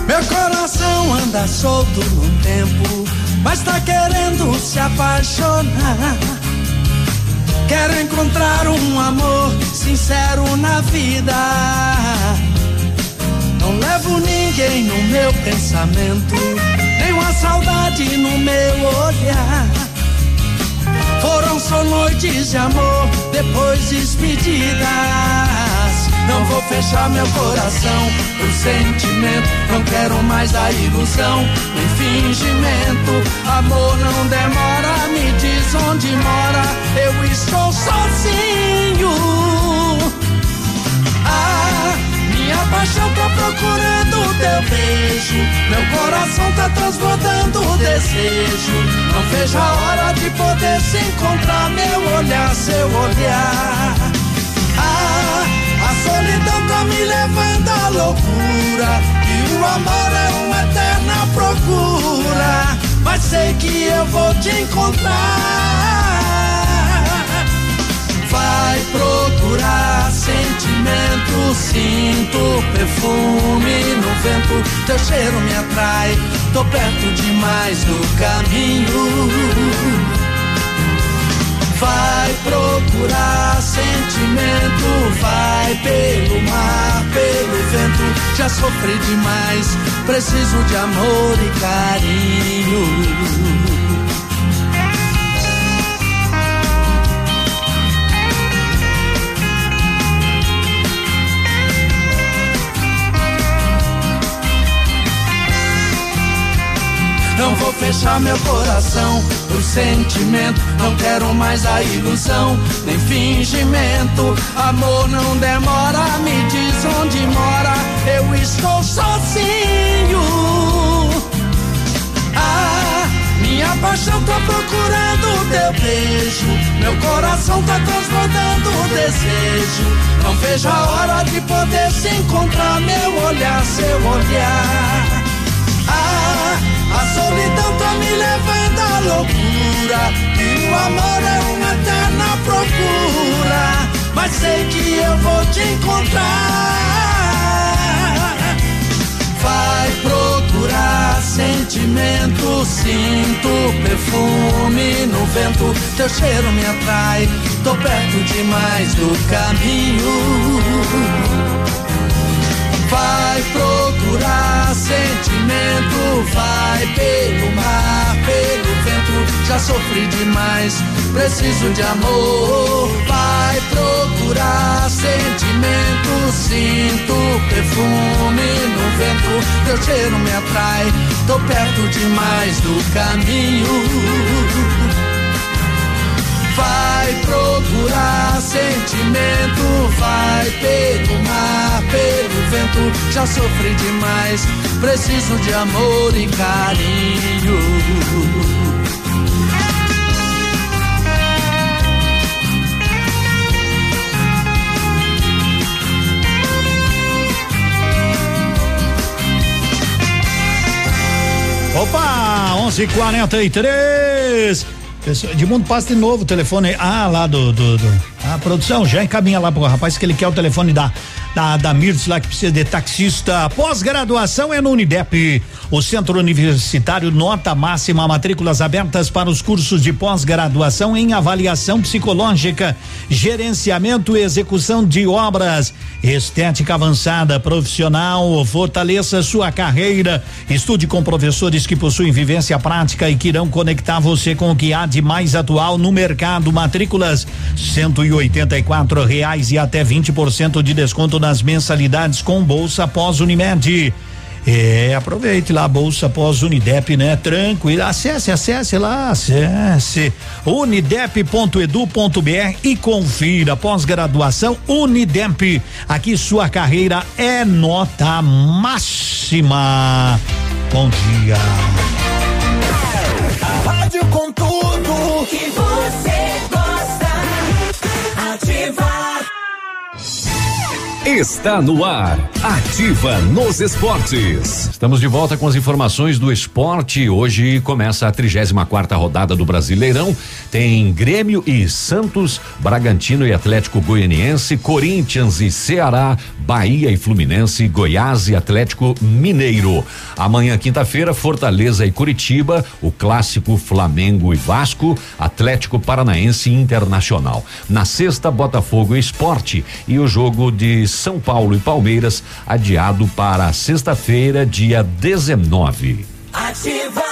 Meu coração anda solto no tempo, mas tá querendo se apaixonar. Quero encontrar um amor sincero na vida. Não levo ninguém no meu pensamento, nem uma saudade no meu olhar. Foram só noites de amor, depois despedidas. Não vou fechar meu coração pro sentimento, não quero mais a ilusão nem fingimento. Amor não demora, me diz onde mora, eu estou sozinho. Ah, minha paixão tá procurando teu beijo, meu coração tá transbordando o desejo. Não vejo a hora de poder se encontrar, meu olhar, seu olhar. Ah, a solidão tá me levando à loucura, e o amor é uma eterna procura, mas sei que eu vou te encontrar. Vai procurar sentimento, sinto perfume no vento, teu cheiro me atrai, tô perto demais do caminho. Vai procurar sentimento, vai pelo mar, pelo vento. Já sofri demais, preciso de amor e carinho. Não vou fechar meu coração pro sentimento, não quero mais a ilusão, nem fingimento. Amor não demora, me diz onde mora, eu estou sozinho. Ah, minha paixão tá procurando teu beijo, meu coração tá transbordando o desejo. Não vejo a hora de poder se encontrar, meu olhar, seu olhar. Ah, a solidão tá me levando à loucura, e o amor é uma eterna procura, mas sei que eu vou te encontrar. Vai procurar sentimento, sinto perfume no vento, teu cheiro me atrai, tô perto demais do caminho. Vai procurar sentimento, vai pelo mar, pelo vento. Já sofri demais, preciso de amor. Vai procurar sentimento, sinto perfume no vento, teu cheiro me atrai, tô perto demais do caminho. Vai procurar sentimento, vai pelo mar, pelo vento. Já sofri demais, preciso de amor e carinho. Opa, 11:43. Edmundo, passa de novo o telefone. Ah, lá a produção já encaminha lá pro rapaz que ele quer o telefone da Mirtz lá, que precisa de taxista. Pós-graduação é no Unidep, o Centro Universitário Nota Máxima, matrículas abertas para os cursos de pós-graduação em avaliação psicológica, gerenciamento e execução de obras, estética avançada, profissional. Fortaleça sua carreira, estude com professores que possuem vivência prática e que irão conectar você com o que há de mais atual no mercado. Matrículas R$184 e até 20% de desconto nas mensalidades com bolsa pós Unimed. É, aproveite lá a bolsa pós Unidep, né? Tranquilo, acesse lá, unidep.edu.br e confira. Pós-graduação Unidep, aqui sua carreira é nota máxima. Bom dia. A rádio com tudo que você gosta, Ativa. Está no ar, Ativa nos Esportes. Estamos de volta com as informações do esporte. Hoje começa a 34ª rodada do Brasileirão. Tem Grêmio e Santos, Bragantino e Atlético Goianiense, Corinthians e Ceará, Bahia e Fluminense, Goiás e Atlético Mineiro. Amanhã, quinta-feira, Fortaleza e Curitiba, o clássico Flamengo e Vasco, Atlético Paranaense e Internacional. Na sexta, Botafogo e Sport, e o jogo de São Paulo e Palmeiras adiado para sexta-feira, dia 19. Ativa.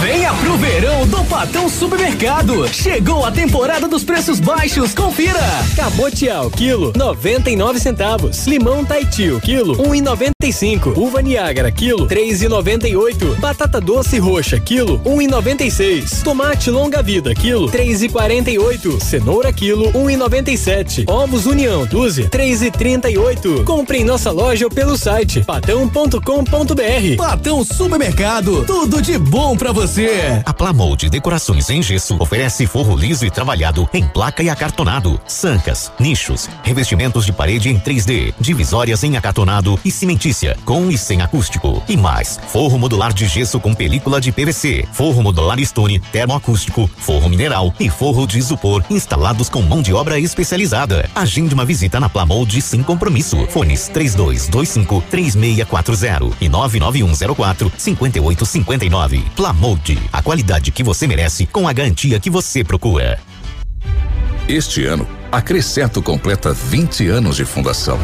Venha pro verão do Patão Supermercado. Chegou a temporada dos preços baixos, confira. Camote ao quilo, 99 centavos. Limão Taitio, quilo, 1,95. Uva Niágara, quilo, 3,98. Batata doce roxa, quilo, 1,96. Tomate longa vida, quilo, 3,48. Cenoura, quilo, 1,97. Ovos União, dúzia, 3,38. Compre em nossa loja ou pelo site patão.com.br. Patão Supermercado, tudo de bom pra você. A Plamold Decorações em Gesso oferece forro liso e trabalhado em placa e acartonado, sancas, nichos, revestimentos de parede em 3D, divisórias em acartonado e cimentícia, com e sem acústico. E mais, forro modular de gesso com película de PVC, forro modular stone termoacústico, forro mineral e forro de isopor, instalados com mão de obra especializada. Agende uma visita na Plamold sem compromisso. Fones 3225-3640 e 99104-5859. Plamold, a qualidade que você merece com a garantia que você procura. Este ano, a Crescerto completa 20 anos de fundação.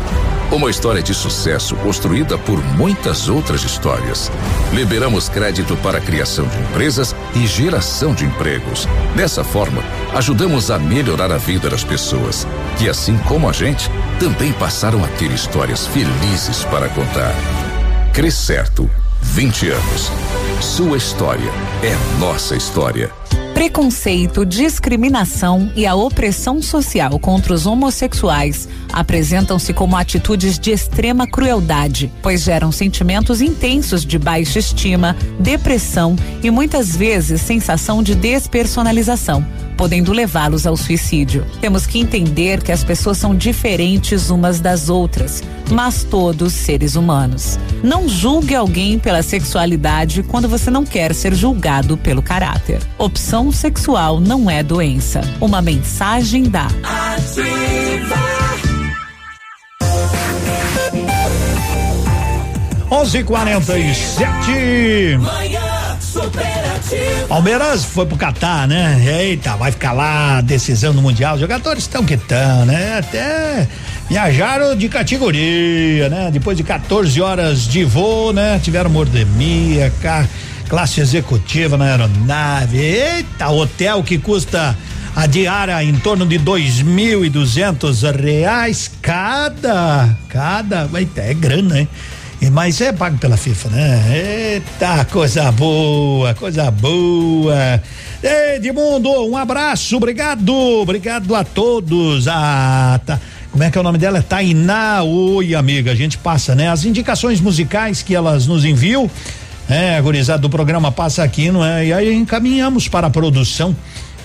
Uma história de sucesso construída por muitas outras histórias. Liberamos crédito para a criação de empresas e geração de empregos. Dessa forma, ajudamos a melhorar a vida das pessoas, que assim como a gente, também passaram a ter histórias felizes para contar. Crescerto. 20 anos. Sua história é nossa história. Preconceito, discriminação e a opressão social contra os homossexuais apresentam-se como atitudes de extrema crueldade, pois geram sentimentos intensos de baixa estima, depressão e muitas vezes sensação de despersonalização, podendo levá-los ao suicídio. Temos que entender que as pessoas são diferentes umas das outras, mas todos seres humanos. Não julgue alguém pela sexualidade quando você não quer ser julgado pelo caráter. Opção sexual não é doença. Uma mensagem da Ativa. 11:47. Palmeiras foi pro Catar, né? Eita, vai ficar lá, decisão do Mundial. Os jogadores estão que estão, né? Até viajaram de categoria, né? Depois de 14 horas de voo, né? Tiveram mordomia, classe executiva na aeronave. Eita, hotel que custa a diária em torno de R$2.200 cada. Eita, é grana, hein? Mas é pago pela FIFA, né? Eita, coisa boa, coisa boa. Edmundo, um abraço, obrigado a todos. Como é que é o nome dela? Tainá. Oi, amiga, a gente passa, né? As indicações musicais que elas nos enviam, a gurizada do programa passa aqui, não é? E aí encaminhamos para a produção.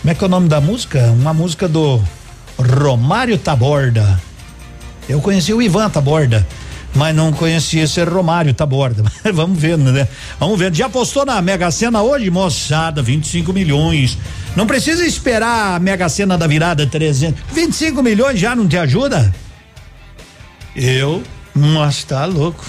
Como é que é o nome da música? Uma música do Romário Taborda. Eu conheci o Ivan Taborda. mas não conhecia esse Romário Taborda. Vamos ver, né? Vamos ver. Já apostou na Mega Sena hoje, moçada? 25 milhões. Não precisa esperar a Mega Sena da virada 300. 25 milhões já não te ajuda? Nossa, tá louco.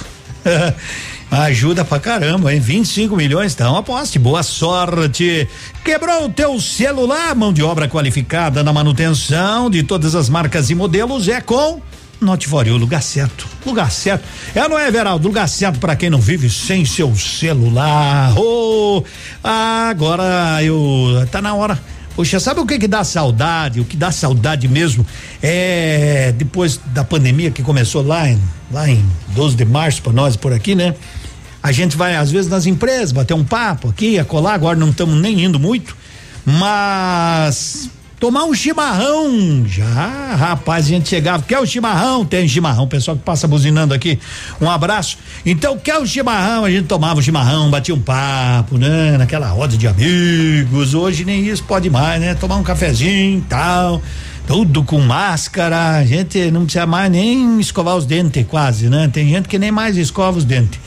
Ajuda pra caramba, hein? 25 milhões, então aposte, boa sorte. Quebrou o teu celular? Mão de obra qualificada na manutenção de todas as marcas e modelos é com Notifório, lugar certo, lugar certo. É ou não é, Everaldo? Lugar certo pra quem não vive sem seu celular. Oh, agora tá na hora. Poxa, sabe o que dá saudade? O que dá saudade mesmo é depois da pandemia que começou lá em 12 de março para nós por aqui, né? A gente vai às vezes nas empresas bater um papo aqui, acolá, agora não estamos nem indo muito, mas tomar um chimarrão, já, rapaz, a gente chegava, quer o chimarrão? Tem chimarrão, pessoal que passa buzinando aqui, um abraço. Então, quer o chimarrão? A gente tomava o chimarrão, batia um papo, né? Naquela roda de amigos, hoje nem isso pode mais, né? Tomar um cafezinho e tal, tudo com máscara, a gente não precisa mais nem escovar os dentes quase, né? Tem gente que nem mais escova os dentes,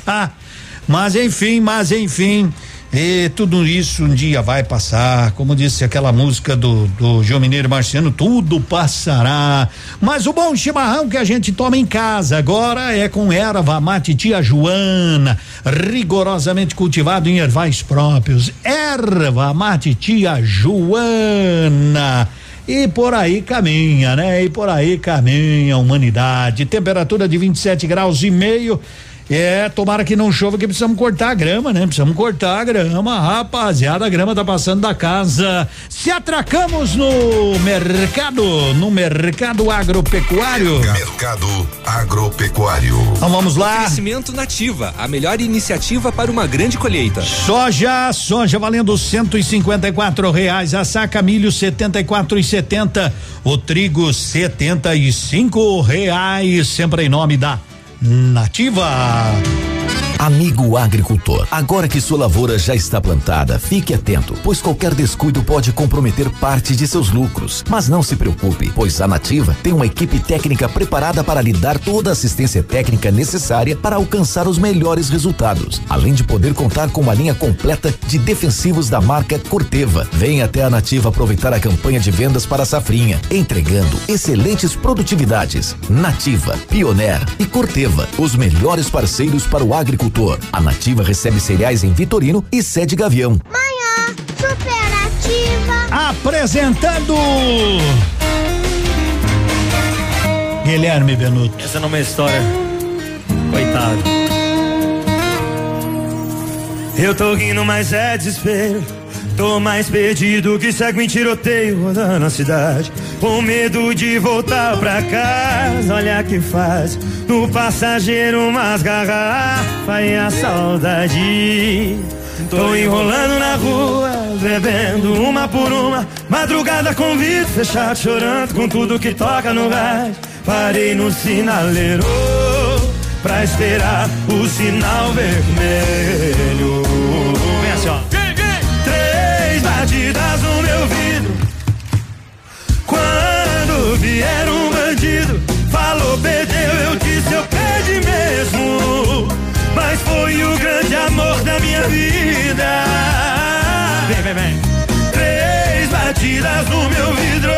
mas enfim, e tudo isso um dia vai passar, como disse aquela música do João Mineiro Marciano, tudo passará. Mas o bom chimarrão que a gente toma em casa agora é com erva mate Tia Joana, rigorosamente cultivado em ervais próprios. Erva mate Tia Joana. E por aí caminha, né? E por aí caminha a humanidade. Temperatura de 27,5 graus. Tomara que não chova, que precisamos cortar a grama, né? Precisamos cortar a grama, rapaziada, a grama tá passando da casa. Se atracamos no mercado agropecuário. Mercado agropecuário. Então vamos lá. Oferecimento Nativa, a melhor iniciativa para uma grande colheita. Soja valendo R$154 a saca, milho R$74,70, o trigo R$75, sempre em nome da Nativa. Amigo agricultor, agora que sua lavoura já está plantada, fique atento, pois qualquer descuido pode comprometer parte de seus lucros. Mas não se preocupe, pois a Nativa tem uma equipe técnica preparada para lhe dar toda a assistência técnica necessária para alcançar os melhores resultados. Além de poder contar com uma linha completa de defensivos da marca Corteva. Venha até a Nativa aproveitar a campanha de vendas para a safrinha, entregando excelentes produtividades. Nativa, Pioneer e Corteva, os melhores parceiros para o agricultor. A Nativa recebe cereais em Vitorino e sede Gavião. Manhã Superativa apresentando Guilherme Benuto. Essa não é uma história, coitado. Eu tô rindo, mas é desespero. Tô mais perdido que segue em tiroteio andando na cidade, com medo de voltar pra casa. Olha que faz no passageiro umas garrafas e a saudade. Tô enrolando na rua, bebendo uma por uma. Madrugada com vidro fechado, chorando com tudo que toca no rádio. Parei no sinaleiro pra esperar o sinal vermelho. Vem assim, ó. Batidas no meu vidro. Quando vier um bandido, falou perdeu, eu disse eu perdi mesmo, mas foi o grande amor da minha vida. Vem. 3 batidas no meu vidro.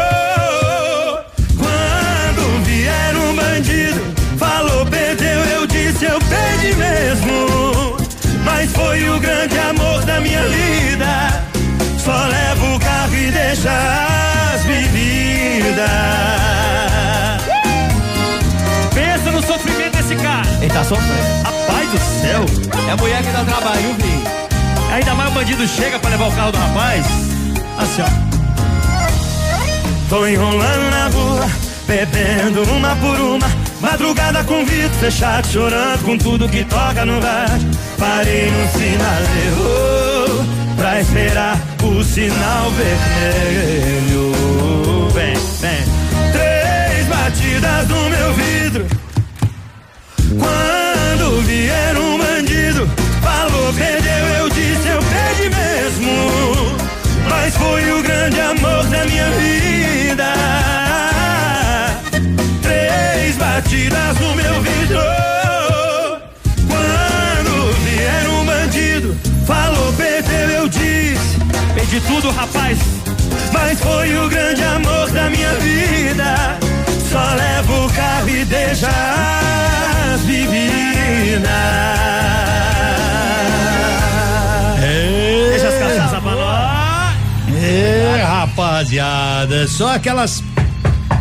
Quando vier um bandido, falou perdeu, eu disse eu perdi mesmo, mas foi o grande amor da minha vida. Só levo o carro e deixa as bebidas. Pensa no sofrimento desse cara. Ele tá sofrendo. Rapaz do céu, é a mulher que dá trabalho, viu? Ainda mais o bandido chega pra levar o carro do rapaz. Assim, ó. Tô enrolando na rua, bebendo uma por uma. Madrugada com vidro fechado, chorando com tudo que toca no rádio. Parei no sinaleiro pra esperar o sinal vermelho. Vem. 3 batidas no meu vidro. Quando vier um bandido, falou perdeu, eu disse eu perdi mesmo, mas foi o grande amor da minha vida. 3 batidas no meu vidro. de tudo, rapaz. Mas foi o grande amor da minha vida. Só levo o carro e deixo as meninas. É. Deixa as cachaças pra nós. É, rapaziada, só aquelas.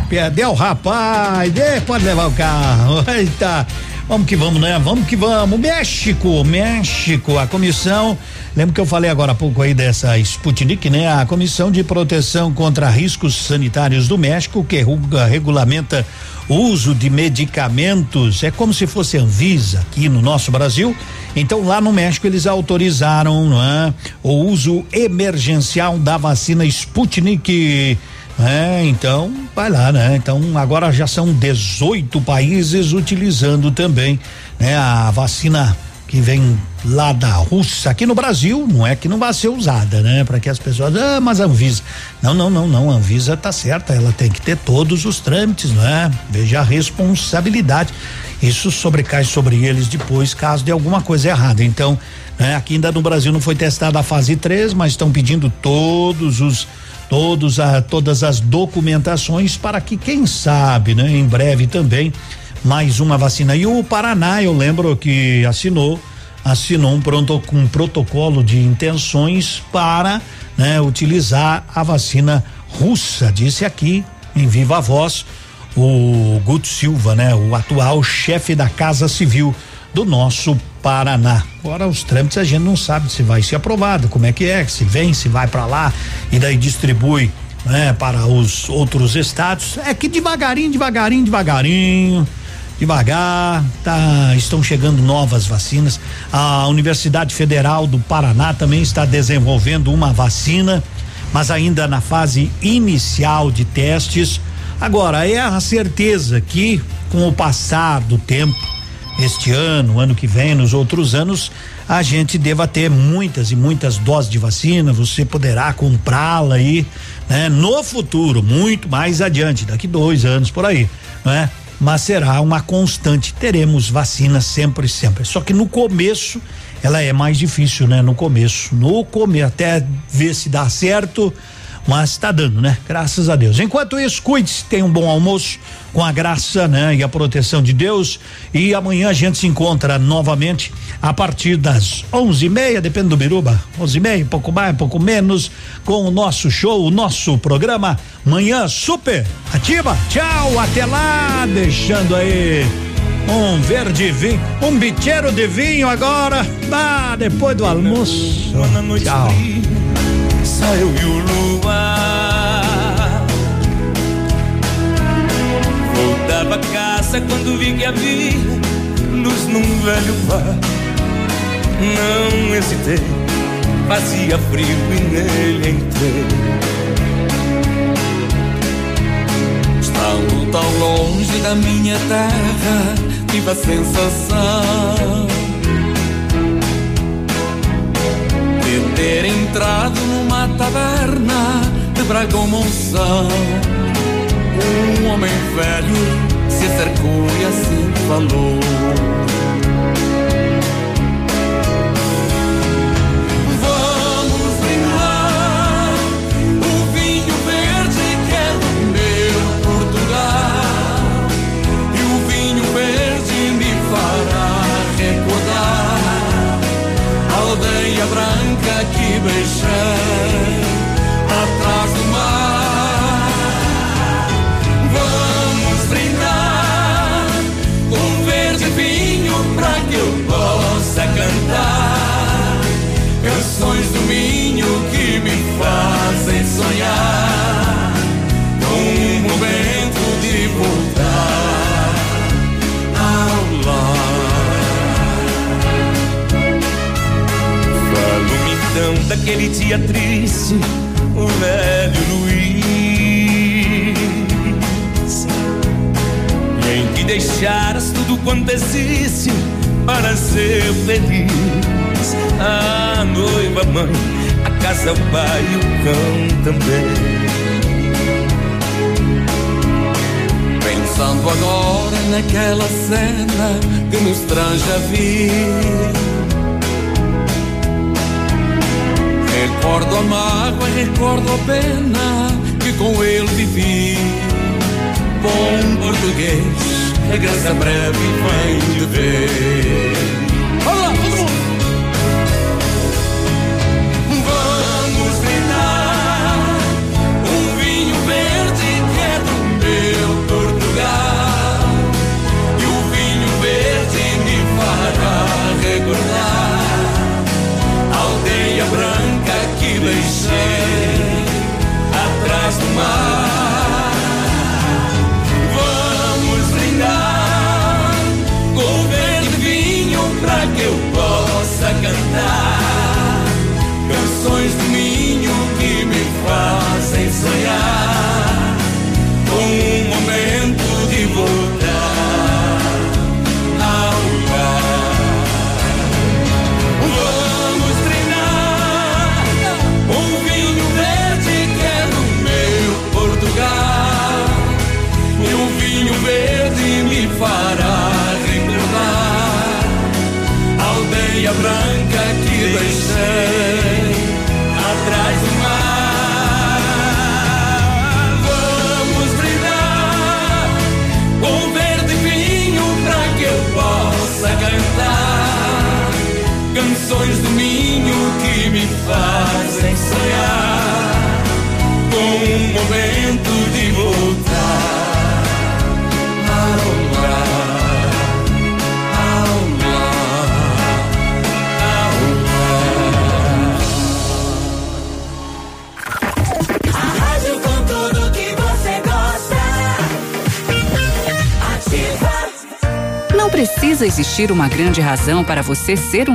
Perdeu, rapaz, pode levar o carro. Eita, vamos que vamos, né? Vamos que vamos. México, a comissão, lembro que eu falei agora há pouco aí dessa Sputnik, né? A Comissão de Proteção contra Riscos Sanitários do México, que regulamenta o uso de medicamentos, é como se fosse Anvisa aqui no nosso Brasil. Então lá no México eles autorizaram, não é, o uso emergencial da vacina Sputnik. É, então, vai lá, né? Então, agora já são 18 países utilizando também, né? A vacina que vem lá da Rússia, aqui no Brasil, não é que não vai ser usada, né? Para que as pessoas, mas a Anvisa, não, a Anvisa tá certa, ela tem que ter todos os trâmites, né? Veja a responsabilidade, isso sobrecai sobre eles depois, caso de alguma coisa errada. Então, né? Aqui ainda no Brasil não foi testada a fase 3, mas estão pedindo todas as documentações para que, quem sabe, né? Em breve também, mais uma vacina. E o Paraná, eu lembro que assinou um protocolo de intenções para, né, utilizar a vacina russa, disse aqui em viva voz o Guto Silva, né? O atual chefe da Casa Civil do nosso Paraná. Agora os trâmites a gente não sabe se vai ser aprovado, como é, se vem, se vai para lá e daí distribui, né, para os outros estados. É que devagar, estão chegando novas vacinas. A Universidade Federal do Paraná também está desenvolvendo uma vacina, mas ainda na fase inicial de testes. Agora é a certeza que, com o passar do tempo, este ano, ano que vem, nos outros anos, a gente deva ter muitas e muitas doses de vacina. Você poderá comprá-la aí, né? No futuro, muito mais adiante, daqui 2 anos por aí, né? Mas será uma constante, teremos vacina sempre, só que no começo ela é mais difícil, né? No começo, até ver se dá certo, mas tá dando, né? Graças a Deus. Enquanto isso, cuide-se, tenha um bom almoço com a graça, né? E a proteção de Deus, e amanhã a gente se encontra novamente a partir das 11:30, depende do Biruba, 11:30, pouco mais, pouco menos, com o nosso show, o nosso programa Manhã Super Ativa. Tchau, até lá, deixando aí um verde vinho, um bicheiro de vinho agora, depois do almoço. Tchau. Só eu e o luar. Voltava a casa quando vi que havia luz num velho bar. Não hesitei, fazia frio e nele entrei. Estando tão longe da minha terra, tive a sensação de ter entrado numa taverna de Braga ou Monção. Um homem velho se acercou e assim falou: vamos brindar o vinho verde que é do meu Portugal, e o vinho verde me fará recordar aldeia branca que beijei atrás do mar. Vamos brindar um verde vinho para que eu possa cantar canções do Minho que me fazem sonhar num momento de voltar ao lar. Daquele dia triste, o velho Luiz, em que deixaras tudo quanto existe para ser feliz. A noiva, a mãe, a casa, o pai e o cão também. Pensando agora naquela cena que nos traz a vida, Recordo a mágoa, recordo a pena que com ele vivi. Bom português, regressa breve e vem te ver. Olá, todo mundo! Vamos brindar um vinho verde que é do meu Portugal. E o vinho verde me fará recordar a aldeia branca que deixei atrás do mar. Vamos brindar com o verde vinho pra que eu possa cantar canções do Minho que me fazem sonhar com um momento de voltar ao lugar. Vamos treinar um vinho verde que é do meu Portugal. E o vinho verde me fará recordar a aldeia branca que deixei atrás do mar. Vamos brindar com verde vinho pra que eu possa cantar canções do Minho que me fazem sonhar com um momento de voltar ao mar. Não precisa existir uma grande razão para você ser um